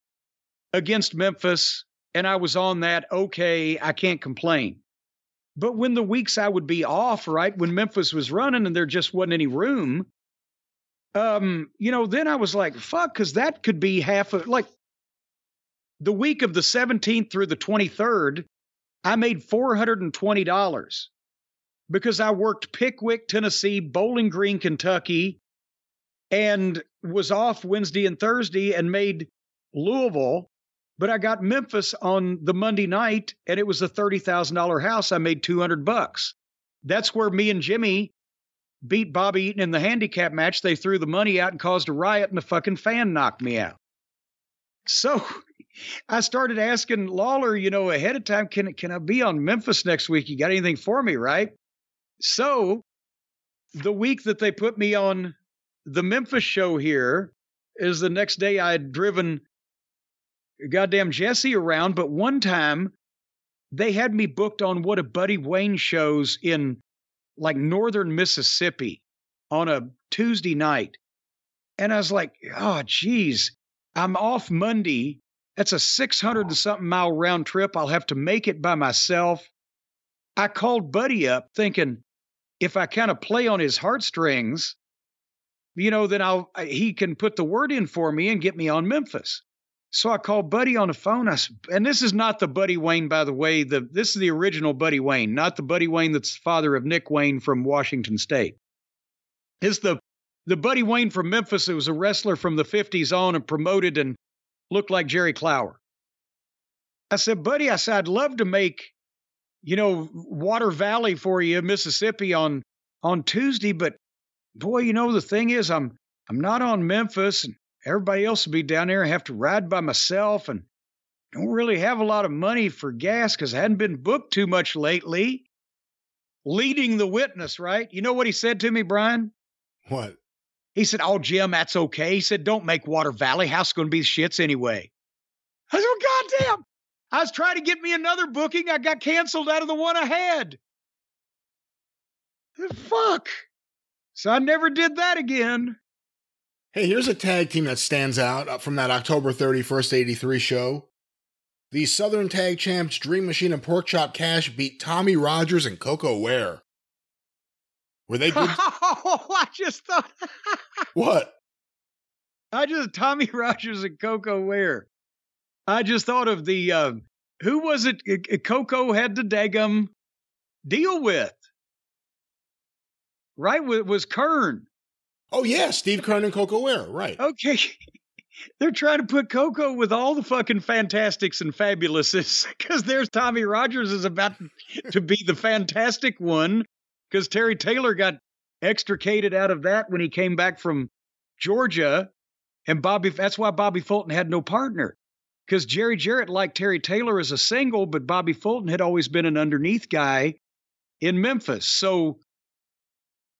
against Memphis and I was on that, okay, I can't complain. But when the weeks I would be off, right, when Memphis was running and there just wasn't any room, then I was like, fuck, because that could be half of, like, the week of the 17th through the 23rd, I made $420 because I worked Pickwick, Tennessee, Bowling Green, Kentucky, and was off Wednesday and Thursday and made Louisville, but I got Memphis on the Monday night, and it was a $30,000 house. I made $200. That's where me and Jimmy beat Bobby Eaton in the handicap match. They threw the money out and caused a riot, and a fucking fan knocked me out. So I started asking Lawler, ahead of time, can I be on Memphis next week? You got anything for me, right? So the week that they put me on the Memphis show here is the next day I had driven goddamn Jesse around. But one time they had me booked on one of Buddy Wayne's shows in like northern Mississippi on a Tuesday night. And I was like, oh, geez, I'm off Monday. That's a 600 and something mile round trip. I'll have to make it by myself. I called Buddy up thinking if I kind of play on his heartstrings, then he can put the word in for me and get me on Memphis. So I called Buddy on the phone. And this is not the Buddy Wayne, by the way. This is the original Buddy Wayne, not the Buddy Wayne that's the father of Nick Wayne from Washington State. It's the Buddy Wayne from Memphis who was a wrestler from the 50s on and promoted and looked like Jerry Clower. I said, Buddy, I'd love to make, Water Valley for you, Mississippi on Tuesday, but boy, the thing is, I'm not on Memphis, and everybody else will be down there. I have to ride by myself, and don't really have a lot of money for gas because I hadn't been booked too much lately. Leading the witness, right? You know what he said to me, Brian? What? He said, oh, Jim, that's okay. He said, don't make Water Valley. How's it going to be shits anyway? I said, oh, goddamn. I was trying to get me another booking. I got canceled out of the one I had. Fuck. So I never did that again. Hey, here's a tag team that stands out from that October 31st, 83 show. The Southern Tag Champs Dream Machine and Porkchop Cash beat Tommy Rogers and Coco Ware. Were they good? Oh, I just thought. What? Tommy Rogers and Coco Ware. I just thought of the, who was it Coco had to daggum deal with? Right? Was Kern. Oh, yeah. Steve Kern and Coco Ware. Right. Okay. They're trying to put Coco with all the fucking Fantastics and Fabulouses because there's Tommy Rogers is about to be the Fantastic One because Terry Taylor got extricated out of that when he came back from Georgia. And that's why Bobby Fulton had no partner because Jerry Jarrett liked Terry Taylor as a single, but Bobby Fulton had always been an underneath guy in Memphis. So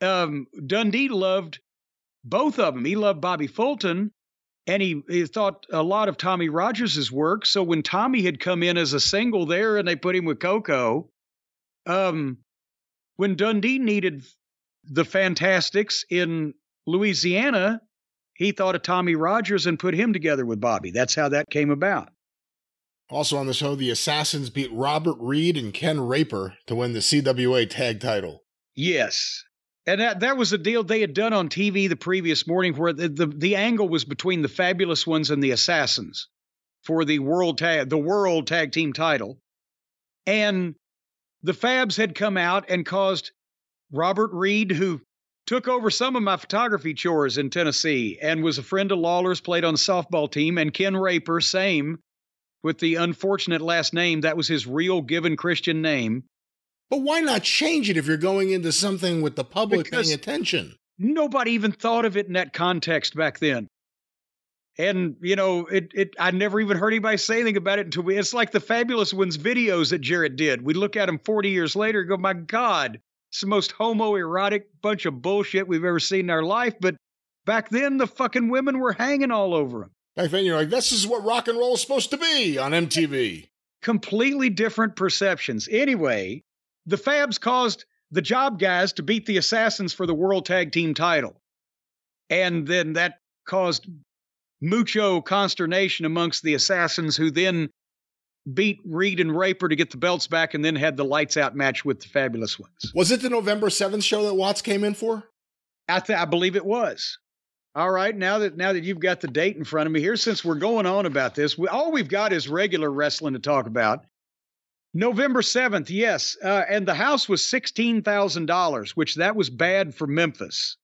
Dundee loved both of them. He loved Bobby Fulton. And he thought a lot of Tommy Rogers' work. So when Tommy had come in as a single there and they put him with Coco, when Dundee needed the Fantastics in Louisiana, he thought of Tommy Rogers and put him together with Bobby. That's how that came about. Also on the show, the Assassins beat Robert Reed and Ken Raper to win the CWA tag title. Yes. And that was a deal they had done on TV the previous morning where the angle was between the Fabulous Ones and the Assassins for the World Tag Team title. And the Fabs had come out and caused Robert Reed, who took over some of my photography chores in Tennessee and was a friend of Lawler's, played on the softball team, and Ken Raper, same, with the unfortunate last name. That was his real given Christian name. But why not change it if you're going into something with the public paying attention? Nobody even thought of it in that context back then. And, you know, I never even heard anybody say anything about it until it's like the Fabulous Ones videos that Jarrett did. We look at them 40 years later and go, my God, it's the most homoerotic bunch of bullshit we've ever seen in our life. But back then, the fucking women were hanging all over them. Back then, you're like, this is what rock and roll is supposed to be on MTV. Completely different perceptions. Anyway. The Fabs caused the Job Guys to beat the Assassins for the World Tag Team title. And then that caused mucho consternation amongst the Assassins, who then beat Reed and Raper to get the belts back and then had the lights out match with the Fabulous Ones. Was it the November 7th show that Watts came in for? I believe it was. All right, now that you've got the date in front of me here, since we're going on about this, all we've got is regular wrestling to talk about. November 7th, yes. And the house was $16,000, which that was bad for Memphis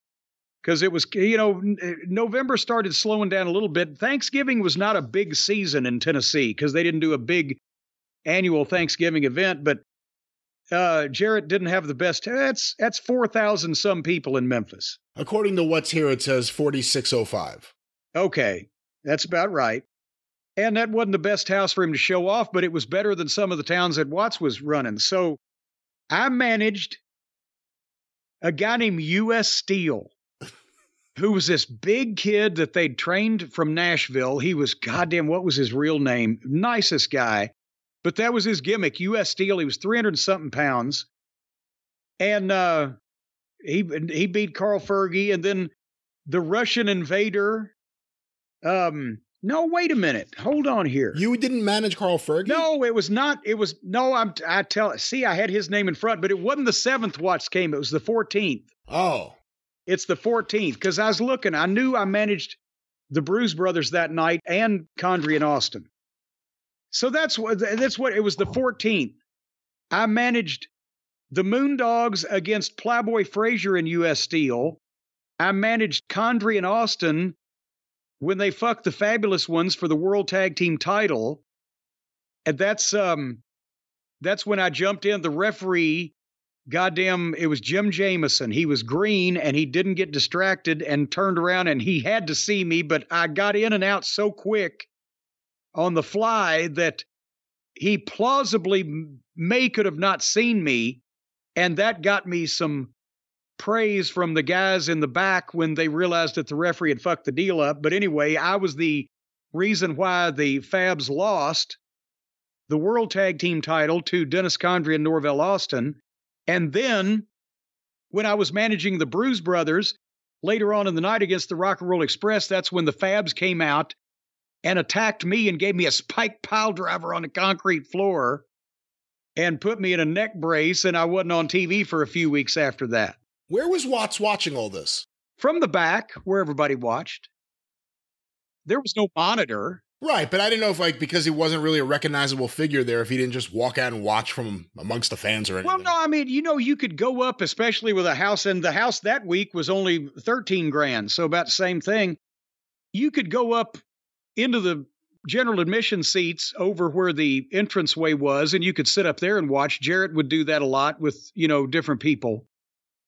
because it was, you know, November started slowing down a little bit. Thanksgiving was not a big season in Tennessee because they didn't do a big annual Thanksgiving event. But Jarrett didn't have the best. That's 4,000 some people in Memphis. According to what's here, it says 4,605. Okay, that's about right. And that wasn't the best house for him to show off, but it was better than some of the towns that Watts was running. So I managed a guy named U.S. Steele, who was this big kid that they'd trained from Nashville. He was, goddamn, what was his real name? Nicest guy. But that was his gimmick, U.S. Steele. He was 300-something pounds. And he beat Carl Fergie. And then the Russian invader, no, wait a minute. Hold on here. You didn't manage Carl Fergie? No, it was not. It was, no, I had his name in front, but it wasn't the 7th Watts came. It was the 14th. Oh. It's the 14th, because I was looking. I knew I managed the Bruise Brothers that night and Condrey and Austin. So that's what it was, the 14th. I managed the Moondogs against Plowboy Frazier and U.S. Steel. I managed Condrey and Austin when they fucked the Fabulous Ones for the World Tag Team title. And that's when I jumped in. The referee, goddamn, it was Jim Jamison. He was green and he didn't get distracted and turned around and he had to see me, but I got in and out so quick on the fly that he plausibly could have not seen me. And that got me some praise from the guys in the back when they realized that the referee had fucked the deal up. But anyway, I was the reason why the Fabs lost the World Tag Team title to Dennis Condrey and Norvell Austin. And then when I was managing the Bruise Brothers later on in the night against the Rock and Roll Express, that's when the Fabs came out and attacked me and gave me a spike pile driver on the concrete floor and put me in a neck brace, and I wasn't on TV for a few weeks after that. Where was Watts watching all this? From the back, where everybody watched. There was no monitor. Right, but I didn't know if, like, because he wasn't really a recognizable figure there, if he didn't just walk out and watch from amongst the fans or anything. Well, no, I mean, you know, you could go up, especially with a house, and the house that week was only 13 grand, so about the same thing. You could go up into the general admission seats over where the entranceway was, and you could sit up there and watch. Jarrett would do that a lot with, you know, different people,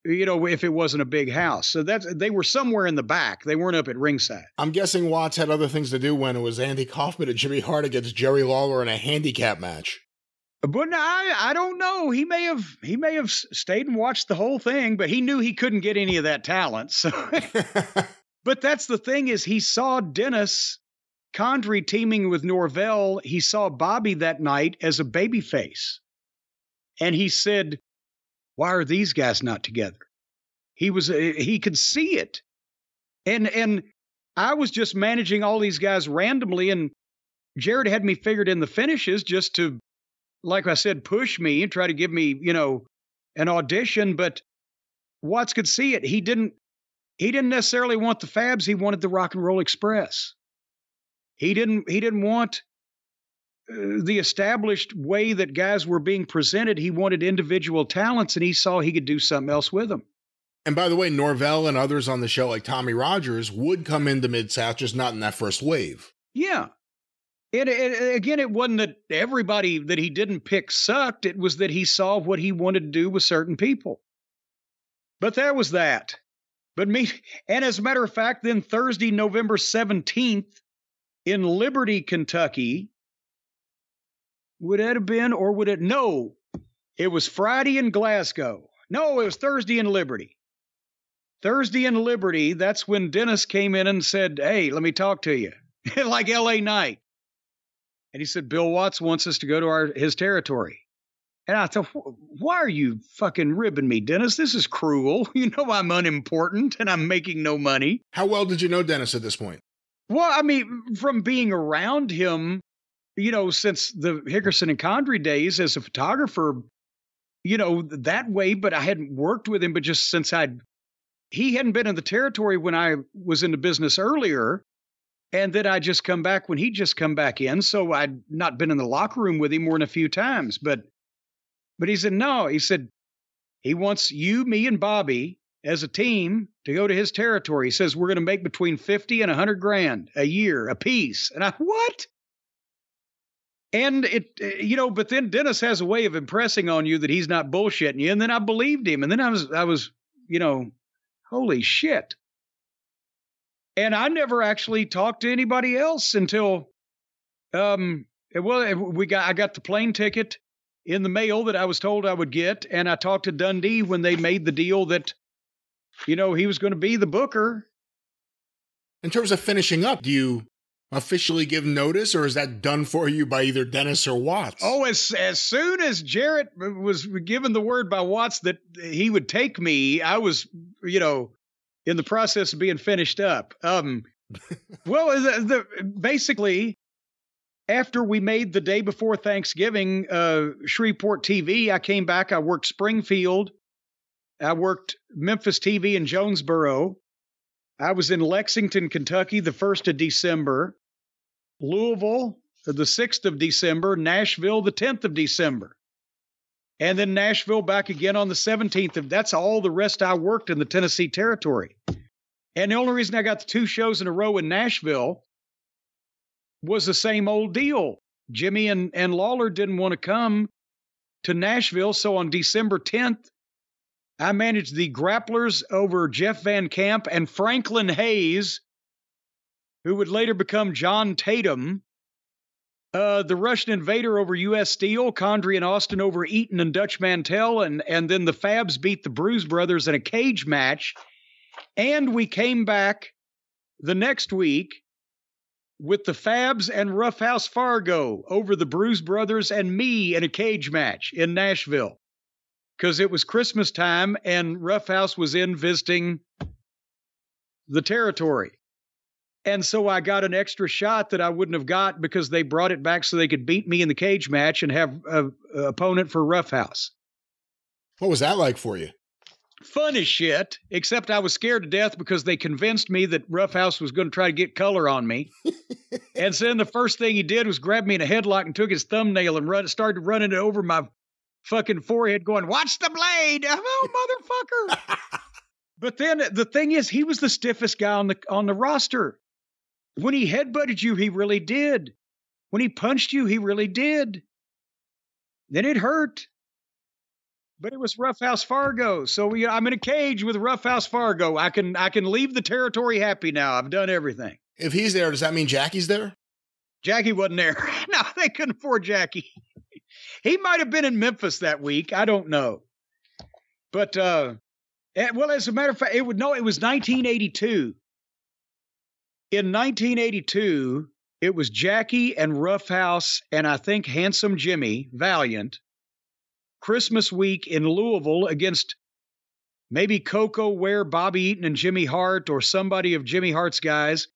you know, if it wasn't a big house. So that's, they were somewhere in the back. They weren't up at ringside. I'm guessing Watts had other things to do when it was Andy Kaufman and Jimmy Hart against Jerry Lawler in a handicap match. But no, I don't know. He may have stayed and watched the whole thing, but he knew he couldn't get any of that talent. So, but that's the thing is he saw Dennis Condrey teaming with Norvell. He saw Bobby that night as a babyface. And he said, why are these guys not together? He could see it. And I was just managing all these guys randomly, and Jared had me figured in the finishes just to, like I said, push me and try to give me, you know, an audition. But Watts could see it. He didn't necessarily want the Fabs. He wanted the Rock and Roll Express. He didn't want the established way that guys were being presented. He wanted individual talents, and he saw he could do something else with them. And by the way, Norvell and others on the show, like Tommy Rogers, would come into Mid-South, just not in that first wave. Yeah. Again, it wasn't that everybody that he didn't pick sucked. It was that he saw what he wanted to do with certain people. But that was that. But me, and as a matter of fact, then Thursday, November 17th, in Liberty, Kentucky, would it have been, or would it? No, it was Friday in Glasgow. No, it was Thursday in Liberty. Thursday in Liberty, that's when Dennis came in and said, hey, let me talk to you, like L.A. Knight. And he said, Bill Watts wants us to go to his territory. And I thought, why are you fucking ribbing me, Dennis? This is cruel. You know I'm unimportant and I'm making no money. How well did you know Dennis at this point? Well, I mean, from being around him, you know, since the Hickerson and Condrey days as a photographer, you know, that way, but I hadn't worked with him, but just since he hadn't been in the territory when I was in the business earlier, and then I just come back when he'd just come back in, so I'd not been in the locker room with him more than a few times, but he said, no, he said, he wants you, me, and Bobby as a team to go to his territory. He says, we're going to make between 50 and 100 grand a year, a piece. And I, what? And it, you know, but then Dennis has a way of impressing on you that he's not bullshitting you. And then I believed him. And then I was, you know, holy shit. And I never actually talked to anybody else until, I got the plane ticket in the mail that I was told I would get. And I talked to Dundee when they made the deal that, you know, he was going to be the booker. In terms of finishing up, do you officially give notice, or is that done for you by either Dennis or Watts? Oh, as soon as Jarrett was given the word by Watts that he would take me, I was, you know, in the process of being finished up. Well, basically, after we made the day before Thanksgiving, Shreveport TV, I came back, I worked Springfield, I worked Memphis TV in Jonesboro. I was in Lexington, Kentucky, the 1st of December. Louisville, the 6th of December. Nashville, the 10th of December. And then Nashville back again on the 17th. That's all the rest I worked in the Tennessee territory. And the only reason I got the two shows in a row in Nashville was the same old deal. Jimmy and Lawler didn't want to come to Nashville, so on December 10th, I managed the Grapplers over Jeff Van Camp and Franklin Hayes, who would later become John Tatum, the Russian Invader over U.S. Steel, Condrey and Austin over Eaton and Dutch Mantel, and then the Fabs beat the Bruise Brothers in a cage match. And we came back the next week with the Fabs and Roughhouse Fargo over the Bruise Brothers and me in a cage match in Nashville. Because it was Christmas time and Roughhouse was in visiting the territory. And so I got an extra shot that I wouldn't have got because they brought it back so they could beat me in the cage match and have an opponent for Roughhouse. What was that like for you? Fun as shit, except I was scared to death because they convinced me that Roughhouse was going to try to get color on me. And then the first thing he did was grab me in a headlock and took his thumbnail and started running it over my fucking forehead going, watch the blade. Oh, motherfucker. But then the thing is, he was the stiffest guy on the roster. When he headbutted you, he really did. When he punched you, he really did. Then it hurt. But it was Roughhouse Fargo. So I'm in a cage with Roughhouse Fargo. I can leave the territory happy now. I've done everything. If he's there, does that mean Jackie's there? Jackie wasn't there. No, they couldn't afford Jackie. He might have been in Memphis that week. I don't know. But, well, as a matter of fact, it was 1982. In 1982, it was Jackie and Roughhouse and I think Handsome Jimmy Valiant. Christmas week in Louisville against maybe Coco Ware, Bobby Eaton, and Jimmy Hart, or somebody of Jimmy Hart's guys.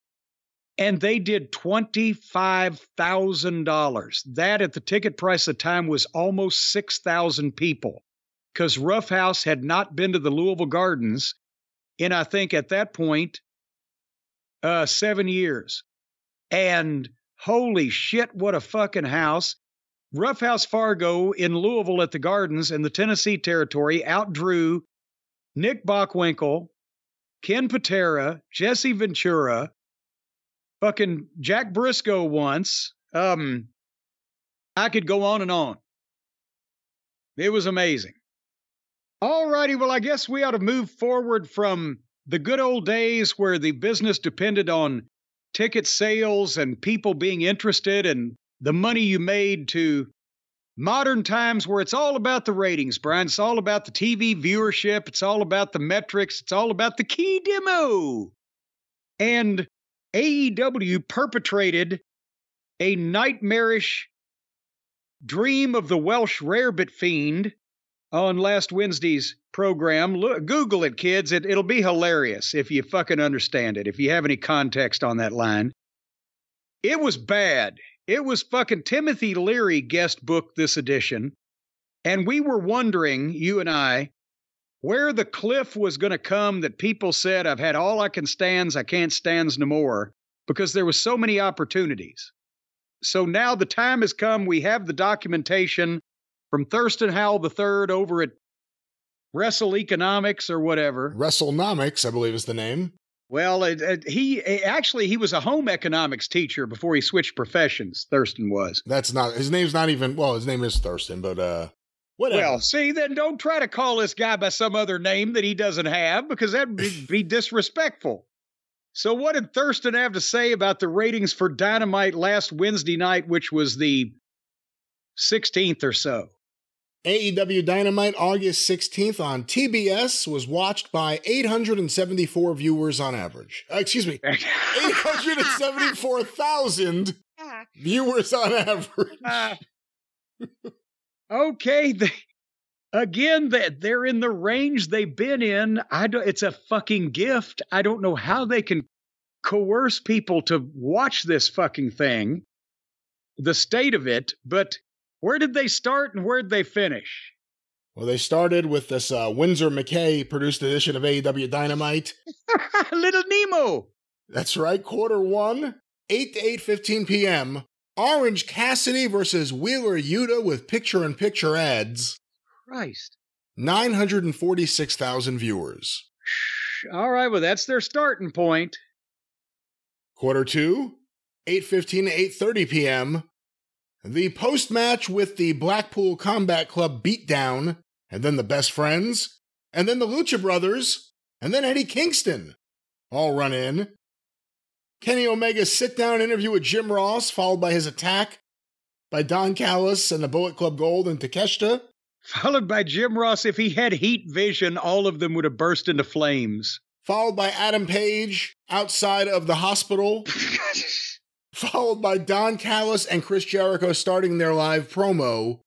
And they did $25,000. That at the ticket price at the time was almost 6,000 people because Roughhouse had not been to the Louisville Gardens in, I think at that point, 7 years. And holy shit, what a fucking house. Roughhouse Fargo in Louisville at the Gardens in the Tennessee Territory outdrew Nick Bockwinkel, Ken Patera, Jesse Ventura, fucking Jack Briscoe once. I could go on and on. It was amazing. All righty, well, I guess we ought to move forward from the good old days where the business depended on ticket sales and people being interested and the money you made to modern times where it's all about the ratings, Brian. It's all about the TV viewership. It's all about the metrics. It's all about the key demo. And AEW perpetrated a nightmarish dream of the Welsh rarebit fiend on last Wednesday's program. Look, Google it, kids. It'll be hilarious if you fucking understand it, if you have any context on that line. It was bad. It was fucking Timothy Leary guest booked this edition, and we were wondering, you and I, where the cliff was going to come that people said, I've had all I can stands, I can't stands no more, because there was so many opportunities. So now the time has come. We have the documentation from Thurston Howell III over at Wrestle Economics or whatever. Wrestlenomics, I believe is the name. Well, he was a home economics teacher before he switched professions. Thurston was. That's not, his name's not even, well, his name is Thurston, but whatever. Well, see, then don't try to call this guy by some other name that he doesn't have, because that'd be disrespectful. So what did Thurston have to say about the ratings for Dynamite last Wednesday night, which was the 16th or so? AEW Dynamite August 16th on TBS was watched by 874 viewers on average. 874,000 viewers on average. Okay. They're in the range they've been in. It's a fucking gift. I don't know how they can coerce people to watch this fucking thing, the state of it, but where did they start and where did they finish? Well, they started with this Windsor McKay produced edition of AEW Dynamite. Little Nemo. That's right. Quarter one, 8 to 8:15 p.m. Orange Cassidy versus Wheeler Yuta with picture-in-picture ads. Christ. 946,000 viewers. All right. Well, that's their starting point. Quarter two, 8:15 to 8:30 p.m. The post-match with the Blackpool Combat Club beatdown, and then the Best Friends, and then the Lucha Brothers, and then Eddie Kingston all run in. Kenny Omega's sit-down interview with Jim Ross, followed by his attack by Don Callis and the Bullet Club Gold and Takeshita. Followed by Jim Ross. If he had heat vision, all of them would have burst into flames. Followed by Adam Page outside of the hospital. Followed by Don Callis and Chris Jericho starting their live promo.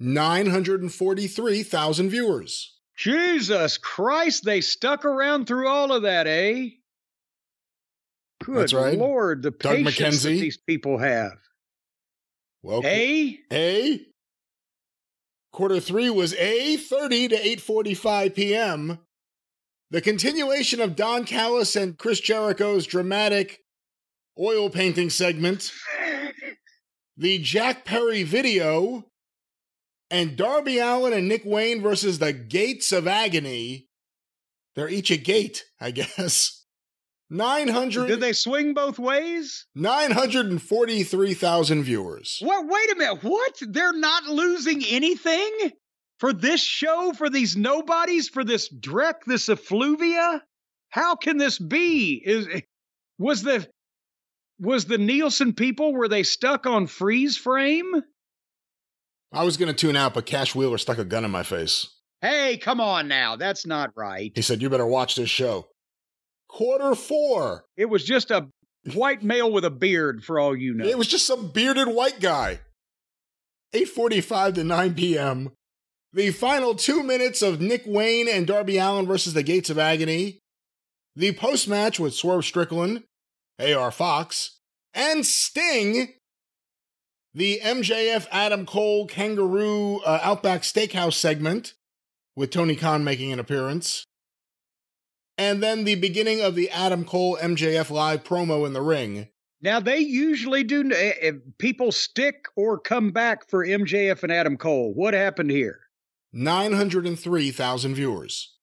943,000 viewers. Jesus Christ, they stuck around through all of that, eh? Good That's right. Lord, the Doug patience McKenzie. That these people have. Well, A? Quarter three was 8:30 to 8:45 p.m. The continuation of Don Callis and Chris Jericho's dramatic oil painting segment, the Jack Perry video, and Darby Allin and Nick Wayne versus the Gates of Agony. They're each a gate, I guess. 900. Did they swing both ways? 943,000 viewers. What? Wait a minute. What? They're not losing anything for this show, for these nobodies, for this dreck, this effluvia? How can this be? Was the Nielsen people, were they stuck on freeze frame? I was going to tune out, but Cash Wheeler stuck a gun in my face. Hey, come on now. That's not right. He said, you better watch this show. Quarter four. It was just a white male with a beard, for all you know. It was just some bearded white guy. 8:45 to 9 p.m. The final 2 minutes of Nick Wayne and Darby Allin versus the Gates of Agony. The post-match with Swerve Strickland, A.R. Fox, and Sting. The MJF Adam Cole Kangaroo Outback Steakhouse segment, with Tony Khan making an appearance. And then the beginning of the Adam Cole MJF live promo in the ring. Now, they usually do. People stick or come back for MJF and Adam Cole. What happened here? 903,000 viewers.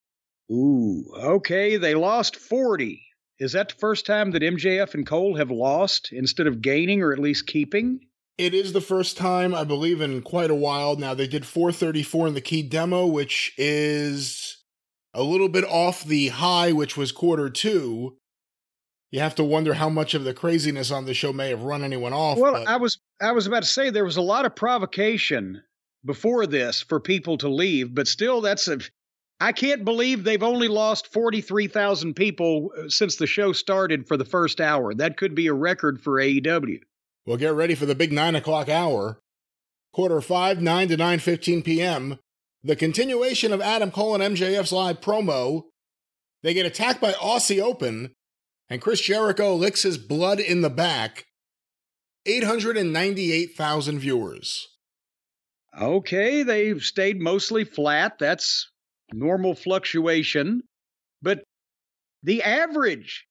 Ooh, okay. They lost 40. Is that the first time that MJF and Cole have lost instead of gaining or at least keeping? It is the first time, I believe, in quite a while. Now, they did 434 in the key demo, which is a little bit off the high, which was quarter two. You have to wonder how much of the craziness on the show may have run anyone off. Well, but I was about to say there was a lot of provocation before this for people to leave, but still, I can't believe they've only lost 43,000 people since the show started for the first hour. That could be a record for AEW. Well, get ready for the big 9 o'clock hour. Quarter 5, 9 to 9:15 p.m. The continuation of Adam Cole and MJF's live promo. They get attacked by Aussie Open, and Chris Jericho licks his blood in the back. 898,000 viewers. Okay, they stayed mostly flat. That's normal fluctuation. But the average,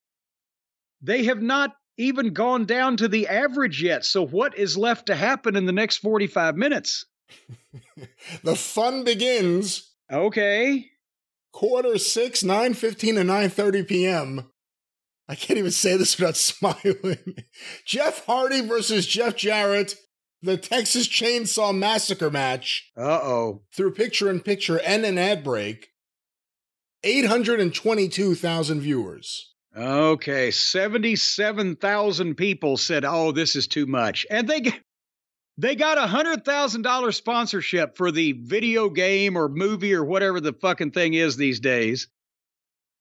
they have not even gone down to the average yet. So what is left to happen in the next 45 minutes? The fun begins. Okay. Quarter 6, 9:15 to 9:30 p.m. I can't even say this without smiling. Jeff Hardy versus Jeff Jarrett, the Texas Chainsaw Massacre match. Uh-oh. Through picture-in-picture and an ad break. 822,000 viewers. Okay, 77,000 people said, oh, this is too much. And they got a $100,000 sponsorship for the video game or movie or whatever the fucking thing is these days.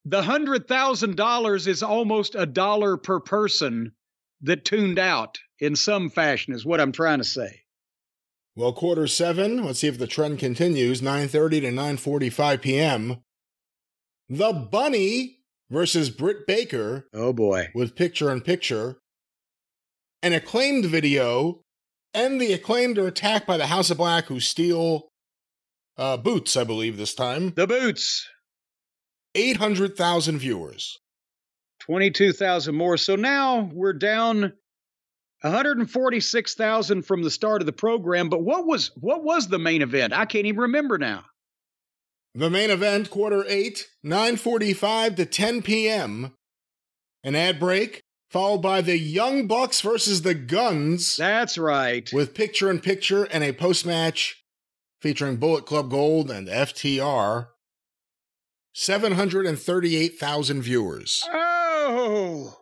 The $100,000 is almost $1 per person that tuned out in some fashion is what I'm trying to say. Well, quarter seven, let's see if the trend continues, 9:30 to 9:45 p.m. The Bunny versus Britt Baker. Oh boy. With picture-in-picture, an Acclaimed video, and the Acclaimed are attacked by the House of Black, who steal boots, I believe, this time. The boots. 800,000 viewers. 22,000 more. So now we're down 146,000 from the start of the program. But what was the main event? I can't even remember now. The main event, quarter 8, 9:45 to 10 p.m. An ad break, followed by the Young Bucks versus the Guns. That's right. With picture-in-picture and a post-match featuring Bullet Club Gold and FTR. 738,000 viewers. Oh!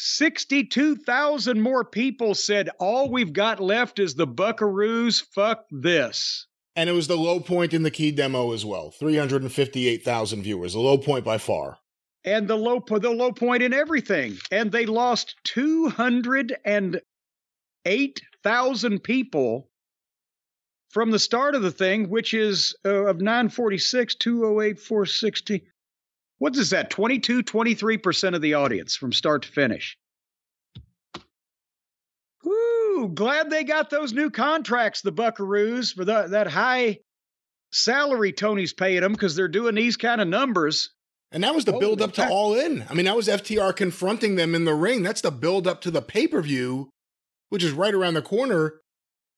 62,000 more people said, all we've got left is the Buckaroos, fuck this. And it was the low point in the key demo as well. 358,000 viewers. A low point by far. And the low point in everything. And they lost 208,000 people from the start of the thing, which is of 946, 208, 460. what is that, 22, 23% of the audience from start to finish. Woo, glad they got those new contracts, the Buckaroos, for that high salary Tony's paying them because they're doing these kind of numbers. And that was the build-up to All In. I mean, that was FTR confronting them in the ring. That's the build-up to the pay-per-view, which is right around the corner,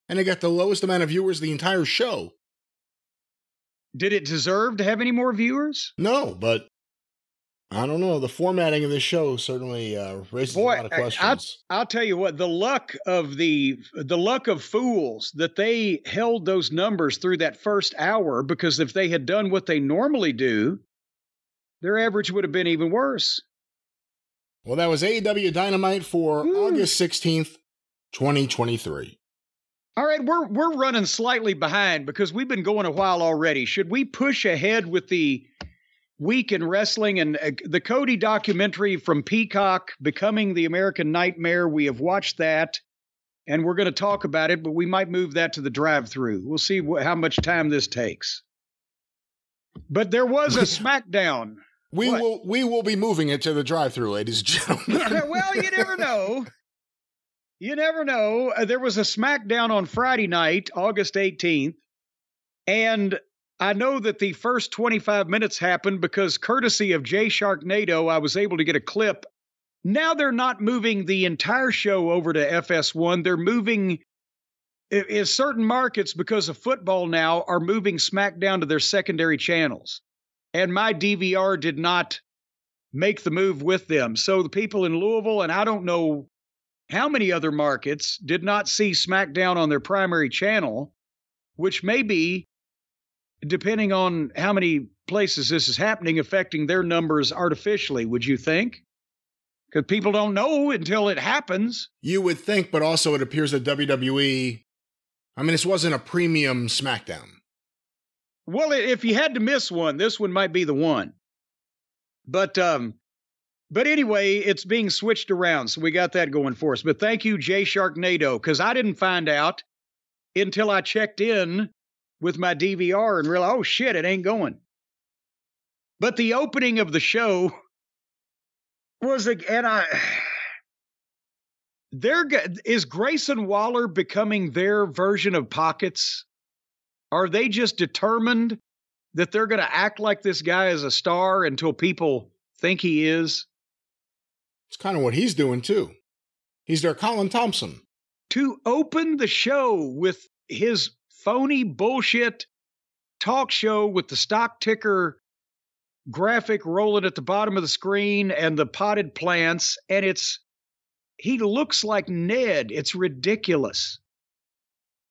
and they got the lowest amount of viewers the entire show. Did it deserve to have any more viewers? No, but I don't know. The formatting of this show certainly raises a lot of questions. I'll tell you what, the luck of fools that they held those numbers through that first hour, because if they had done what they normally do, their average would have been even worse. Well, that was AEW Dynamite for August 16th, 2023. All right, we're running slightly behind because we've been going a while already. Should we push ahead with the week in wrestling and the Cody documentary from Peacock, Becoming the American Nightmare? We have watched that, and we're going to talk about it, but we might move that to the drive-thru. We'll see how much time this takes. But there was a SmackDown. We will be moving it to the drive-thru, ladies and gentlemen. Well, you never know. You never know. There was a SmackDown on Friday night, August 18th, and I know that the first 25 minutes happened because courtesy of Jay Sharknado, I was able to get a clip. Now they're not moving the entire show over to FS1. They're moving... in certain markets, because of football now, are moving SmackDown to their secondary channels. And my DVR did not make the move with them. So the people in Louisville, and I don't know how many other markets, did not see SmackDown on their primary channel, which may be, depending on how many places this is happening, affecting their numbers artificially, would you think? Because people don't know until it happens. You would think, but also it appears that WWE... I mean, this wasn't a premium SmackDown. Well, if you had to miss one, this one might be the one. But anyway, it's being switched around, so we got that going for us. But thank you, Jay Sharknado, because I didn't find out until I checked in with my DVR and realized, oh, shit, it ain't going. But the opening of the show was, and I... Is Grayson Waller becoming their version of Pockets? Are they just determined that they're going to act like this guy is a star until people think he is? It's kind of what he's doing, too. He's their Colin Thompson. To open the show with his phony bullshit talk show with the stock ticker graphic rolling at the bottom of the screen and the potted plants, and it's... he looks like Ned. It's ridiculous.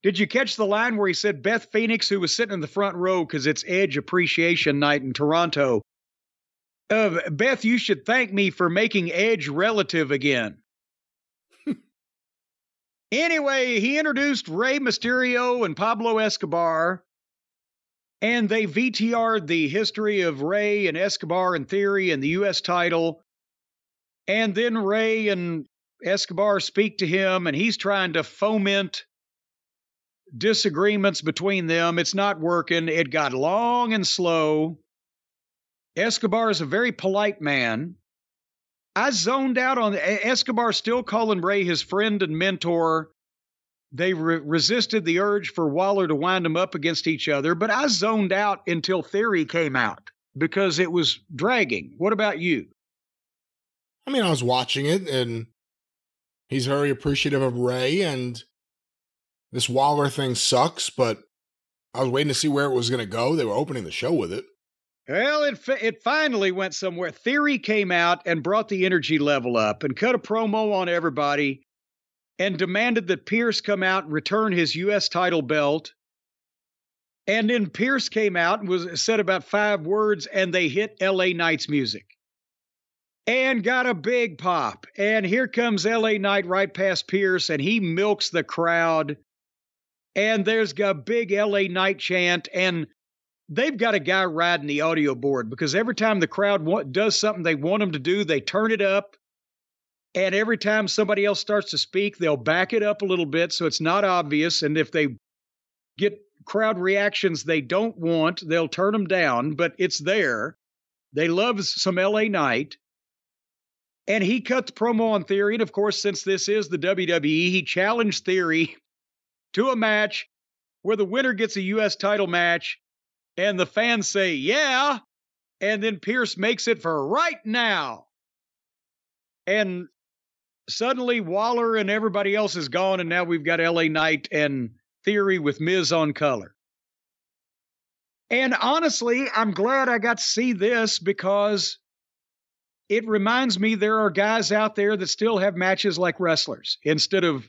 Did you catch the line where he said Beth Phoenix, who was sitting in the front row because it's Edge Appreciation Night in Toronto, Beth, you should thank me for making Edge relative again. Anyway, he introduced Rey Mysterio and Pablo Escobar, and they VTR'd the history of Rey and Escobar and Theory and the U.S. title, and then Rey and Escobar speak to him, and he's trying to foment disagreements between them. It's not working. It got long and slow. Escobar is a very polite man. I zoned out on Escobar still calling Rey his friend and mentor. They resisted the urge for Waller to wind them up against each other, but I zoned out until Theory came out because it was dragging. What about you? I mean, I was watching it, and he's very appreciative of Rey, and this Waller thing sucks, but I was waiting to see where it was going to go. They were opening the show with it. Well, it finally went somewhere. Theory came out and brought the energy level up and cut a promo on everybody and demanded that Pierce come out and return his U.S. title belt. And then Pierce came out and said about 5 words, and they hit L.A. Knight's music. And got a big pop. And here comes L.A. Knight right past Pierce, and he milks the crowd. And there's a big L.A. Knight chant, and they've got a guy riding the audio board, because every time the crowd does something they want them to do, they turn it up. And every time somebody else starts to speak, they'll back it up a little bit so it's not obvious. And if they get crowd reactions they don't want, they'll turn them down, but it's there. They love some L.A. Knight. And he cuts promo on Theory. And, of course, since this is the WWE, he challenged Theory to a match where the winner gets a U.S. title match. And the fans say, yeah. And then Pierce makes it for right now. And suddenly Waller and everybody else is gone. And now we've got L.A. Knight and Theory with Miz on color. And honestly, I'm glad I got to see this because it reminds me there are guys out there that still have matches like wrestlers instead of,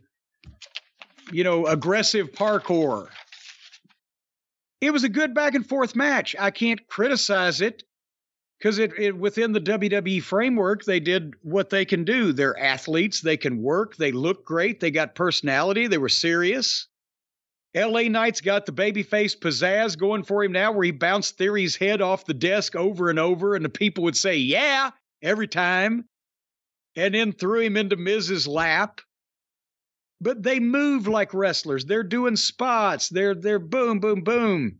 you know, aggressive parkour. It was a good back and forth match. I can't criticize it because it within the WWE framework, they did what they can do. They're athletes. They can work. They look great. They got personality. They were serious. L.A. Knight's got the babyface pizzazz going for him now where he bounced Theory's head off the desk over and over, and the people would say, yeah, every time, and then threw him into Miz's lap. But they move like wrestlers. They're doing spots. They're boom, boom, boom.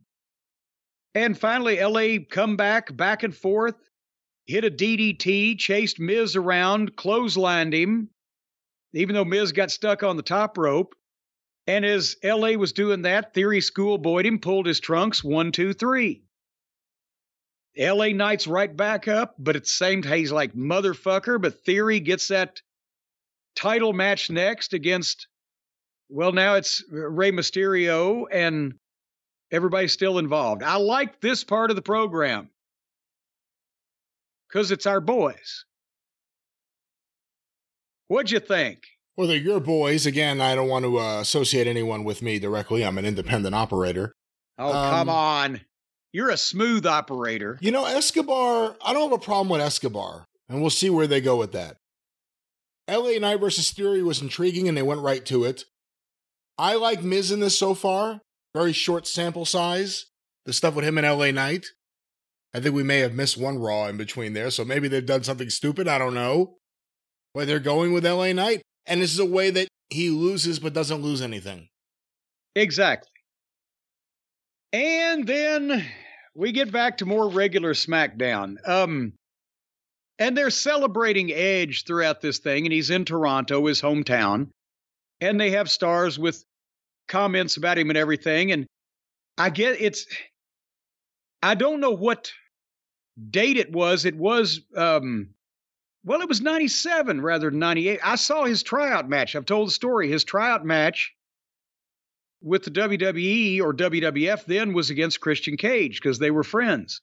And finally, L.A. come back and forth, hit a DDT, chased Miz around, clotheslined him, even though Miz got stuck on the top rope. And as L.A. was doing that, Theory schoolboyed him, pulled his trunks, 1, 2, 3. L.A. Knight's right back up, but at the same time, he's like, motherfucker. But Theory gets that title match next against, well, now it's Rey Mysterio, and everybody's still involved. I like this part of the program because it's our boys. What'd you think? Well, they're your boys. Again, I don't want to associate anyone with me directly. I'm an independent operator. Oh, come on. You're a smooth operator. You know, Escobar, I don't have a problem with Escobar, and we'll see where they go with that. L.A. Knight versus Theory was intriguing, and they went right to it. I like Miz in this so far. Very short sample size. The stuff with him and L.A. Knight. I think we may have missed one Raw in between there, so maybe they've done something stupid. I don't know. But they're going with L.A. Knight. And this is a way that he loses but doesn't lose anything. Exactly. And then we get back to more regular SmackDown. And they're celebrating Edge throughout this thing, and he's in Toronto, his hometown. And they have stars with comments about him and everything. And I get it's... I don't know what date it was. It was... Well, it was 97 rather than 98. I saw his tryout match. I've told the story. His tryout match with the WWE or WWF then was against Christian Cage because they were friends.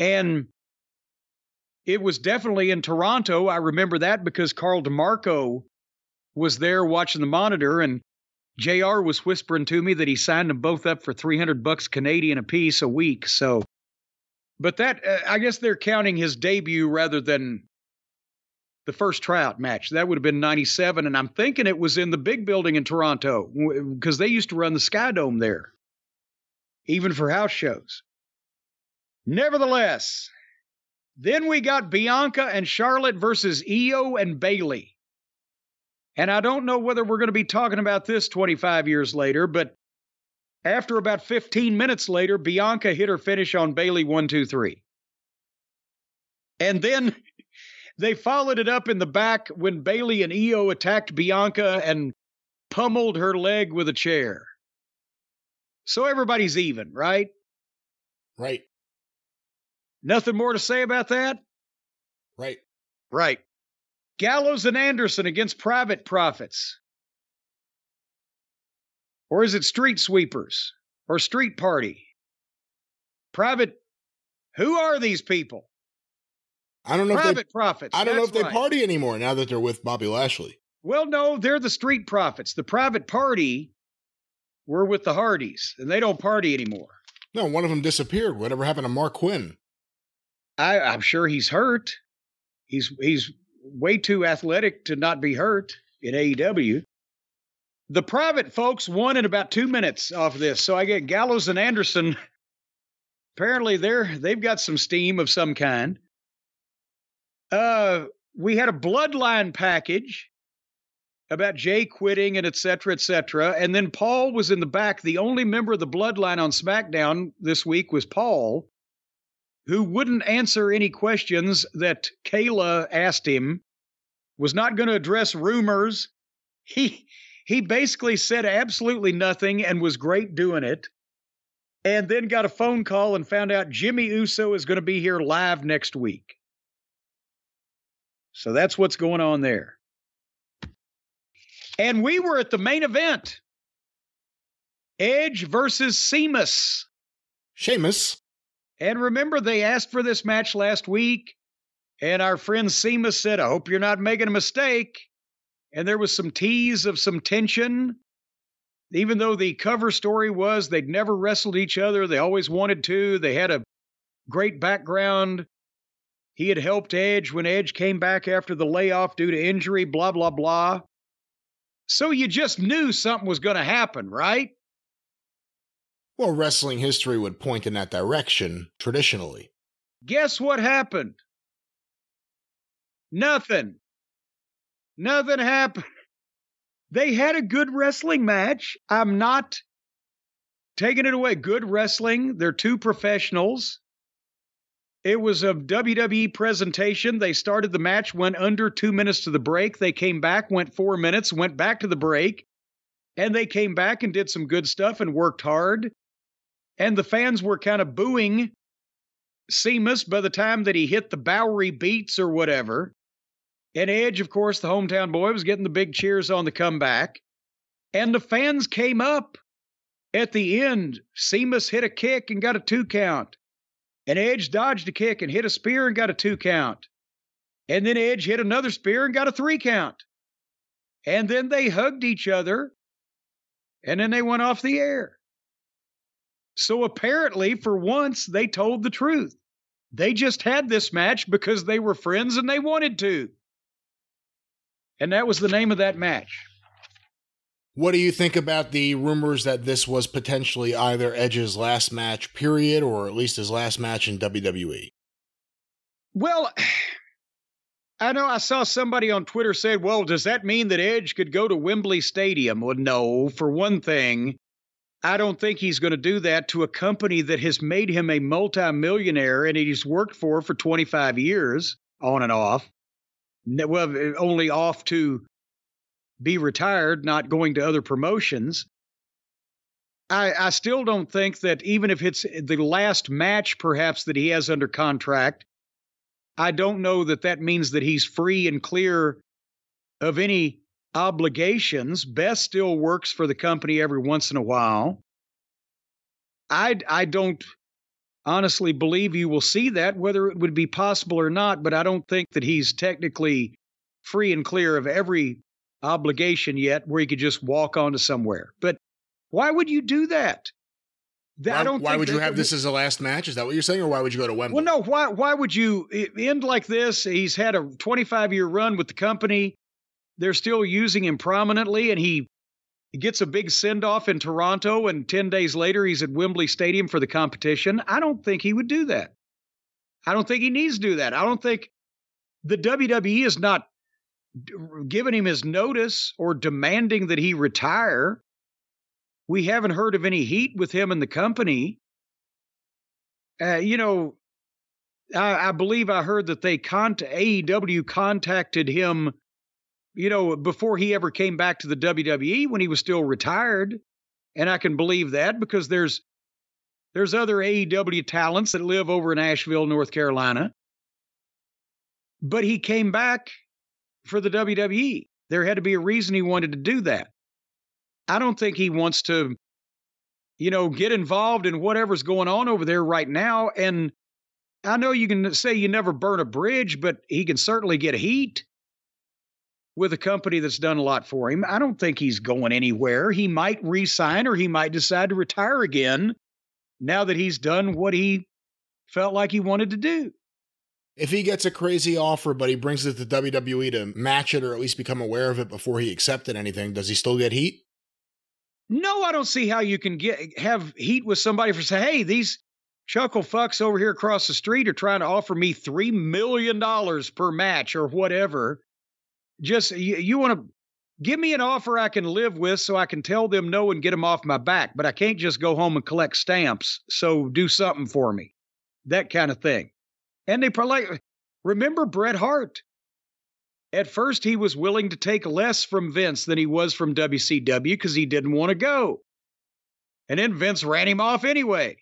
And it was definitely in Toronto. I remember that because Carl DeMarco was there watching the monitor, and JR was whispering to me that he signed them both up for $300 Canadian apiece a week. So, but that, I guess they're counting his debut rather than the first tryout match. That would have been 97, and I'm thinking it was in the big building in Toronto because they used to run the Sky Dome there, even for house shows. Nevertheless, then we got Bianca and Charlotte versus Io and Bayley. And I don't know whether we're going to be talking about this 25 years later, but after about 15 minutes later, Bianca hit her finish on Bayley 1, 2, 3. And then... they followed it up in the back when Bayley and Io attacked Bianca and pummeled her leg with a chair. So everybody's even, right? Right. Nothing more to say about that? Right. Right. Gallows and Anderson against Private Profits. Or is it Street Sweepers? Or Street Party? Private... who are these people? I don't know if they party anymore now that they're with Bobby Lashley. Well, no, they're the Street Profits. The Private Party were with the Hardys, and they don't party anymore. No, one of them disappeared. Whatever happened to Mark Quinn? I'm sure he's hurt. He's way too athletic to not be hurt in AEW. The Private folks won in about 2 minutes off this, so I get Gallows and Anderson. Apparently, they've got some steam of some kind. We had a bloodline package about Jay quitting and et cetera, et cetera. And then Paul was in the back. The only member of the bloodline on SmackDown this week was Paul. who wouldn't answer any questions that Kayla asked him, was not going to address rumors. He basically said absolutely nothing and was great doing it. And then got a phone call and found out Jimmy Uso is going to be here live next week. So that's what's going on there. And we were at the main event. Edge versus Sheamus. Sheamus. And remember, they asked for this match last week. And our friend Sheamus said, I hope you're not making a mistake. And there was some tease of some tension. Even though the cover story was they'd never wrestled each other, they always wanted to. They had a great background. He had helped Edge when Edge came back after the layoff due to injury, blah, blah, blah. So you just knew something was going to happen, right? Well, wrestling history would point in that direction, traditionally. Guess what happened? Nothing. Nothing happened. They had a good wrestling match. I'm not taking it away. Good wrestling. They're two professionals. It was a WWE presentation. They started the match, went under 2 minutes to the break. They came back, went 4 minutes, went back to the break. And they came back and did some good stuff and worked hard. And the fans were kind of booing Sheamus by the time that he hit the Bowery beats or whatever. And Edge, of course, the hometown boy, was getting the big cheers on the comeback. And the fans came up. At the end, Sheamus hit a kick and got a 2 count. And Edge dodged a kick and hit a spear and got a 2 count. And then Edge hit another spear and got a 3 count. And then they hugged each other. And then they went off the air. So apparently, for once, they told the truth. They just had this match because they were friends and they wanted to. And that was the name of that match. What do you think about the rumors that this was potentially either Edge's last match, period, or at least his last match in WWE? Well, I know I saw somebody on Twitter say, well, does that mean that Edge could go to Wembley Stadium? Well, no, for one thing, I don't think he's going to do that to a company that has made him a multimillionaire and he's worked for 25 years, on and off. Well, only off to be retired, not going to other promotions. I still don't think that even if it's the last match, perhaps, that he has under contract, I don't know that that means that he's free and clear of any obligations. Beth still works for the company every once in a while. I don't honestly believe you will see that, whether it would be possible or not, but I don't think that he's technically free and clear of every obligation yet where he could just walk onto somewhere. But why would you do that? Why would you have this as a last match? Is that what you're saying? Or why would you go to Wembley? Well, no, why would you end like this? He's had a 25-year run with the company. They're still using him prominently, and he gets a big send-off in Toronto, and 10 days later he's at Wembley Stadium for the competition. I don't think he would do that. I don't think he needs to do that. I don't think the WWE is not giving him his notice or demanding that he retire. We haven't heard of any heat with him and the company. I believe I heard that AEW contacted him, before he ever came back to the WWE when he was still retired. And I can believe that because there's other AEW talents that live over in Asheville, North Carolina. But he came back for the WWE. There had to be a reason he wanted to do that. I don't think he wants to, get involved in whatever's going on over there right now. And I know you can say you never burn a bridge, but he can certainly get heat with a company that's done a lot for him. I don't think he's going anywhere. He might resign or he might decide to retire again now that he's done what he felt like he wanted to do. If he gets a crazy offer, but he brings it to WWE to match it or at least become aware of it before he accepted anything, does he still get heat? No, I don't see how you can have heat with somebody for saying, hey, these chuckle fucks over here across the street are trying to offer me $3 million per match or whatever. Just, you want to give me an offer I can live with so I can tell them no and get them off my back, but I can't just go home and collect stamps, so do something for me. that kind of thing. And they politely, remember Bret Hart. At first, he was willing to take less from Vince than he was from WCW because he didn't want to go. And then Vince ran him off anyway.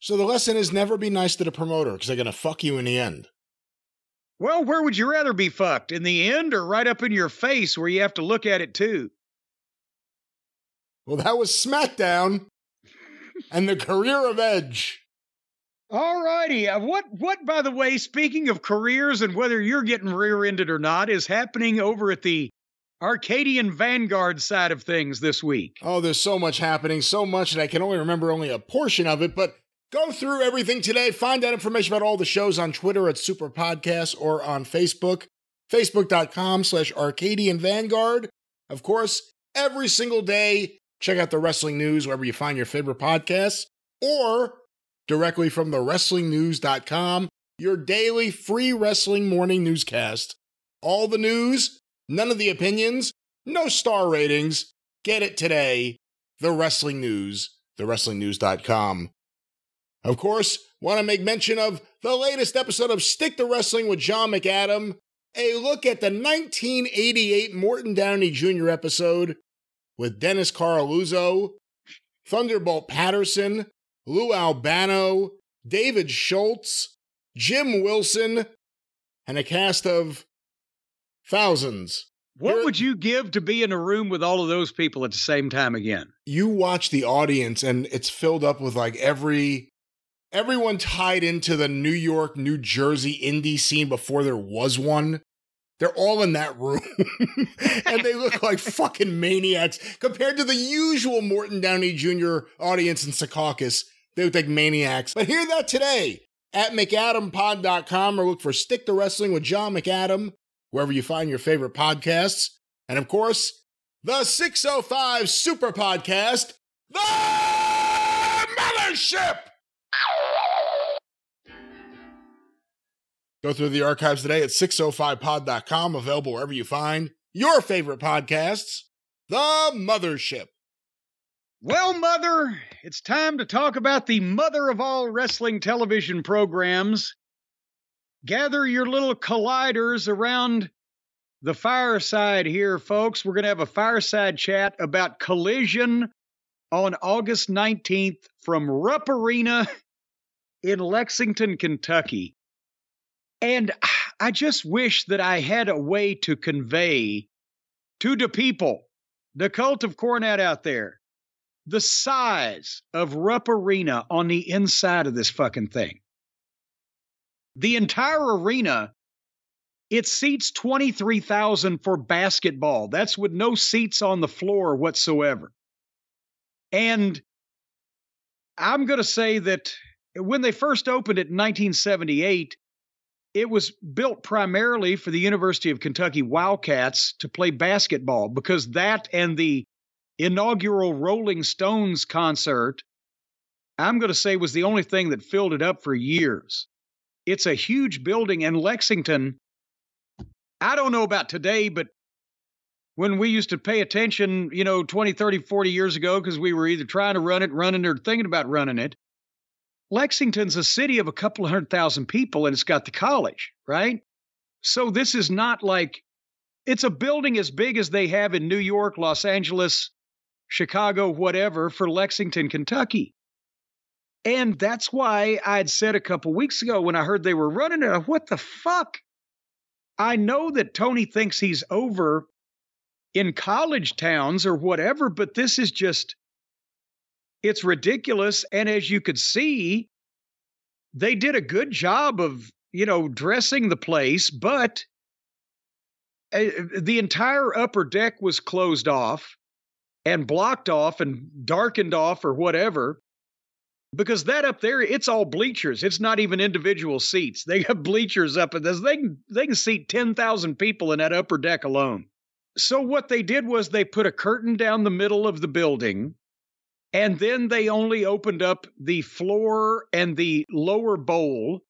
So the lesson is never be nice to the promoter because they're going to fuck you in the end. Well, where would you rather be fucked? In the end or right up in your face where you have to look at it too? Well, that was SmackDown and the career of Edge. All righty. What, by the way, speaking of careers and whether you're getting rear-ended or not, is happening over at the Arcadian Vanguard side of things this week? Oh, there's so much happening, so much that I can only remember only a portion of it, but go through everything today. Find out information about all the shows on Twitter at Super Podcasts or on Facebook, facebook.com/Arcadian Vanguard. Of course, every single day, check out the wrestling news wherever you find your favorite podcasts or directly from the wrestlingnews.com, your daily free wrestling morning newscast. All the news, none of the opinions, no star ratings. Get it today. The Wrestling News, thewrestlingnews.com. Of course, want to make mention of the latest episode of Stick to Wrestling with John McAdam, a look at the 1988 Morton Downey Jr. episode with Dennis Carluzzo, Thunderbolt Patterson, Lou Albano, David Schultz, Jim Wilson, and a cast of thousands. What would you give to be in a room with all of those people at the same time again? You watch the audience and it's filled up with like everyone tied into the New York, New Jersey indie scene before there was one. They're all in that room and they look like fucking maniacs compared to the usual Morton Downey Jr. audience in Secaucus. They look like maniacs. But hear that today at McAdamPod.com or look for Stick to Wrestling with John McAdam wherever you find your favorite podcasts. And of course, the 605 Super Podcast, The Mothership! Go through the archives today at 605pod.com, available wherever you find your favorite podcasts, The Mothership. Well, Mother, it's time to talk about the mother of all wrestling television programs. Gather your little colliders around the fireside here, folks. We're going to have a fireside chat about Collision on August 19th from Rupp Arena in Lexington, Kentucky. And I just wish that I had a way to convey to the people, the cult of Cornette out there, the size of Rupp Arena on the inside of this fucking thing. The entire arena, it seats 23,000 for basketball. That's with no seats on the floor whatsoever. And I'm going to say that when they first opened it in 1978, it was built primarily for the University of Kentucky Wildcats to play basketball because that and the inaugural Rolling Stones concert, I'm going to say, was the only thing that filled it up for years. It's a huge building in Lexington. I don't know about today, but when we used to pay attention, 20, 30, 40 years ago, because we were either trying to run it, or thinking about running it, Lexington's a city of a couple of 100,000 people, and it's got the college, right? So this is not like, it's a building as big as they have in New York, Los Angeles, Chicago, whatever, for Lexington, Kentucky. And that's why I'd said a couple weeks ago when I heard they were running it, what the fuck? I know that Tony thinks he's over in college towns or whatever, but this is just, it's ridiculous. And as you could see, they did a good job of, dressing the place, but the entire upper deck was closed off and blocked off and darkened off or whatever. Because that up there, it's all bleachers. It's not even individual seats. They got bleachers up at this. They can seat 10,000 people in that upper deck alone. So what they did was they put a curtain down the middle of the building, and then they only opened up the floor and the lower bowl,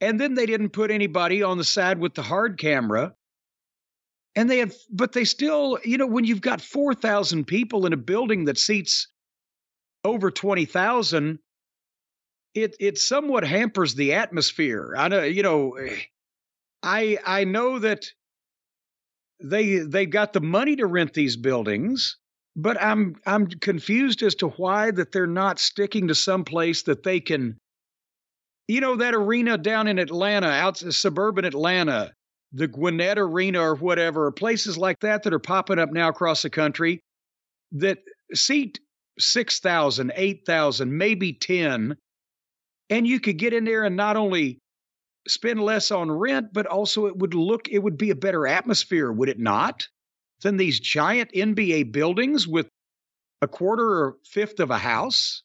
and then they didn't put anybody on the side with the hard camera. And they still, when you've got 4,000 people in a building that seats over 20,000, it somewhat hampers the atmosphere. I know, you know, I know that they've got the money to rent these buildings, but I'm confused as to why that they're not sticking to some place that they can, you know, that arena down in Atlanta, out suburban Atlanta, the Gwinnett Arena or whatever, places like that that are popping up now across the country that seat 6,000, 8,000, maybe 10. And you could get in there and not only spend less on rent, but also it would be a better atmosphere, would it not, than these giant NBA buildings with a quarter or fifth of a house?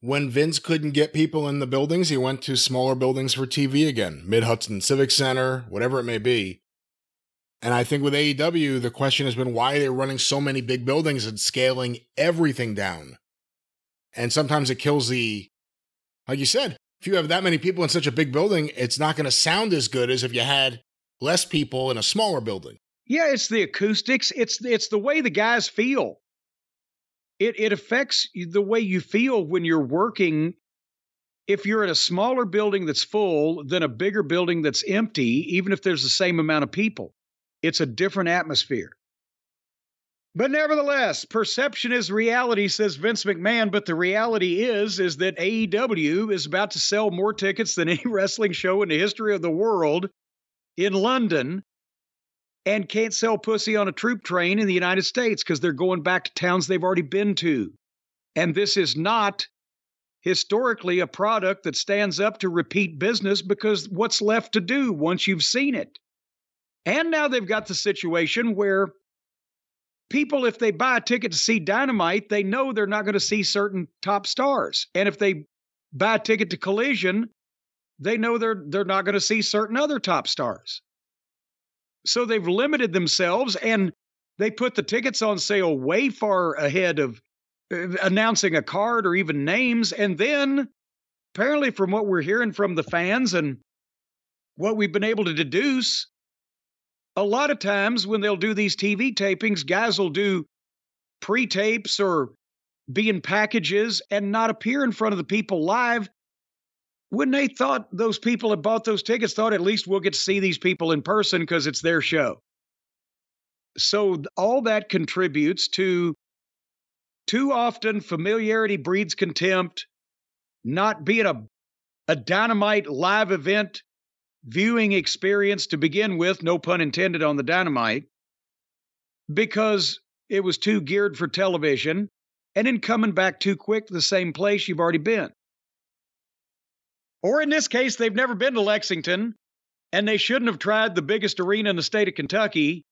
When Vince couldn't get people in the buildings, he went to smaller buildings for TV again, Mid-Hudson Civic Center, whatever it may be. And I think with AEW, the question has been why they're running so many big buildings and scaling everything down. And sometimes it kills the, like you said, if you have that many people in such a big building, it's not going to sound as good as if you had less people in a smaller building. Yeah, it's the acoustics. It's the way the guys feel. It affects the way you feel when you're working. If you're in a smaller building that's full than a bigger building that's empty, even if there's the same amount of people, it's a different atmosphere. But nevertheless, perception is reality, says Vince McMahon, but the reality is that AEW is about to sell more tickets than any wrestling show in the history of the world in London and can't sell pussy on a troop train in the United States because they're going back to towns they've already been to. And this is not historically a product that stands up to repeat business because what's left to do once you've seen it? And now they've got the situation where people, if they buy a ticket to see Dynamite, they know they're not going to see certain top stars. And if they buy a ticket to Collision, they know they're not going to see certain other top stars. So they've limited themselves, and they put the tickets on sale way far ahead of announcing a card or even names. And then, apparently from what we're hearing from the fans and what we've been able to deduce, a lot of times when they'll do these TV tapings, guys will do pre-tapes or be in packages and not appear in front of the people live when they thought those people had bought those tickets, thought at least we'll get to see these people in person because it's their show. So all that contributes to too often familiarity breeds contempt, not being a Dynamite live event viewing experience to begin with, no pun intended on the Dynamite, because it was too geared for television and then coming back too quick to the same place you've already been. Or in this case, they've never been to Lexington and they shouldn't have tried the biggest arena in the state of Kentucky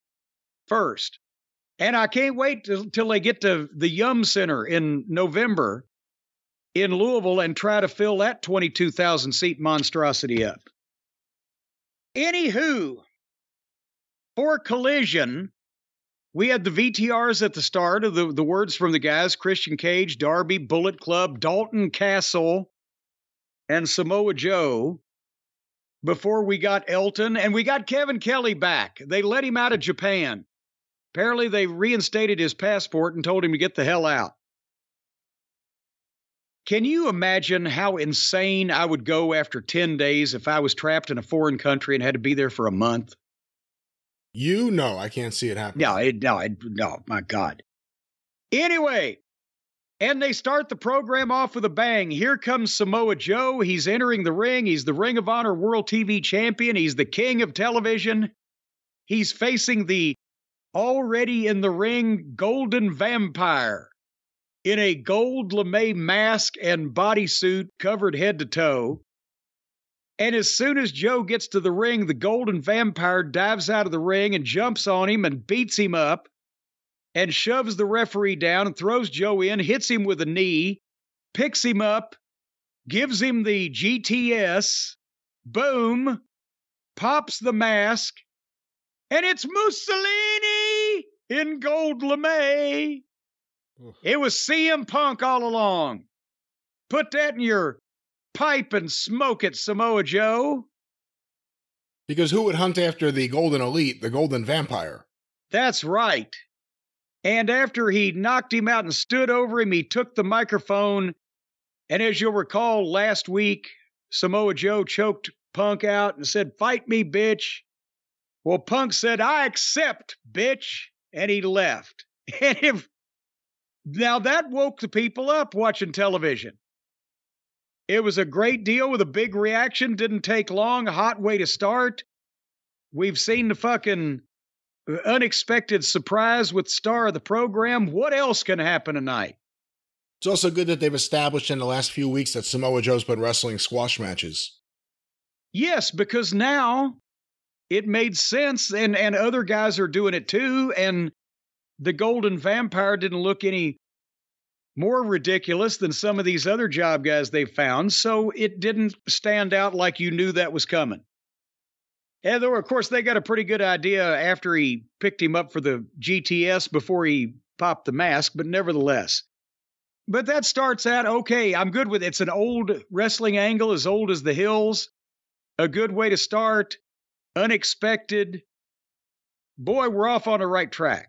first. And I can't wait till they get to the Yum Center in November in Louisville and try to fill that 22,000 seat monstrosity up. Anywho, for Collision, we had the VTRs at the start of the words from the guys, Christian Cage, Darby, Bullet Club, Dalton Castle, and Samoa Joe, before we got Elton, and we got Kevin Kelly back. They let him out of Japan. Apparently, they reinstated his passport and told him to get the hell out. Can you imagine how insane I would go after 10 days if I was trapped in a foreign country and had to be there for a month? You know, I can't see it happening. No, my God. Anyway, and they start the program off with a bang. Here comes Samoa Joe. He's entering the ring. He's the Ring of Honor World TV Champion. He's the king of television. He's facing the already in the ring Golden Vampire, in a gold lame mask and bodysuit covered head to toe. And as soon as Joe gets to the ring, the Golden Vampire dives out of the ring and jumps on him and beats him up and shoves the referee down and throws Joe in, hits him with a knee, picks him up, gives him the GTS, boom, pops the mask, and it's Mussolini in gold lame. It was CM Punk all along. Put that in your pipe and smoke it, Samoa Joe. Because who would hunt after the Golden Elite, the Golden Vampire? That's right. And after he knocked him out and stood over him, he took the microphone And as you'll recall, last week, Samoa Joe choked Punk out and said, "Fight me, bitch." Well, Punk said, "I accept, bitch." And he left. And now that woke the people up watching television. It was a great deal with a big reaction. Didn't take long. A hot way to start. We've seen the fucking unexpected surprise with star of the program. What else can happen tonight? It's also good that they've established in the last few weeks that Samoa Joe's been wrestling squash matches. Yes, because now it made sense, and other guys are doing it too, and the Golden Vampire didn't look any more ridiculous than some of these other job guys they found, so it didn't stand out like you knew that was coming. And though, of course, they got a pretty good idea after he picked him up for the GTS before he popped the mask, but nevertheless. But that starts out, okay, I'm good with it. It's an old wrestling angle, as old as the hills. A good way to start. Unexpected. Boy, we're off on the right track.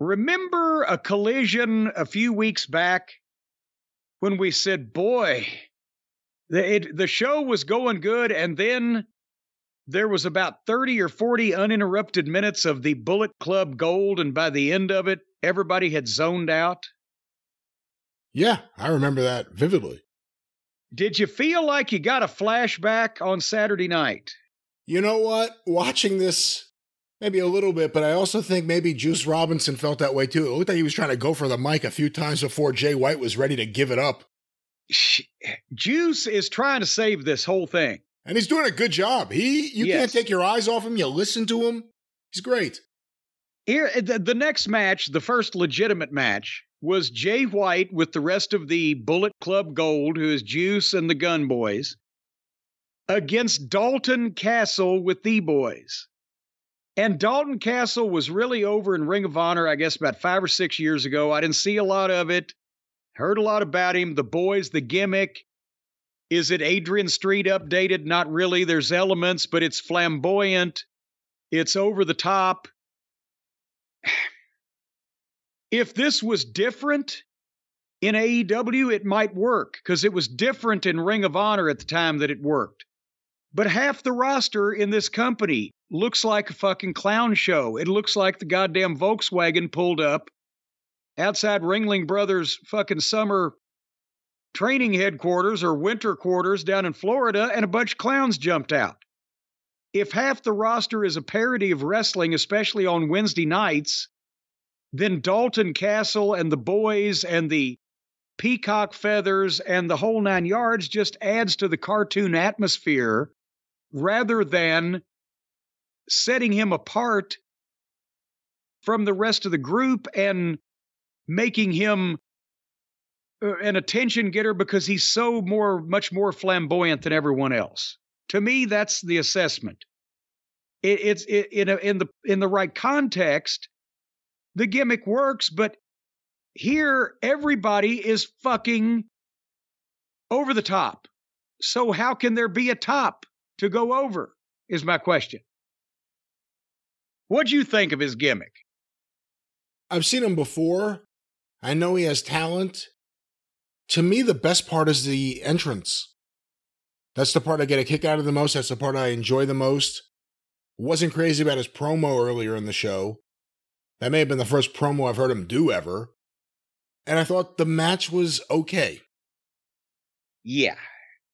Remember a collision a few weeks back when we said, boy, the show was going good, and then there was about 30 or 40 uninterrupted minutes of the Bullet Club Gold, and by the end of it, everybody had zoned out? Yeah, I remember that vividly. Did you feel like you got a flashback on Saturday night? You know what? Watching this, maybe a little bit, but I also think maybe Juice Robinson felt that way too. It looked like he was trying to go for the mic a few times before Jay White was ready to give it up. Juice is trying to save this whole thing. And he's doing a good job. You can't take your eyes off him. You listen to him. He's great. Here, the next match, the first legitimate match, was Jay White with the rest of the Bullet Club Gold, who is Juice and the Gun Boys, against Dalton Castle with the Boys. And Dalton Castle was really over in Ring of Honor, I guess, about 5 or 6 years ago. I didn't see a lot of it. Heard a lot about him. The Boys, the gimmick. Is it Adrian Street updated? Not really. There's elements, but it's flamboyant. It's over the top. If this was different in AEW, it might work, because it was different in Ring of Honor at the time that it worked. But half the roster in this company looks like a fucking clown show. It looks like the goddamn Volkswagen pulled up outside Ringling Brothers' fucking summer training headquarters or winter quarters down in Florida, and a bunch of clowns jumped out. If half the roster is a parody of wrestling, especially on Wednesday nights, then Dalton Castle and the Boys and the peacock feathers and the whole nine yards just adds to the cartoon atmosphere rather than setting him apart from the rest of the group and making him an attention getter because he's so much more flamboyant than everyone else. To me, that's the assessment. It's in the right context, the gimmick works, but here everybody is fucking over the top. So how can there be a top to go over is my question. What do you think of his gimmick? I've seen him before. I know he has talent. To me, the best part is the entrance. That's the part I get a kick out of the most. That's the part I enjoy the most. Wasn't crazy about his promo earlier in the show. That may have been the first promo I've heard him do ever. And I thought the match was okay. Yeah.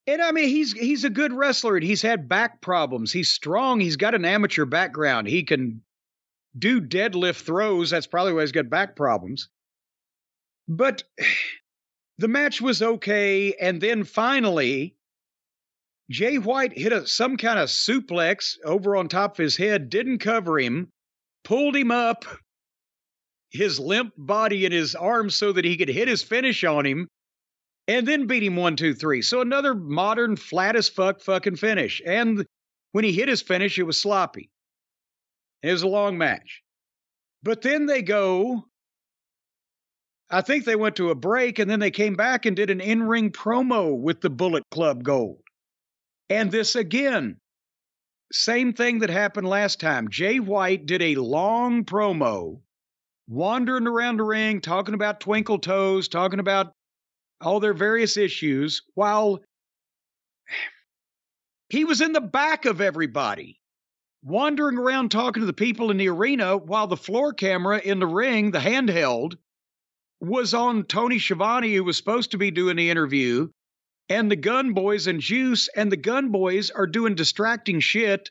And I mean, he's a good wrestler, and he's had back problems. He's strong. He's got an amateur background. He can do deadlift throws. That's probably why he's got back problems. But the match was okay. And then finally, Jay White hit some kind of suplex over on top of his head, didn't cover him, pulled him up, his limp body and his arms so that he could hit his finish on him, and then beat him 1, 2, 3. So another modern, flat-as-fuck fucking finish. And when he hit his finish, it was sloppy. It was a long match. But then they go, I think they went to a break, and then they came back and did an in-ring promo with the Bullet Club Gold. And this again, same thing that happened last time. Jay White did a long promo wandering around the ring, talking about Twinkle Toes, talking about all their various issues, while he was in the back of everybody, wandering around talking to the people in the arena, while the floor camera in the ring, the handheld, was on Tony Schiavone, who was supposed to be doing the interview, and the Gun Boys and Juice, and the Gun Boys are doing distracting shit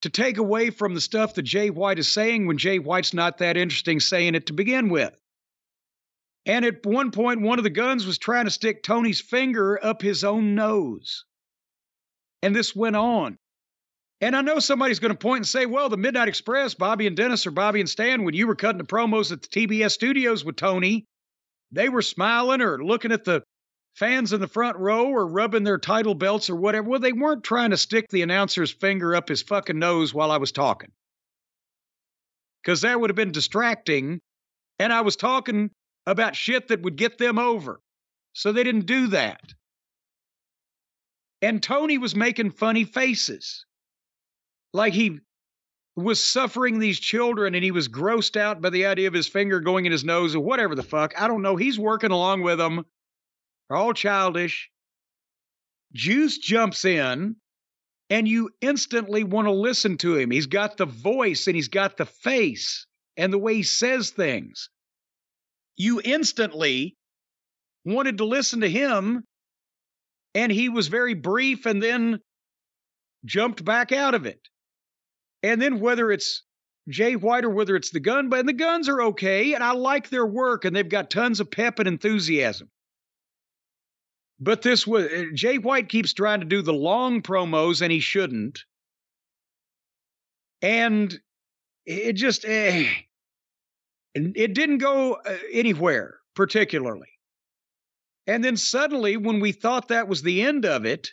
to take away from the stuff that Jay White is saying when Jay White's not that interesting saying it to begin with. And at one point, one of the guns was trying to stick Tony's finger up his own nose. And this went on. And I know somebody's going to point and say, well, the Midnight Express, Bobby and Dennis, or Bobby and Stan, when you were cutting the promos at the TBS studios with Tony, they were smiling or looking at the fans in the front row or rubbing their title belts or whatever. Well, they weren't trying to stick the announcer's finger up his fucking nose while I was talking, because that would have been distracting. And I was talking about shit that would get them over. So they didn't do that. And Tony was making funny faces, like he was suffering these children and he was grossed out by the idea of his finger going in his nose or whatever the fuck. I don't know. He's working along with them. They're all childish. Juice jumps in, and you instantly want to listen to him. He's got the voice, and he's got the face, and the way he says things. You instantly wanted to listen to him, and he was very brief and then jumped back out of it. And then whether it's Jay White or whether it's the Gun, but the Guns are okay, and I like their work, and they've got tons of pep and enthusiasm. But this was, Jay White keeps trying to do the long promos, and he shouldn't. And it just, it didn't go anywhere particularly. And then suddenly, when we thought that was the end of it,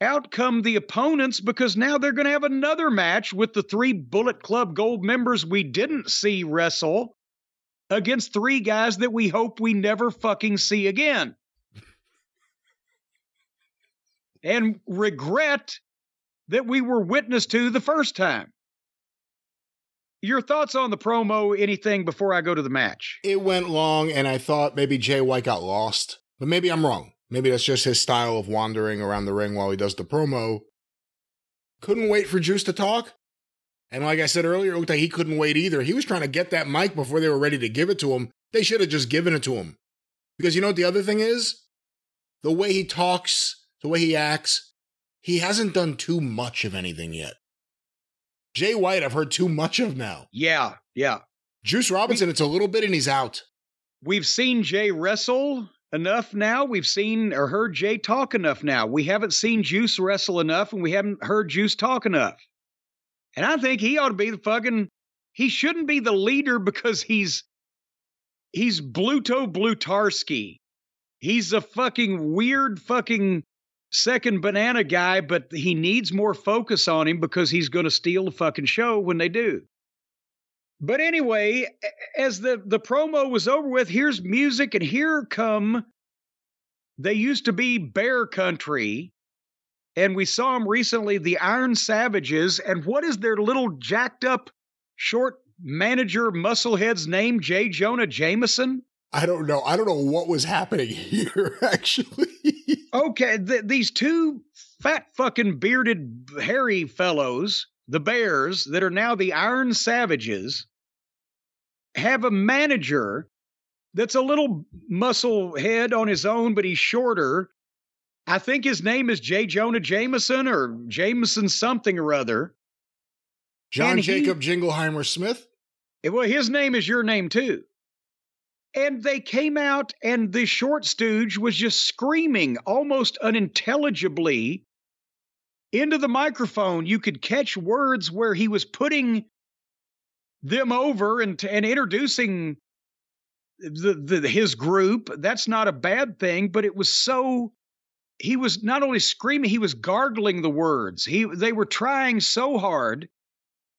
out come the opponents, because now they're going to have another match with the three Bullet Club Gold members we didn't see wrestle against three guys that we hope we never fucking see again. And regret that we were witness to the first time. Your thoughts on the promo, anything before I go to the match? It went long, and I thought maybe Jay White got lost. But maybe I'm wrong. Maybe that's just his style of wandering around the ring while he does the promo. Couldn't wait for Juice to talk. And like I said earlier, it looked like he couldn't wait either. He was trying to get that mic before they were ready to give it to him. They should have just given it to him. Because you know what the other thing is? The way he talks, the way he acts, he hasn't done too much of anything yet. Jay White, I've heard too much of now. Yeah, yeah. Juice Robinson, it's a little bit and he's out. We've seen Jay wrestle enough now. We've seen or heard Jay talk enough now. We haven't seen Juice wrestle enough, and we haven't heard Juice talk enough. And I think he ought to be the fucking, he shouldn't be the leader, because he's Bluto Blutarski. He's a fucking weird fucking second banana guy, but he needs more focus on him, because he's going to steal the fucking show when they do. But anyway, as the promo was over with, here's music, and here come, they used to be Bear Country, and we saw them recently, the Iron Savages, and what is their little jacked up short manager musclehead's name, J. Jonah Jameson? I don't know. I don't know what was happening here, actually. Okay, these two fat fucking bearded hairy fellows, the Bears, that are now the Iron Savages, have a manager that's a little muscle head on his own, but he's shorter. I think his name is J. Jonah Jameson or Jameson something or other. John and Jacob Jingleheimer Smith? Well, his name is your name, too. And they came out, and the short stooge was just screaming almost unintelligibly into the microphone. You could catch words where he was putting them over and introducing his group. That's not a bad thing, but it was so, he was not only screaming, he was gargling the words. They were trying so hard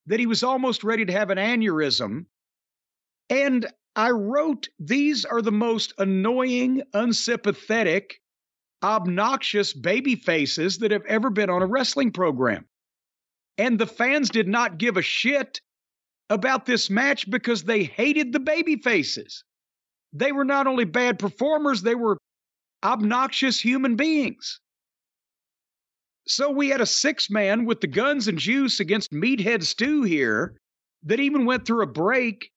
that he was almost ready to have an aneurysm. And I wrote, these are the most annoying, unsympathetic, obnoxious baby faces that have ever been on a wrestling program. And the fans did not give a shit. about this match because they hated the baby faces. They were not only bad performers, they were obnoxious human beings. So we had a six-man with the guns and juice against Meathead Stew here that even went through a break.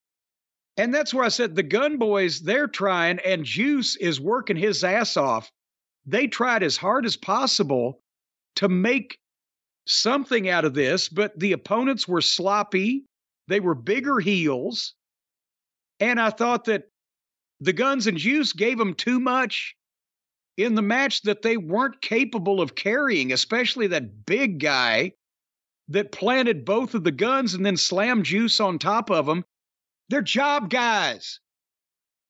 And that's where I said the Gun Boys, they're trying, and Juice is working his ass off. They tried as hard as possible to make something out of this, but the opponents were sloppy. They were bigger heels. And I thought that the Guns and Juice gave them too much in the match that they weren't capable of carrying, especially that big guy that planted both of the guns and then slammed Juice on top of them. They're job guys.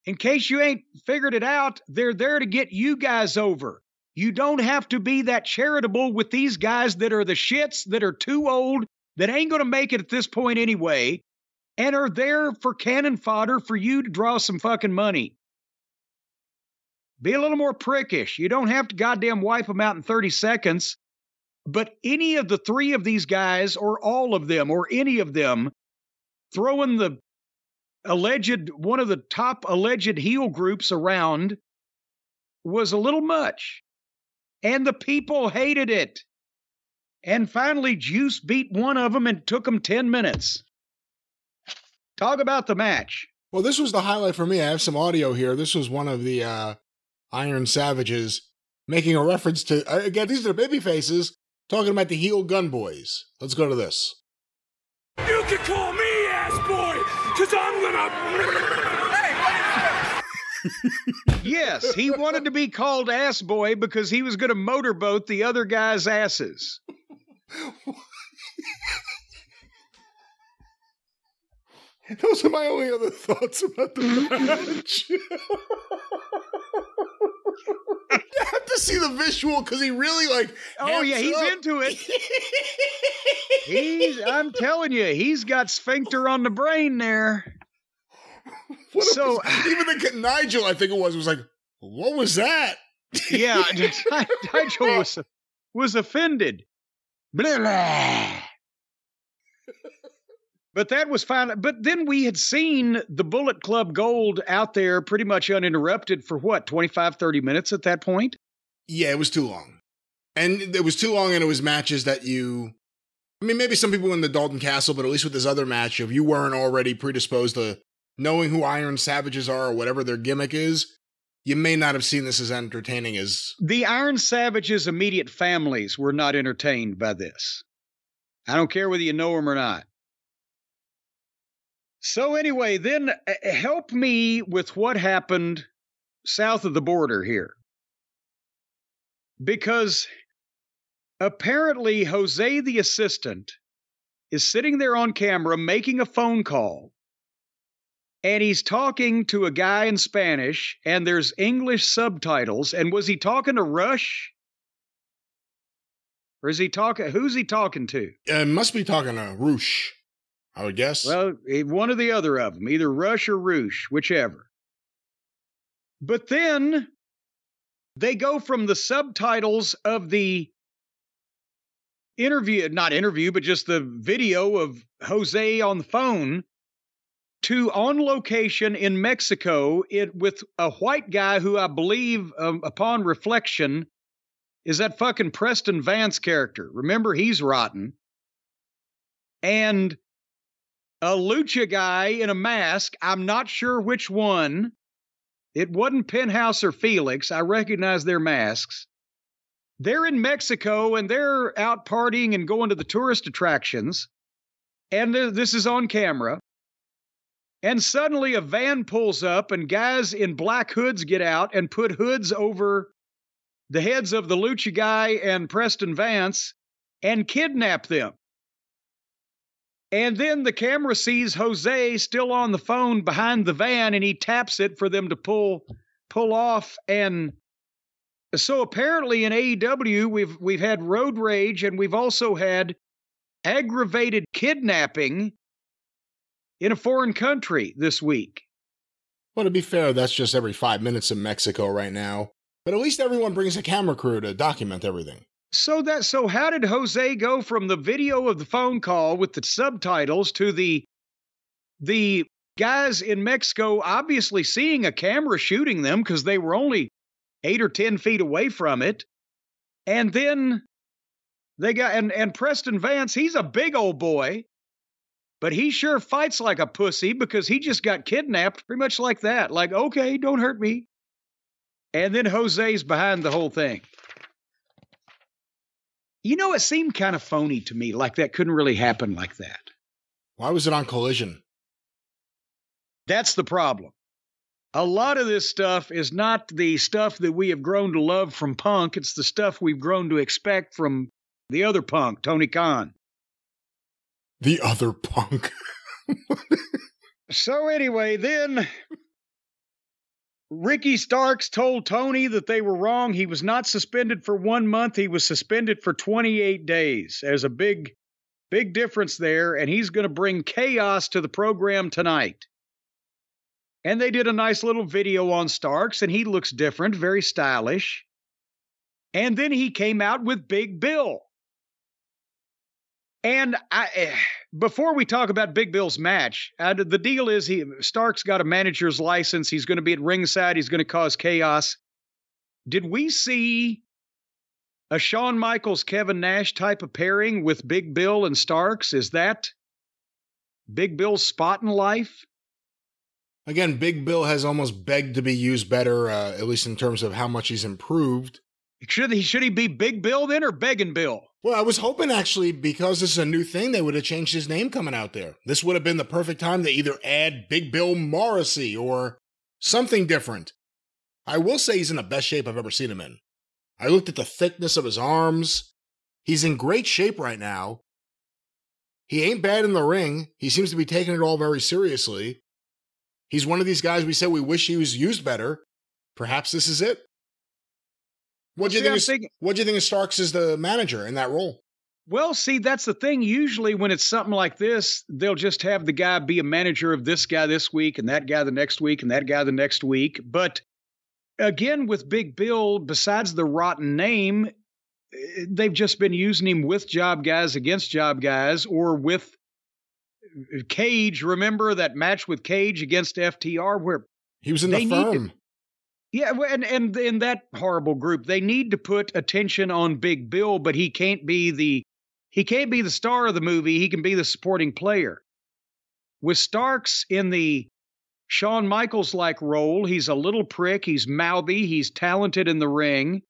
In case you ain't figured it out, they're there to get you guys over. You don't have to be that charitable with these guys that are the shits, that are too old, that ain't going to make it at this point anyway, and are there for cannon fodder for you to draw some fucking money. Be a little more prickish. You don't have to goddamn wipe them out in 30 seconds, but any of the three of these guys, or all of them, or any of them, throwing the alleged, one of the top alleged heel groups around was a little much. And the people hated it. And finally, Juice beat one of them and took them 10 minutes. Talk about the match. Well, this was the highlight for me. I have some audio here. This was one of the Iron Savages making a reference to, again, these are the baby faces, talking about the heel Gun Boys. Let's go to this. You can call me ass boy, because I'm gonna... Hey, wait a minute. Yes, he wanted to be called ass boy because he was going to motorboat the other guy's asses. Those are my only other thoughts about the match. You have to see the visual because he really like. Oh yeah, he's up. Into it. I'm telling you, he's got sphincter on the brain there. What so even the Nigel, I think it was like, what was that? Yeah, Nigel was offended. Blah, blah. But that was fine. But then we had seen the Bullet Club Gold out there pretty much uninterrupted for what, 25, 30 minutes at that point? Yeah, it was too long. And it was too long, and it was matches that you... I mean, maybe some people in the Dalton Castle, but at least with this other match, if you weren't already predisposed to knowing who Iron Savages are or whatever their gimmick is, you may not have seen this as entertaining as... The Iron Savages' immediate families were not entertained by this. I don't care whether you know them or not. So anyway, then help me with what happened south of the border here. Because apparently Jose, the assistant, is sitting there on camera making a phone call. And he's talking to a guy in Spanish, and there's English subtitles. And was he talking to Rush? Or is he talking? Who's he talking to? Must be talking to Roosh, I would guess. Well, one or the other of them, either Rush or Roosh, whichever. But then they go from the subtitles of the interview, not interview, but just the video of Jose on the phone to on location in Mexico with a white guy who I believe, upon reflection, is that fucking Preston Vance character. Remember, he's rotten. And a lucha guy in a mask. I'm not sure which one. It wasn't Penthouse or Felix. I recognize their masks. They're in Mexico, and they're out partying and going to the tourist attractions. And this is on camera. And suddenly a van pulls up, and guys in black hoods get out and put hoods over the heads of the lucha guy and Preston Vance and kidnap them. And then the camera sees Jose still on the phone behind the van, and he taps it for them to pull off. And so apparently in AEW, we've had road rage, and we've also had aggravated kidnapping in a foreign country this week. Well, to be fair, that's just every 5 minutes in Mexico right now. But at least everyone brings a camera crew to document everything. So how did Jose go from the video of the phone call with the subtitles to the the guys in Mexico obviously seeing a camera shooting them because they were only 8 or 10 feet away from it. And then they got, and Preston Vance, he's a big old boy, but he sure fights like a pussy because he just got kidnapped pretty much like that. Like, okay, don't hurt me. And then Jose's behind the whole thing. You know, it seemed kind of phony to me, like that couldn't really happen like that. Why was it on Collision? That's the problem. A lot of this stuff is not the stuff that we have grown to love from Punk. It's the stuff we've grown to expect from the other Punk, Tony Khan. The other Punk. So anyway, then Ricky Starks told Tony that they were wrong. He was not suspended for 1 month. He was suspended for 28 days. There's a big difference there. And he's going to bring chaos to the program tonight. And they did a nice little video on Starks, and he looks different, very stylish. And then he came out with Big Bill. And before we talk about Big Bill's match, the deal is Starks got a manager's license. He's going to be at ringside. He's going to cause chaos. Did we see a Shawn Michaels, Kevin Nash type of pairing with Big Bill and Starks? Is that Big Bill's spot in life? Again, Big Bill has almost begged to be used better, at least in terms of how much he's improved. Should he be Big Bill then or Begging Bill? Well, I was hoping actually, because this is a new thing, they would have changed his name coming out there. This would have been the perfect time to either add Big Bill Morrissey or something different. I will say he's in the best shape I've ever seen him in. I looked at the thickness of his arms. He's in great shape right now. He ain't bad in the ring. He seems to be taking it all very seriously. He's one of these guys we said we wish he was used better. Perhaps this is it. What do you think of Starks as the manager in that role? Well, see, that's the thing. Usually when it's something like this, they'll just have the guy be a manager of this guy this week and that guy the next week and that guy the next week. But again, with Big Bill, besides the rotten name, they've just been using him with job guys against job guys or with Cage. Remember that match with Cage against FTR where he was in the Firm? Yeah, and in that horrible group, they need to put attention on Big Bill, but he can't be the star of the movie. He can be the supporting player. With Starks in the Shawn Michaels like role, he's a little prick, he's mouthy, he's talented in the ring.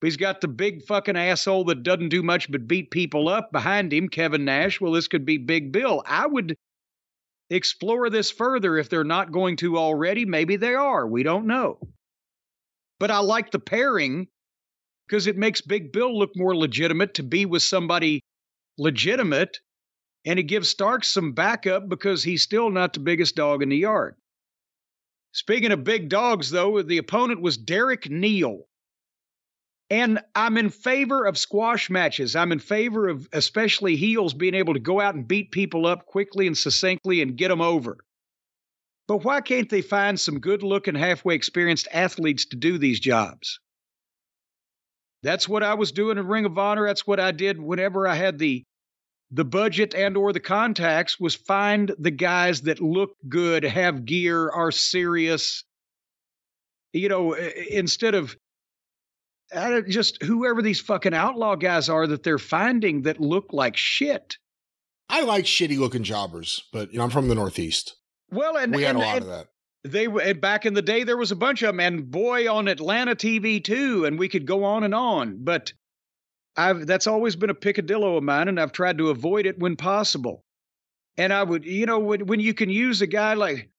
He's got the big fucking asshole that doesn't do much but beat people up behind him, Kevin Nash. Well, this could be Big Bill. I would explore this further if they're not going to already. Maybe they are. We don't know. But I like the pairing because it makes Big Bill look more legitimate to be with somebody legitimate. And it gives Starks some backup because he's still not the biggest dog in the yard. Speaking of big dogs, though, the opponent was Derek Neal. And I'm in favor of squash matches. I'm in favor of especially heels being able to go out and beat people up quickly and succinctly and get them over. But why can't they find some good-looking, halfway experienced athletes to do these jobs? That's what I was doing in Ring of Honor. That's what I did whenever I had the budget and or the contacts, was find the guys that look good, have gear, are serious. You know, instead of just whoever these fucking outlaw guys are that they're finding that look like shit. I like shitty looking jobbers, but you know, I'm from the Northeast. Well, and we had a lot of that. Back in the day, there was a bunch of them, and boy, on Atlanta TV too. And we could go on and on, but that's always been a picadillo of mine, and I've tried to avoid it when possible. And I would, you know, when you can use a guy like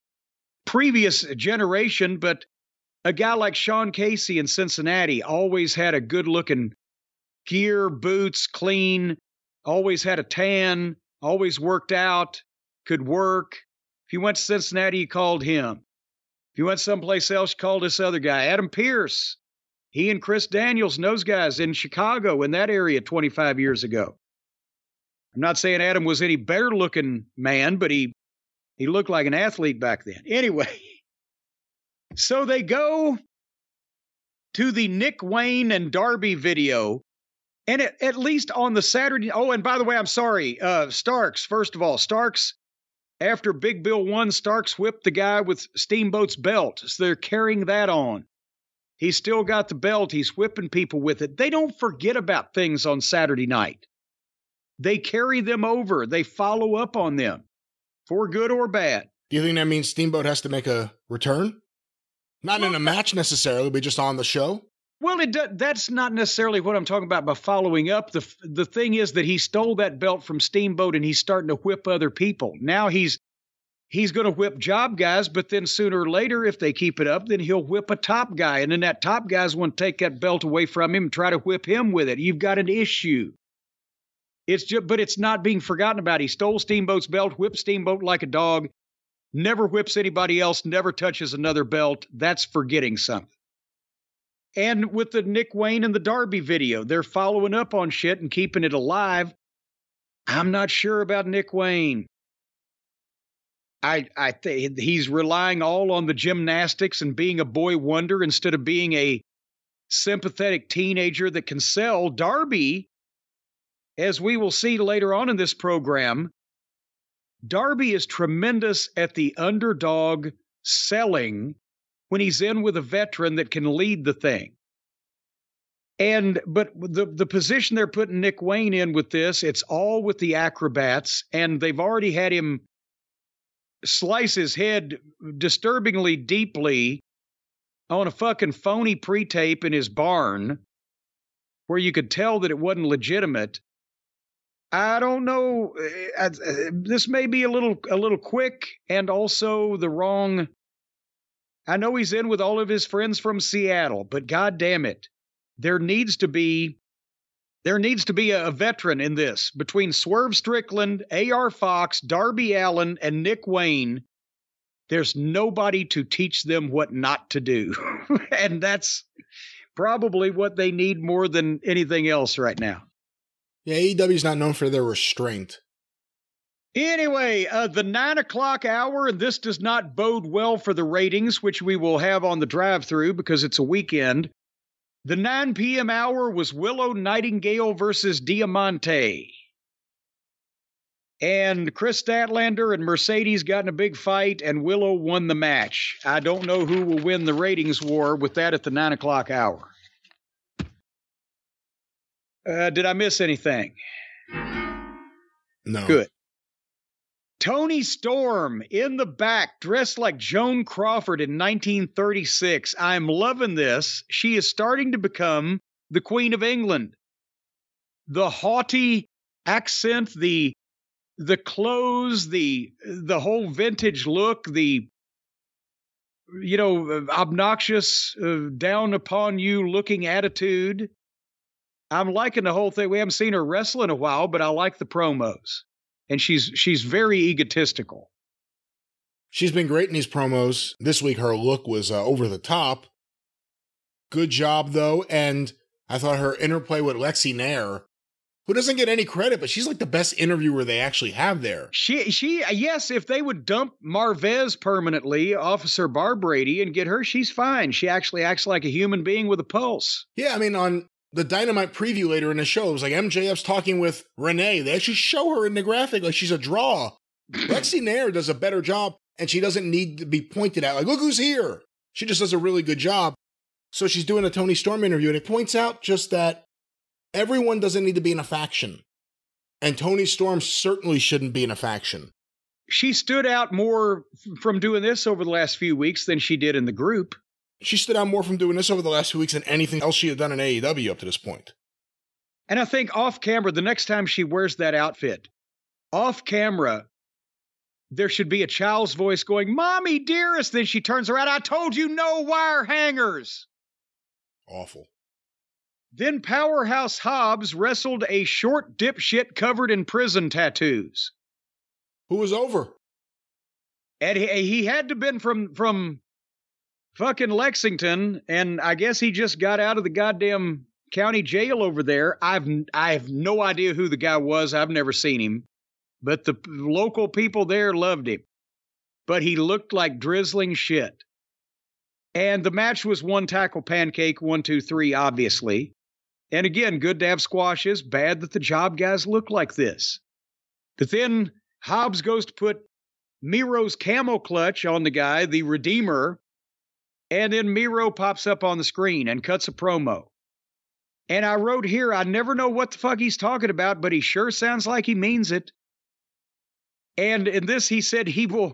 previous generation, but a guy like Sean Casey in Cincinnati always had a good-looking gear, boots, clean, always had a tan, always worked out, could work. If you went to Cincinnati, you called him. If you went someplace else, you called this other guy. Adam Pierce, he and Chris Daniels and those guys in Chicago, in that area 25 years ago. I'm not saying Adam was any better-looking man, but he looked like an athlete back then. Anyway. So they go to the Nick Wayne and Darby video, and at least on the Saturday. Oh, and by the way, I'm sorry, Starks. First of all, Starks After Big Bill won, Starks whipped the guy with Steamboat's belt, so they're carrying that on. He's still got the belt. He's whipping people with it. They don't forget about things on Saturday night. They carry them over. They follow up on them, for good or bad. Do you think that means Steamboat has to make a return? Not in a match necessarily, but just on the show? Well, that's not necessarily what I'm talking about by following up. The thing is that he stole that belt from Steamboat, and he's starting to whip other people. Now he's going to whip job guys, but then sooner or later, if they keep it up, then he'll whip a top guy, and then that top guy's going to take that belt away from him and try to whip him with it. You've got an issue. It's just, but it's not being forgotten about. He stole Steamboat's belt, whipped Steamboat like a dog, never whips anybody else, never touches another belt. That's forgetting something. And with the Nick Wayne and the Darby video, they're following up on shit and keeping it alive. I'm not sure about Nick Wayne. I think he's relying all on the gymnastics and being a boy wonder instead of being a sympathetic teenager that can sell. Darby, as we will see later on in this program, Darby is tremendous at the underdog selling when he's in with a veteran that can lead the thing. But the position they're putting Nick Wayne in with this, it's all with the acrobats, and they've already had him slice his head disturbingly deeply on a fucking phony pre-tape in his barn where you could tell that it wasn't legitimate. I don't know. This may be a little quick, and also the wrong. I know he's in with all of his friends from Seattle, but God damn it. There needs to be a veteran in this between Swerve Strickland, A.R. Fox, Darby Allin, and Nick Wayne. There's nobody to teach them what not to do. And that's probably what they need more than anything else right now. Yeah, AEW's not known for their restraint. Anyway, the 9 o'clock hour, and this does not bode well for the ratings, which we will have on the drive-thru because it's a weekend. The 9 p.m. hour was Willow Nightingale versus Diamante. And Chris Statlander and Mercedes got in a big fight, and Willow won the match. I don't know who will win the ratings war with that at the 9 o'clock hour. Did I miss anything? No. Good. Toni Storm in the back, dressed like Joan Crawford in 1936. I'm loving this. She is starting to become the Queen of England. The haughty accent, the clothes, the whole vintage look, the, you know, obnoxious, down upon you looking attitude. I'm liking the whole thing. We haven't seen her wrestle in a while, but I like the promos. And she's very egotistical. She's been great in these promos. This week, her look was over the top. Good job, though. And I thought her interplay with Lexi Nair, who doesn't get any credit, but she's like the best interviewer they actually have there. Yes, if they would dump Marvez permanently, Officer Barbrady, and get her, she's fine. She actually acts like a human being with a pulse. Yeah, I mean, on the Dynamite preview later in the show, it was like MJF's talking with Renee. They actually show her in the graphic like she's a draw. Lexi Nair does a better job, and she doesn't need to be pointed at. Like, look who's here. She just does a really good job. So she's doing a Toni Storm interview, and it points out just that everyone doesn't need to be in a faction. And Toni Storm certainly shouldn't be in a faction. She stood out more from doing this over the last few weeks than she did in the group. She stood out more from doing this over the last 2 weeks than anything else she had done in AEW up to this point. And I think off camera, the next time she wears that outfit, off camera, there should be a child's voice going, "Mommy, dearest." Then she turns around, "I told you no wire hangers." Awful. Then Powerhouse Hobbs wrestled a short dipshit covered in prison tattoos. Who was over? And he had to have been from fucking Lexington, and I guess he just got out of the goddamn county jail over there. I have no idea who the guy was. I've never seen him, but the local people there loved him. But he looked like drizzling shit. And the match was one tackle pancake, 1, 2, 3, obviously. And again, good to have squashes. Bad that the job guys look like this. But then Hobbs goes to put Miro's camel clutch on the guy, the Redeemer, and then Miro pops up on the screen and cuts a promo. And I wrote here, I never know what the fuck he's talking about, but he sure sounds like he means it. And in this, he said he will,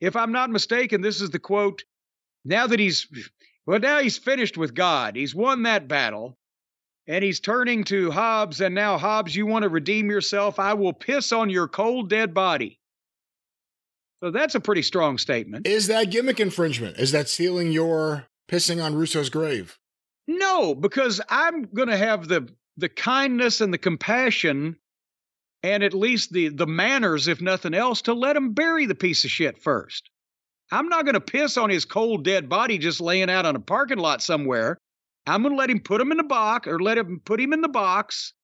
if I'm not mistaken, this is the quote, now he's finished with God. He's won that battle. And he's turning to Hobbs, and now, Hobbs, you want to redeem yourself? I will piss on your cold, dead body. So that's a pretty strong statement. Is that gimmick infringement? Is that stealing your pissing on Russo's grave? No, because I'm going to have the kindness and the compassion and at least the manners, if nothing else, to let him bury the piece of shit first. I'm not going to piss on his cold, dead body just laying out on a parking lot somewhere. I'm going to let him put him in the box, or let him put him in the box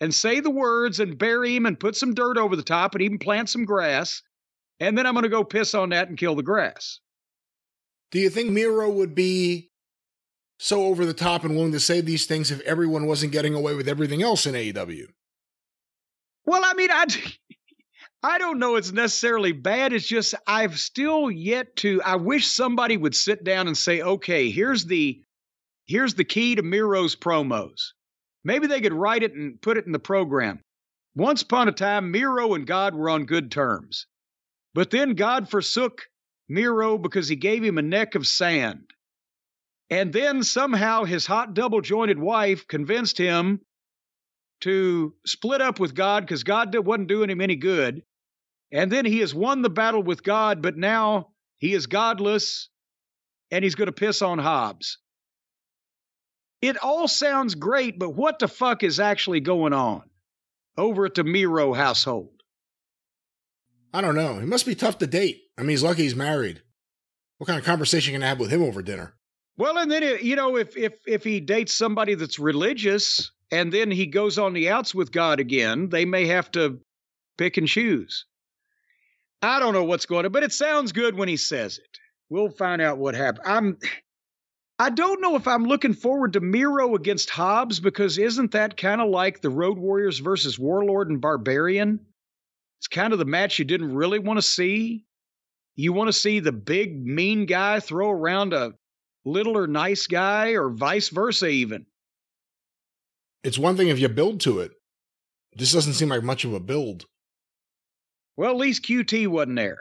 and say the words and bury him and put some dirt over the top and even plant some grass. And then I'm going to go piss on that and kill the grass. Do you think Miro would be so over the top and willing to say these things if everyone wasn't getting away with everything else in AEW? Well, I mean, I don't know it's necessarily bad. It's just I've still yet to... I wish somebody would sit down and say, okay, here's the key to Miro's promos. Maybe they could write it and put it in the program. Once upon a time, Miro and God were on good terms. But then God forsook Miro because he gave him a neck of sand. And then somehow his hot double-jointed wife convinced him to split up with God because God wasn't doing him any good. And then he has won the battle with God, but now he is godless and he's going to piss on Hobbs. It all sounds great, but what the fuck is actually going on over at the Miro household? I don't know. He must be tough to date. I mean, he's lucky he's married. What kind of conversation can I have with him over dinner? Well, and then, you know, if he dates somebody that's religious and then he goes on the outs with God again, they may have to pick and choose. I don't know what's going on, but it sounds good when he says it. We'll find out what happened. I don't know if I'm looking forward to Miro against Hobbs, because isn't that kind of like the Road Warriors versus Warlord and Barbarian? It's kind of the match you didn't really want to see. You want to see the big, mean guy throw around a little or nice guy, or vice versa even. It's one thing if you build to it. This doesn't seem like much of a build. Well, at least QT wasn't there.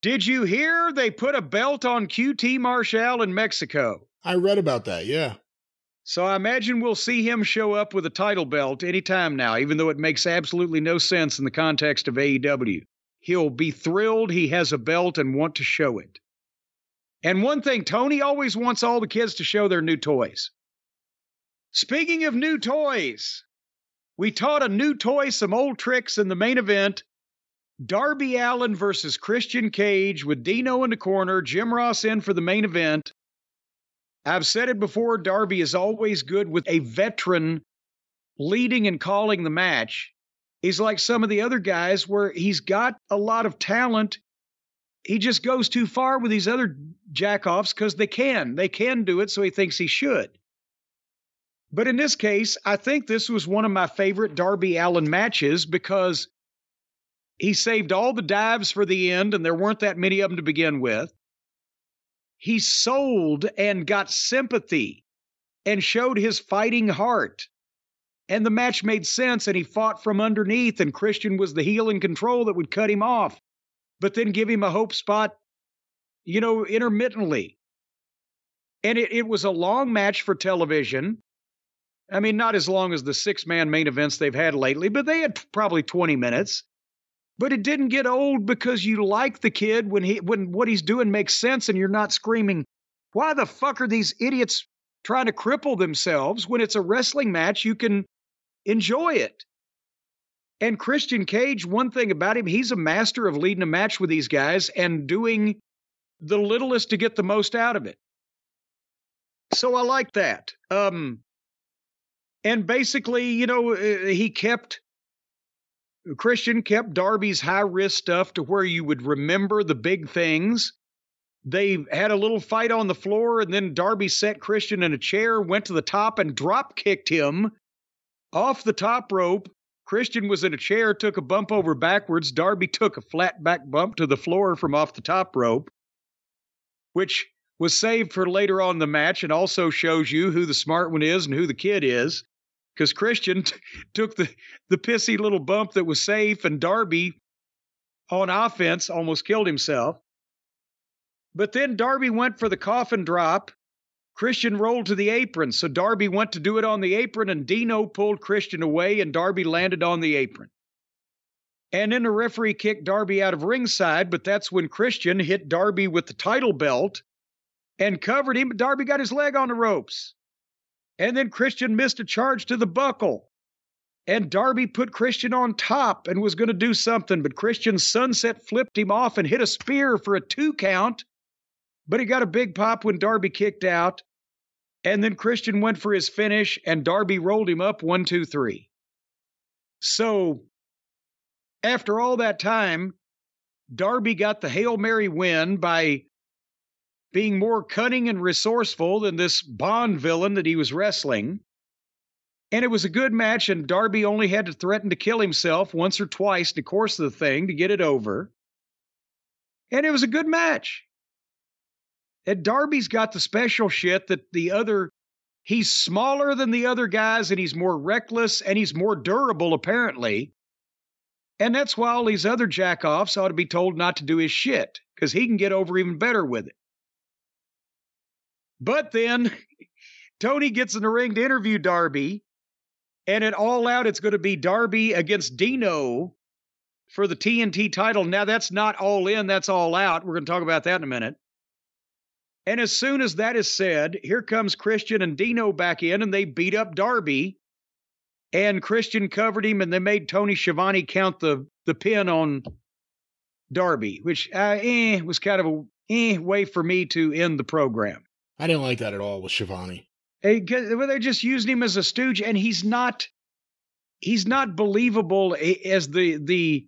Did you hear they put a belt on QT Marshall in Mexico? I read about that, yeah. So I imagine we'll see him show up with a title belt anytime now, even though it makes absolutely no sense in the context of AEW. He'll be thrilled he has a belt and want to show it. And one thing, Tony always wants all the kids to show their new toys. Speaking of new toys, we taught a new toy some old tricks in the main event. Darby Allin versus Christian Cage with Dino in the corner, Jim Ross in for the main event. I've said it before, Darby is always good with a veteran leading and calling the match. He's like some of the other guys where he's got a lot of talent. He just goes too far with these other jack-offs because they can. They can do it, so he thinks he should. But in this case, I think this was one of my favorite Darby Allin matches because he saved all the dives for the end, and there weren't that many of them to begin with. He sold and got sympathy and showed his fighting heart. And the match made sense, and he fought from underneath, and Christian was the heel in control that would cut him off, but then give him a hope spot, you know, intermittently. And it was a long match for television. I mean, not as long as the six-man main events they've had lately, but they had probably 20 minutes. But it didn't get old because you like the kid when what he's doing makes sense and you're not screaming, why the fuck are these idiots trying to cripple themselves? When it's a wrestling match, you can enjoy it. And Christian Cage, one thing about him, he's a master of leading a match with these guys and doing the littlest to get the most out of it. So I like that. And basically, you know, Christian kept Darby's high-risk stuff to where you would remember the big things. They had a little fight on the floor, and then Darby set Christian in a chair, went to the top, and drop-kicked him off the top rope Christian was in a chair, took a bump over backwards. Darby took a flat back bump to the floor from off the top rope, which was saved for later on in the match and also shows you who the smart one is and who the kid is, because Christian took the pissy little bump that was safe, and Darby on offense almost killed himself. But then Darby went for the coffin drop. Christian rolled to the apron, so Darby went to do it on the apron, and Dino pulled Christian away, and Darby landed on the apron. And then the referee kicked Darby out of ringside, but that's when Christian hit Darby with the title belt and covered him. Darby got his leg on the ropes. And then Christian missed a charge to the buckle. And Darby put Christian on top and was going to do something, but Christian's sunset flipped him off and hit a spear for a 2 count. But he got a big pop when Darby kicked out, and then Christian went for his finish, and Darby rolled him up 1, 2, 3. So, after all that time, Darby got the Hail Mary win by being more cunning and resourceful than this Bond villain that he was wrestling, and it was a good match, and Darby only had to threaten to kill himself once or twice in the course of the thing to get it over, and it was a good match. And Darby's got the special shit that the other, he's smaller than the other guys, and he's more reckless, and he's more durable, apparently. And that's why all these other jackoffs ought to be told not to do his shit, because he can get over even better with it. But then, Tony gets in the ring to interview Darby, and at All Out, it's going to be Darby against Dino for the TNT title. Now, that's not All In, that's All Out. We're going to talk about that in a minute. And as soon as that is said, here comes Christian and Dino back in, and they beat up Darby. And Christian covered him, and they made Tony Schiavone count the pin on Darby, which was kind of a way for me to end the program. I didn't like that at all with Schiavone. They're just using him as a stooge, and he's not believable as the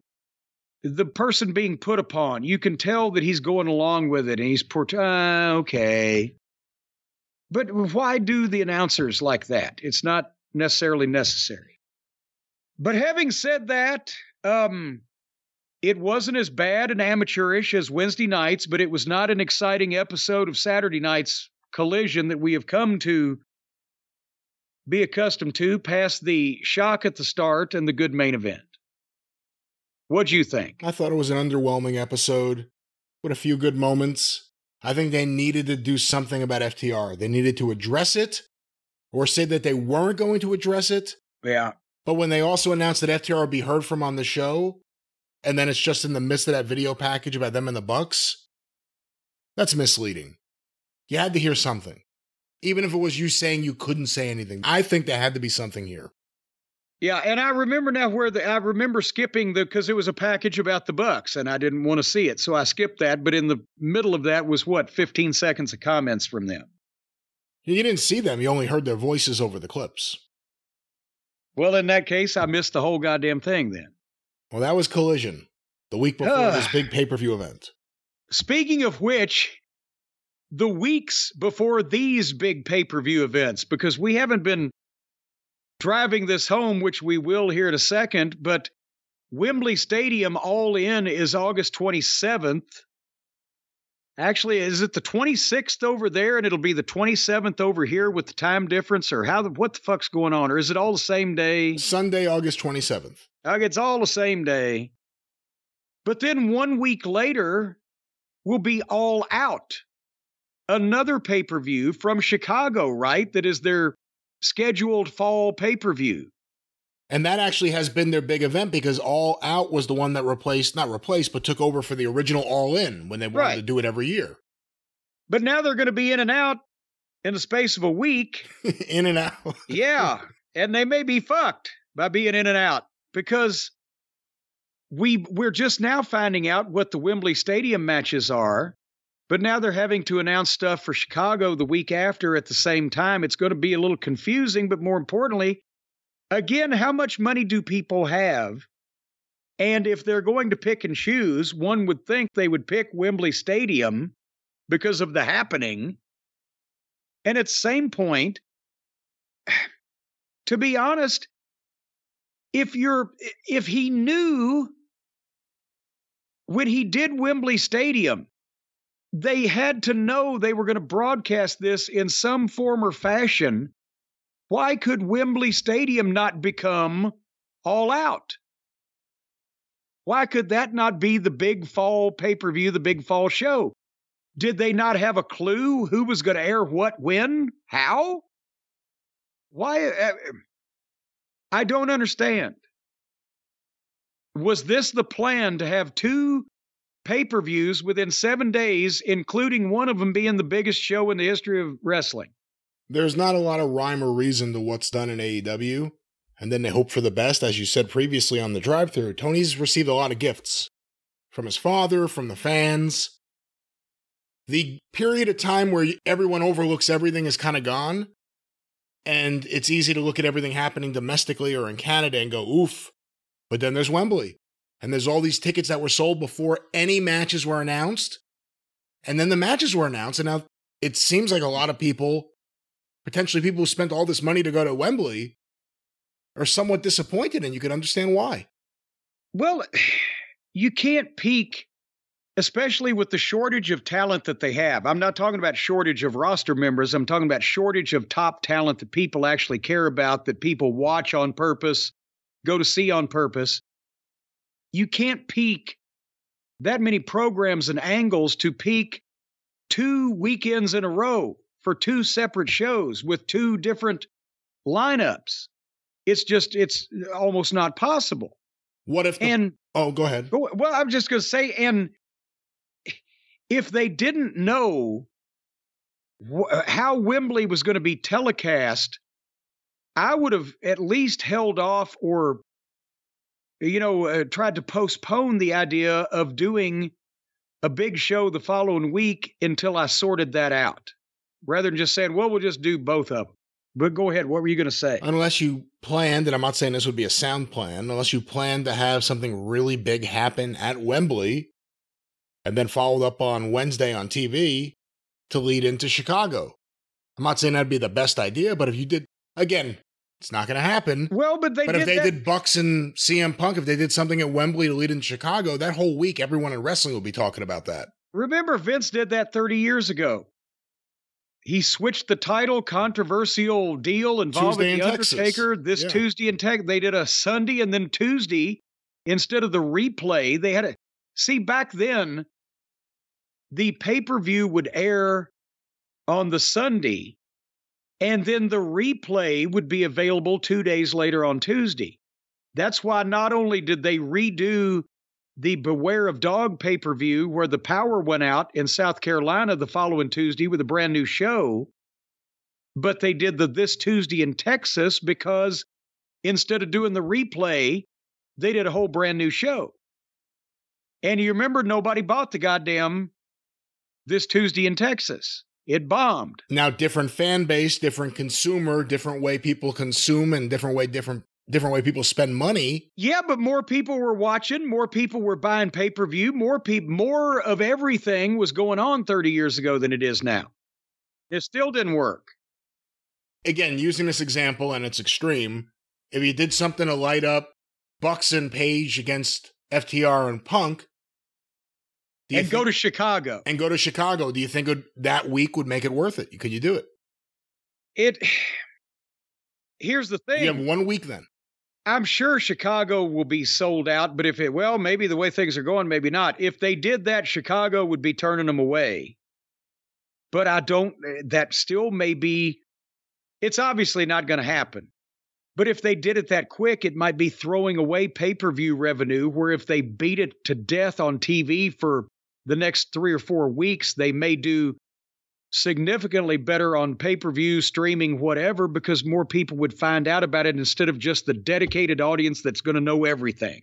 person being put upon. You can tell that he's going along with it, and he's okay. But why do the announcers like that? It's not necessarily necessary. But having said that, it wasn't as bad and amateurish as Wednesday nights, but it was not an exciting episode of Saturday night's Collision that we have come to be accustomed to, past the shock at the start and the good main event. What'd you think? I thought it was an underwhelming episode with a few good moments. I think they needed to do something about FTR. They needed to address it or say that they weren't going to address it. Yeah. But when they also announced that FTR would be heard from on the show, and then it's just in the midst of that video package about them and the Bucks, that's misleading. You had to hear something. Even if it was you saying you couldn't say anything, I think there had to be something here. Yeah, and I remember now I remember skipping because it was a package about the Bucks, and I didn't want to see it, so I skipped that, but in the middle of that was, 15 seconds of comments from them. You didn't see them, you only heard their voices over the clips. Well, in that case, I missed the whole goddamn thing then. Well, that was Collision, the week before this big pay-per-view event. Speaking of which, the weeks before these big pay-per-view events, because we haven't been driving this home, which we will here in a second, but Wembley Stadium All In is August 27th. Actually, is it the 26th over there, and it'll be the 27th over here with the time difference, or what the fuck's going on, or is it all the same day? Sunday, August 27th. It's all the same day. But then 1 week later will be All Out, another pay-per-view from Chicago, right? That is their scheduled fall pay-per-view. And that actually has been their big event, because All Out was the one that not replaced, but took over for the original All In when they wanted to do it every year. But now they're going to be in and out in the space of a week. In and out. Yeah. And they may be fucked by being in and out, because we're just now finding out what the Wembley Stadium matches are. But now they're having to announce stuff for Chicago the week after at the same time. It's going to be a little confusing, but more importantly, again, how much money do people have? And if they're going to pick and choose, one would think they would pick Wembley Stadium because of the happening. And at the same point, to be honest, if he knew when he did Wembley Stadium, they had to know they were going to broadcast this in some form or fashion. Why could Wembley Stadium not become All Out? Why could that not be the big fall pay-per-view, the big fall show? Did they not have a clue who was going to air what, when, how? Why? I don't understand. Was this the plan to have two pay-per-views within 7 days, including one of them being the biggest show in the history of wrestling? There's not a lot of rhyme or reason to what's done in AEW. And then they hope for the best. As you said previously on the drive-thru, Tony's received a lot of gifts from his father, from the fans. The period of time where everyone overlooks everything is kind of gone. And it's easy to look at everything happening domestically or in Canada and go, oof. But then there's Wembley. And there's all these tickets that were sold before any matches were announced. And then the matches were announced. And now it seems like a lot of people, potentially people who spent all this money to go to Wembley, are somewhat disappointed, and you can understand why. Well, you can't peak, especially with the shortage of talent that they have. I'm not talking about shortage of roster members. I'm talking about shortage of top talent that people actually care about, that people watch on purpose, go to see on purpose. You can't peak that many programs and angles to peak 2 weekends in a row for 2 separate shows with 2 different lineups. It's almost not possible. What if, go ahead. Well, I'm just going to say, and if they didn't know how Wembley was going to be telecast, I would have at least held off or, tried to postpone the idea of doing a big show the following week until I sorted that out, rather than just saying, well, we'll just do both of them. But go ahead. What were you going to say? Unless you planned, and I'm not saying this would be a sound plan, unless you planned to have something really big happen at Wembley and then followed up on Wednesday on TV to lead into Chicago. I'm not saying that'd be the best idea, but if you did, again, it's not going to happen. Well, but if they did Bucks and CM Punk, if they did something at Wembley to lead into Chicago, that whole week, everyone in wrestling will be talking about that. Remember, Vince did that 30 years ago. He switched the title, controversial deal involving The Undertaker this Tuesday in Texas. They did a Sunday and then Tuesday instead of the replay. They had back then, the pay-per-view would air on the Sunday, and then the replay would be available 2 days later on Tuesday. That's why not only did they redo the Beware of Dog pay-per-view where the power went out in South Carolina the following Tuesday with a brand new show, but they did this Tuesday in Texas because instead of doing the replay, they did a whole brand new show. And you remember, nobody bought the goddamn this Tuesday in Texas. It bombed. Now, different fan base, different consumer, different way people consume, and different way people spend money. Yeah, but more people were watching, more people were buying pay-per-view, more of everything was going on 30 years ago than it is now. It still didn't work. Again, using this example, and it's extreme, if you did something to light up Bucks and Page against FTR and Punk, And go to Chicago, do you think that week would make it worth it? Could you do it? Here's the thing. You have 1 week then. I'm sure Chicago will be sold out, but maybe the way things are going, maybe not. If they did that, Chicago would be turning them away. But that still may be, it's obviously not going to happen. But if they did it that quick, it might be throwing away pay-per-view revenue, where if they beat it to death on TV for the next 3 or 4 weeks, they may do significantly better on pay-per-view, streaming, whatever, because more people would find out about it instead of just the dedicated audience that's going to know everything.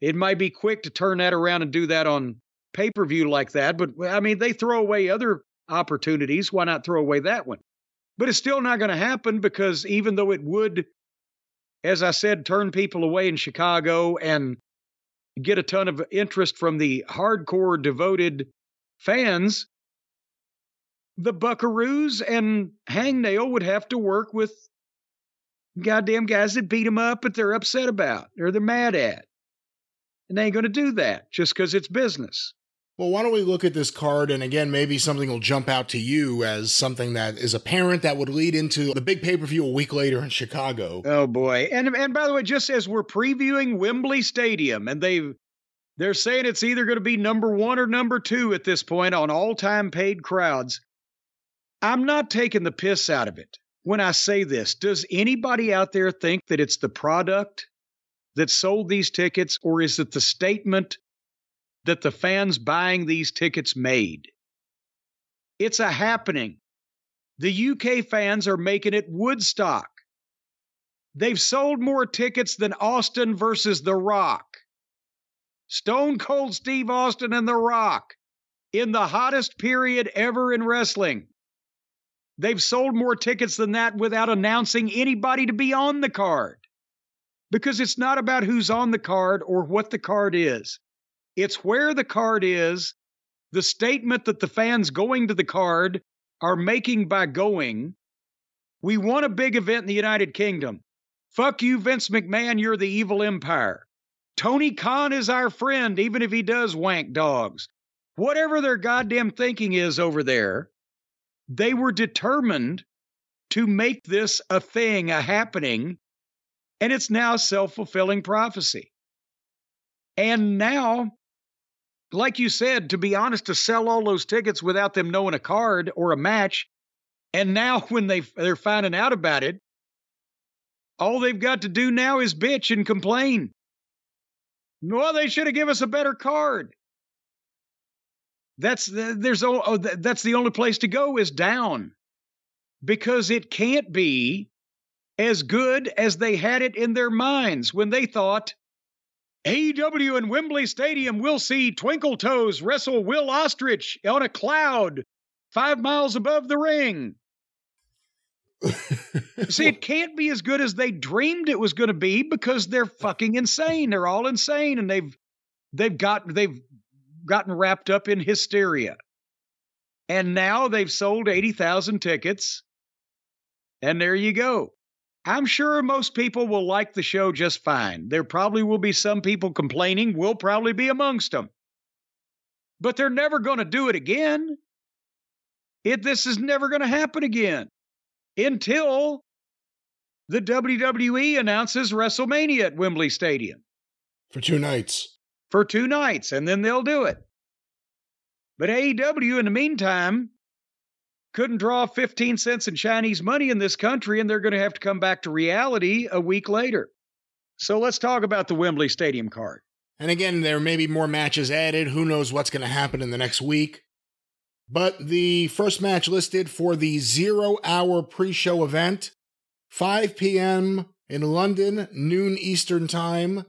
It might be quick to turn that around and do that on pay-per-view like that, but they throw away other opportunities. Why not throw away that one? But it's still not going to happen, because even though it would, as I said, turn people away in Chicago and get a ton of interest from the hardcore devoted fans, the Buckaroos and Hangnail would have to work with goddamn guys that beat them up, but they're upset about or they're mad at. And they ain't going to do that just because it's business. Well, why don't we look at this card, and again, maybe something will jump out to you as something that is apparent that would lead into the big pay-per-view a week later in Chicago. Oh, boy. And by the way, just as we're previewing Wembley Stadium, and they're saying it's either going to be number one or number two at this point on all-time paid crowds, I'm not taking the piss out of it when I say this. Does anybody out there think that it's the product that sold these tickets, or is it the statement that the fans buying these tickets made? It's a happening. The UK fans are making it Woodstock. They've sold more tickets than Austin versus The Rock. Stone Cold Steve Austin and The Rock in the hottest period ever in wrestling. They've sold more tickets than that without announcing anybody to be on the card, because it's not about who's on the card or what the card is. It's where the card is, the statement that the fans going to the card are making by going. We want a big event in the United Kingdom. Fuck you, Vince McMahon, you're the evil empire. Tony Khan is our friend, even if he does wank dogs. Whatever their goddamn thinking is over there, they were determined to make this a thing, a happening, and it's now self-fulfilling prophecy. And now, like you said, to be honest, to sell all those tickets without them knowing a card or a match, and now when they're finding out about it, all they've got to do now is bitch and complain. Well, they should have given us a better card. That's the only place to go is down, because it can't be as good as they had it in their minds when they thought, AEW in Wembley Stadium will see Twinkle Toes wrestle Will Ostrich on a cloud 5 miles above the ring. See, it can't be as good as they dreamed it was going to be, because they're fucking insane. They're all insane, and they've gotten wrapped up in hysteria. And now they've sold 80,000 tickets, and there you go. I'm sure most people will like the show just fine. There probably will be some people complaining. We'll probably be amongst them. But they're never going to do it again. This is never going to happen again until the WWE announces WrestleMania at Wembley Stadium. For two nights, and then they'll do it. But AEW, in the meantime, couldn't draw 15 cents in Chinese money in this country, and they're going to have to come back to reality a week later. So let's talk about the Wembley Stadium card. And again, there may be more matches added. Who knows what's going to happen in the next week. But the first match listed for the 0-hour pre-show event, 5 p.m. in London, noon Eastern time,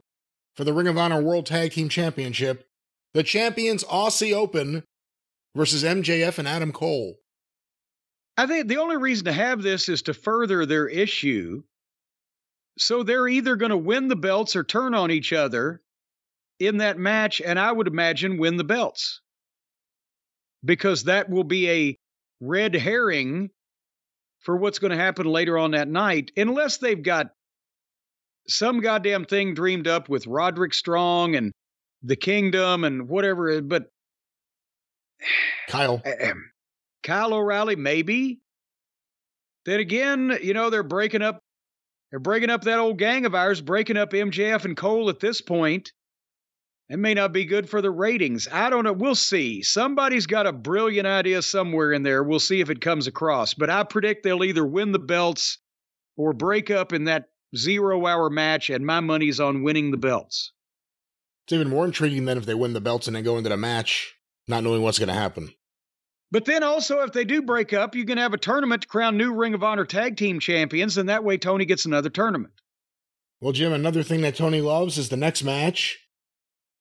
for the Ring of Honor World Tag Team Championship, the champions Aussie Open versus MJF and Adam Cole. I think the only reason to have this is to further their issue. So they're either going to win the belts or turn on each other in that match, and I would imagine win the belts, because that will be a red herring for what's going to happen later on that night, unless they've got some goddamn thing dreamed up with Roderick Strong and the Kingdom and whatever, but Kyle O'Reilly, maybe. Then again, you know, they're breaking up that old gang of ours, breaking up MJF and Cole at this point. It may not be good for the ratings. I don't know. We'll see. Somebody's got a brilliant idea somewhere in there. We'll see if it comes across. But I predict they'll either win the belts or break up in that 0-hour match, and my money's on winning the belts. It's even more intriguing than if they win the belts and then go into the match not knowing what's going to happen. But then also, if they do break up, you can have a tournament to crown new Ring of Honor Tag Team Champions, and that way Tony gets another tournament. Well, Jim, another thing that Tony loves is the next match.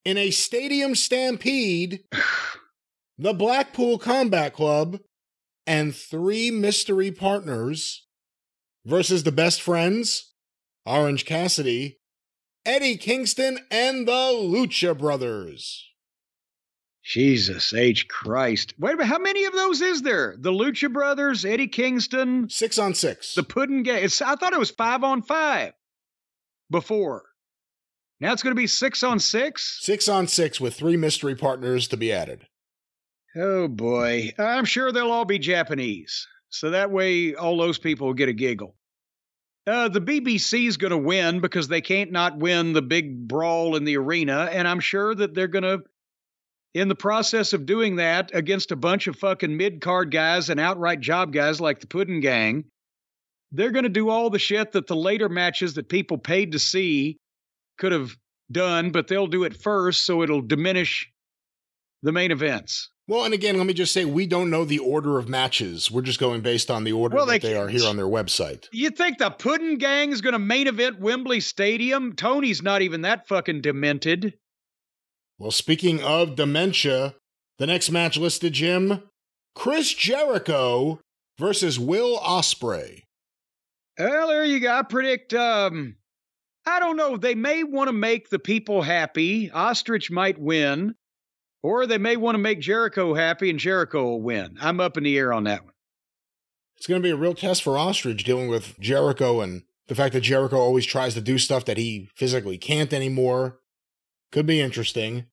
In a stadium stampede, the Blackpool Combat Club and 3 mystery partners versus the Best Friends, Orange Cassidy, Eddie Kingston, and the Lucha Brothers. Jesus H. Christ. Wait a minute, how many of those is there? The Lucha Brothers, Eddie Kingston. 6-on-6. The Puddin' Gang. I thought it was 5-on-5 before. Now it's going to be 6-on-6? 6-on-6 with 3 mystery partners to be added. Oh, boy. I'm sure they'll all be Japanese. So that way all those people will get a giggle. The BBC's going to win because they can't not win the big brawl in the arena. And I'm sure that they're going to, in the process of doing that against a bunch of fucking mid-card guys and outright job guys like the Puddin' Gang, they're going to do all the shit that the later matches that people paid to see could have done, but they'll do it first, so it'll diminish the main events. Well, and again, let me just say, we don't know the order of matches. We're just going based on the order that they are here on their website. You think the Puddin' Gang is going to main event Wembley Stadium? Tony's not even that fucking demented. Well, speaking of dementia, the next match listed, Jim, Chris Jericho versus Will Ospreay. Well, there you go. I predict, I don't know. They may want to make the people happy. Ostrich might win, or they may want to make Jericho happy and Jericho will win. I'm up in the air on that one. It's going to be a real test for Ostrich dealing with Jericho and the fact that Jericho always tries to do stuff that he physically can't anymore. Could be interesting.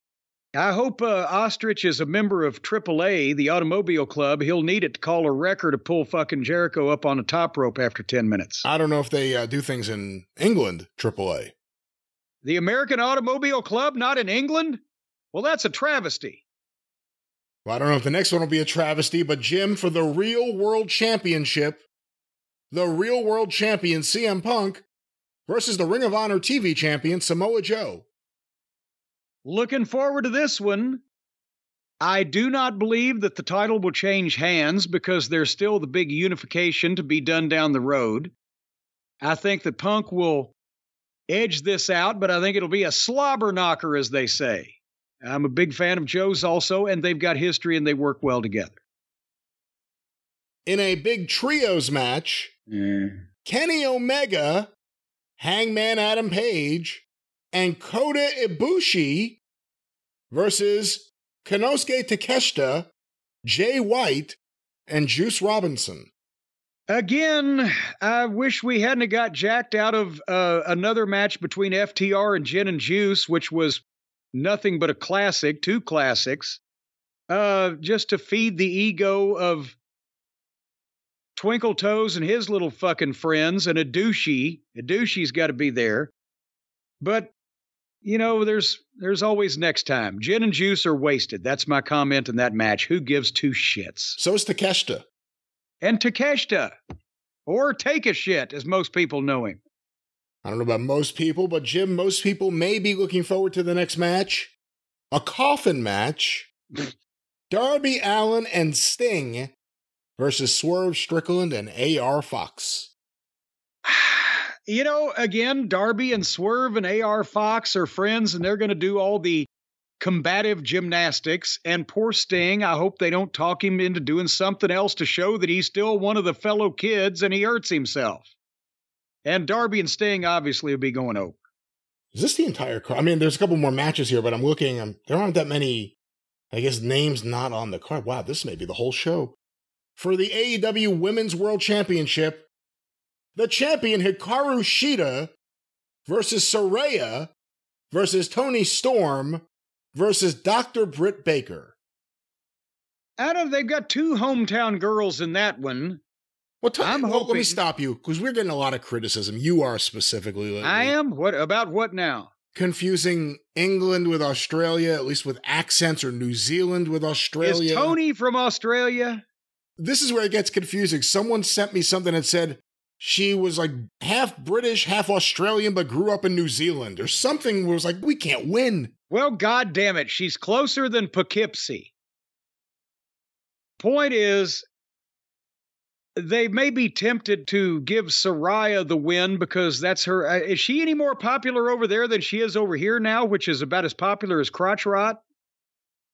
I hope Ostrich is a member of AAA, the Automobile Club. He'll need it to call a wrecker to pull fucking Jericho up on a top rope after 10 minutes. I don't know if they do things in England, AAA. The American Automobile Club, not in England? Well, that's a travesty. Well, I don't know if the next one will be a travesty, but Jim, for the Real World Championship, the Real World Champion CM Punk versus the Ring of Honor TV Champion Samoa Joe. Looking forward to this one. I do not believe that the title will change hands because there's still the big unification to be done down the road. I think that Punk will edge this out, but I think it'll be a slobber knocker, as they say. I'm a big fan of Joe's also, and they've got history and they work well together. In a big trios match, Kenny Omega, Hangman Adam Page, and Kota Ibushi versus Konosuke Takeshita, Jay White, and Juice Robinson. Again, I wish we hadn't got jacked out of another match between FTR and Gin and Juice, which was nothing but a classic, 2 classics, just to feed the ego of Twinkle Toes and his little fucking friends, and Ibushi. Ibushi's got to be there. But you know, there's always next time. Gin and Juice are wasted. That's my comment in that match. Who gives 2 shits? So is Takeshita. And Takeshita. Or Take a Shit, as most people know him. I don't know about most people, but Jim, most people may be looking forward to the next match. A coffin match. Darby Allin and Sting versus Swerve Strickland and A.R. Fox. You know, again, Darby and Swerve and A.R. Fox are friends, and they're going to do all the combative gymnastics. And poor Sting, I hope they don't talk him into doing something else to show that he's still one of the fellow kids and he hurts himself. And Darby and Sting obviously will be going over. Is this the entire card? I mean, there's a couple more matches here, but I'm looking. There aren't that many, I guess, names not on the card. Wow, this may be the whole show. For the AEW Women's World Championship, the champion Hikaru Shida versus Saraya versus Toni Storm versus Dr. Britt Baker. Adam, they've got 2 hometown girls in that one. Well, I'm hoping... Let me stop you, because we're getting a lot of criticism. You are specifically. Lately. I am? What about what now? Confusing England with Australia, at least with accents, or New Zealand with Australia. Is Tony from Australia? This is where it gets confusing. Someone sent me something that said, she was like half British, half Australian, but grew up in New Zealand or something. Was like, we can't win. Well, God damn it. She's closer than Poughkeepsie. Point is, they may be tempted to give Saraya the win because that's her. Is she any more popular over there than she is over here now, which is about as popular as crotch rot?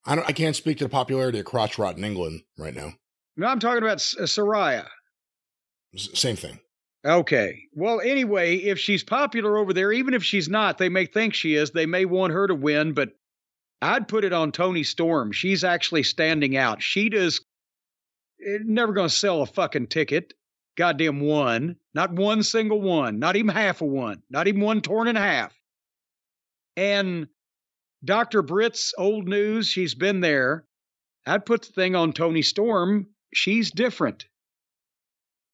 I can't speak to the popularity of crotch rot in England right now. No, I'm talking about Saraya. Same thing. Okay. Well, anyway, if she's popular over there, even if she's not, they may think she is, they may want her to win, but I'd put it on Toni Storm. She's actually standing out. She does never going to sell a fucking ticket. Goddamn one. Not one single one. Not even half a one. Not even one torn in half. And Dr. Britt's old news, she's been there. I'd put the thing on Toni Storm. She's different.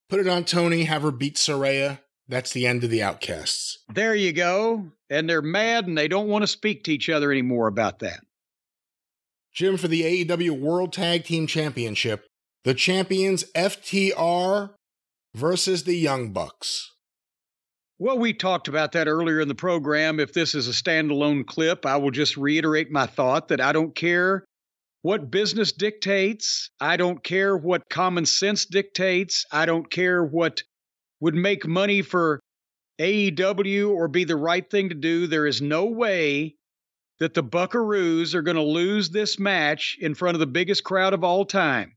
Put it on Toni, have her beat Saraya. That's the end of the Outcasts. There you go. And they're mad and they don't want to speak to each other anymore about that. Jim, for the AEW World Tag Team Championship, the champions FTR versus the Young Bucks. Well, we talked about that earlier in the program. If this is a standalone clip, I will just reiterate my thought that I don't care what business dictates. I don't care what common sense dictates. I don't care what would make money for AEW or be the right thing to do. There is no way that the Buckaroos are going to lose this match in front of the biggest crowd of all time.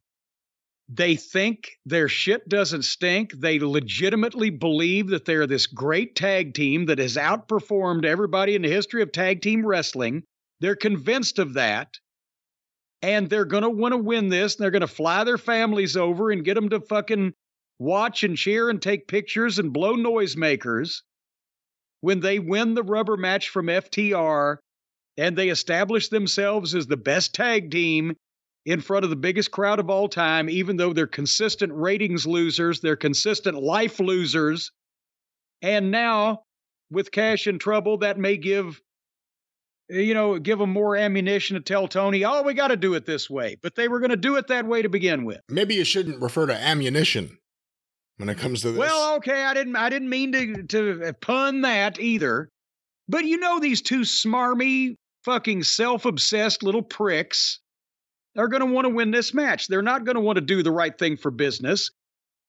They think their shit doesn't stink. They legitimately believe that they're this great tag team that has outperformed everybody in the history of tag team wrestling. They're convinced of that. And they're going to want to win this. And they're going to fly their families over and get them to fucking watch and cheer and take pictures and blow noisemakers when they win the rubber match from FTR and they establish themselves as the best tag team in front of the biggest crowd of all time, even though they're consistent ratings losers, they're consistent life losers. And now, with Cash in trouble, that may give, you know, give them more ammunition to tell Toni, oh, we got to do it this way. But they were going to do it that way to begin with. Maybe you shouldn't refer to ammunition when it comes to this. Well, okay, I didn't mean to pun that either. But you know these two smarmy, fucking self-obsessed little pricks are going to want to win this match. They're not going to want to do the right thing for business.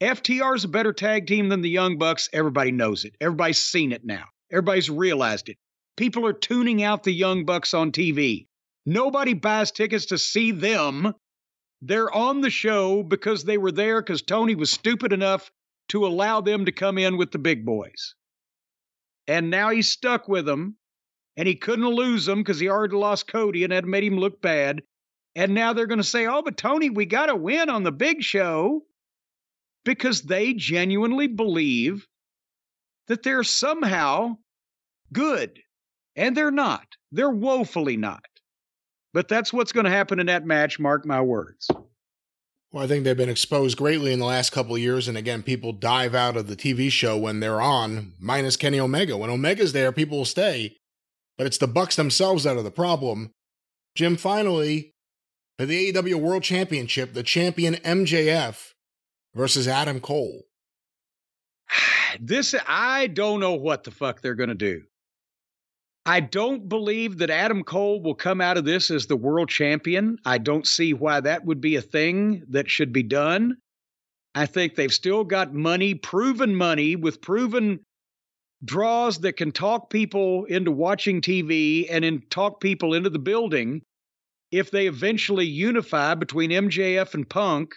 FTR's a better tag team than the Young Bucks. Everybody knows it. Everybody's seen it now. Everybody's realized it. People are tuning out the Young Bucks on TV. Nobody buys tickets to see them. They're on the show because they were there because Toni was stupid enough to allow them to come in with the big boys. And now he's stuck with them, and he couldn't lose them because he already lost Cody and that made him look bad. And now they're going to say, oh, but Toni, we got to win on the big show, because they genuinely believe that they're somehow good. And they're not. They're woefully not. But that's what's going to happen in that match, mark my words. Well, I think they've been exposed greatly in the last couple of years. And again, people dive out of the TV show when they're on, minus Kenny Omega. When Omega's there, people will stay. But it's the Bucks themselves that are the problem. Jim, finally, for the AEW World Championship, the champion MJF versus Adam Cole. This, I don't know what the fuck they're going to do. I don't believe that Adam Cole will come out of this as the world champion. I don't see why that would be a thing that should be done. I think they've still got money, with proven draws that can talk people into watching TV and then talk people into the building. If they eventually unify between MJF and Punk,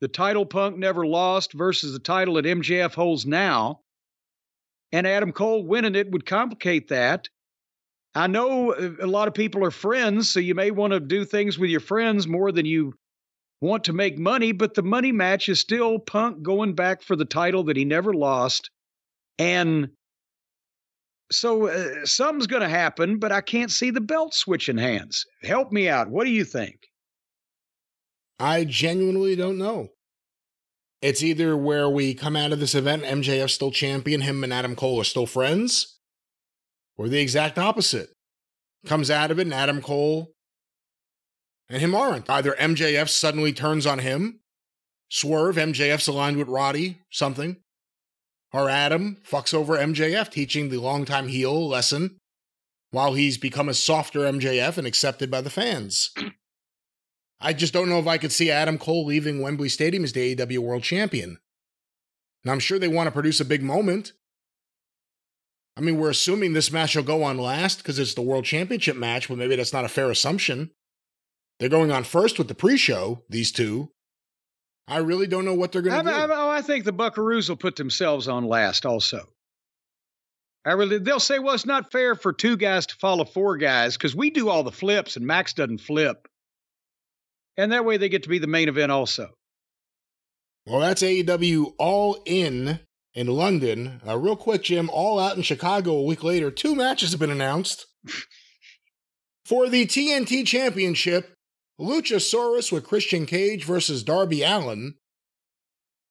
the title Punk never lost versus the title that MJF holds now, and Adam Cole winning it would complicate that. I know a lot of people are friends, so you may want to do things with your friends more than you want to make money, but the money match is still Punk going back for the title that he never lost. And so something's going to happen, but I can't see the belt switching hands. Help me out. What do you think? I genuinely don't know. It's either where we come out of this event, MJF's still champion, him and Adam Cole are still friends, or the exact opposite. Comes out of it and Adam Cole and him aren't. Either MJF suddenly turns on him, swerve, MJF's aligned with Roddy, something, or Adam fucks over MJF, teaching the longtime heel a lesson while he's become a softer MJF and accepted by the fans. I just don't know if I could see Adam Cole leaving Wembley Stadium as the AEW World Champion. And I'm sure they want to produce a big moment. I mean, we're assuming this match will go on last because it's the World Championship match, but maybe that's not a fair assumption. They're going on first with the pre-show, these two. I really don't know what they're going to do. I think the Buckaroos will put themselves on last also. They'll say, well, it's not fair for two guys to follow four guys because we do all the flips and Max doesn't flip. And that way they get to be the main event also. Well, that's AEW All In London. Real quick, Jim, All Out in Chicago a week later. Two matches have been announced. For the TNT Championship, Luchasaurus with Christian Cage versus Darby Allin,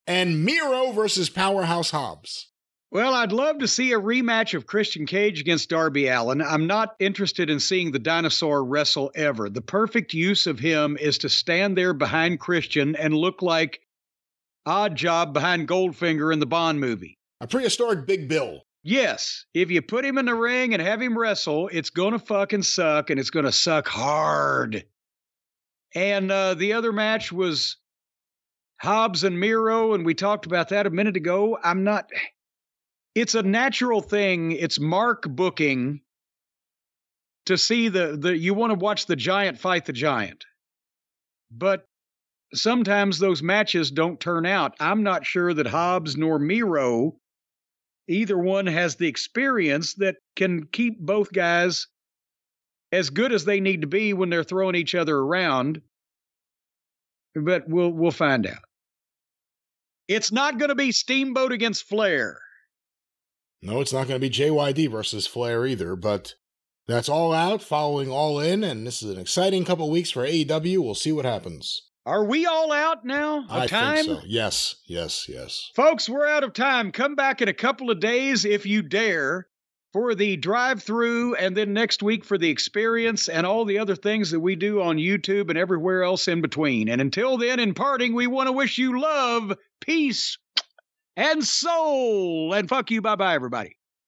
and Miro versus Powerhouse Hobbs. Well, I'd love to see a rematch of Christian Cage against Darby Allin. I'm not interested in seeing the dinosaur wrestle ever. The perfect use of him is to stand there behind Christian and look like Odd Job behind Goldfinger in the Bond movie. A prehistoric Big Bill. Yes. If you put him in the ring and have him wrestle, it's going to fucking suck, and it's going to suck hard. And the other match was Hobbs and Miro, and we talked about that a minute ago. I'm not... It's a natural thing. It's mark booking to see you want to watch the giant fight the giant. But sometimes those matches don't turn out. I'm not sure that Hobbs nor Miro, either one, has the experience that can keep both guys as good as they need to be when they're throwing each other around. But we'll find out. It's not going to be Steamboat against Flair. No, it's not going to be JYD versus Flair either, but that's All Out following All In, and this is an exciting couple of weeks for AEW. We'll see what happens. Are we all out now? I think so. Yes, yes, yes. Folks, we're out of time. Come back in a couple of days, if you dare, for the drive-through, and then next week for the experience and all the other things that we do on YouTube and everywhere else in between. And until then, in parting, we want to wish you love, peace, and soul. And fuck you. Bye-bye, everybody.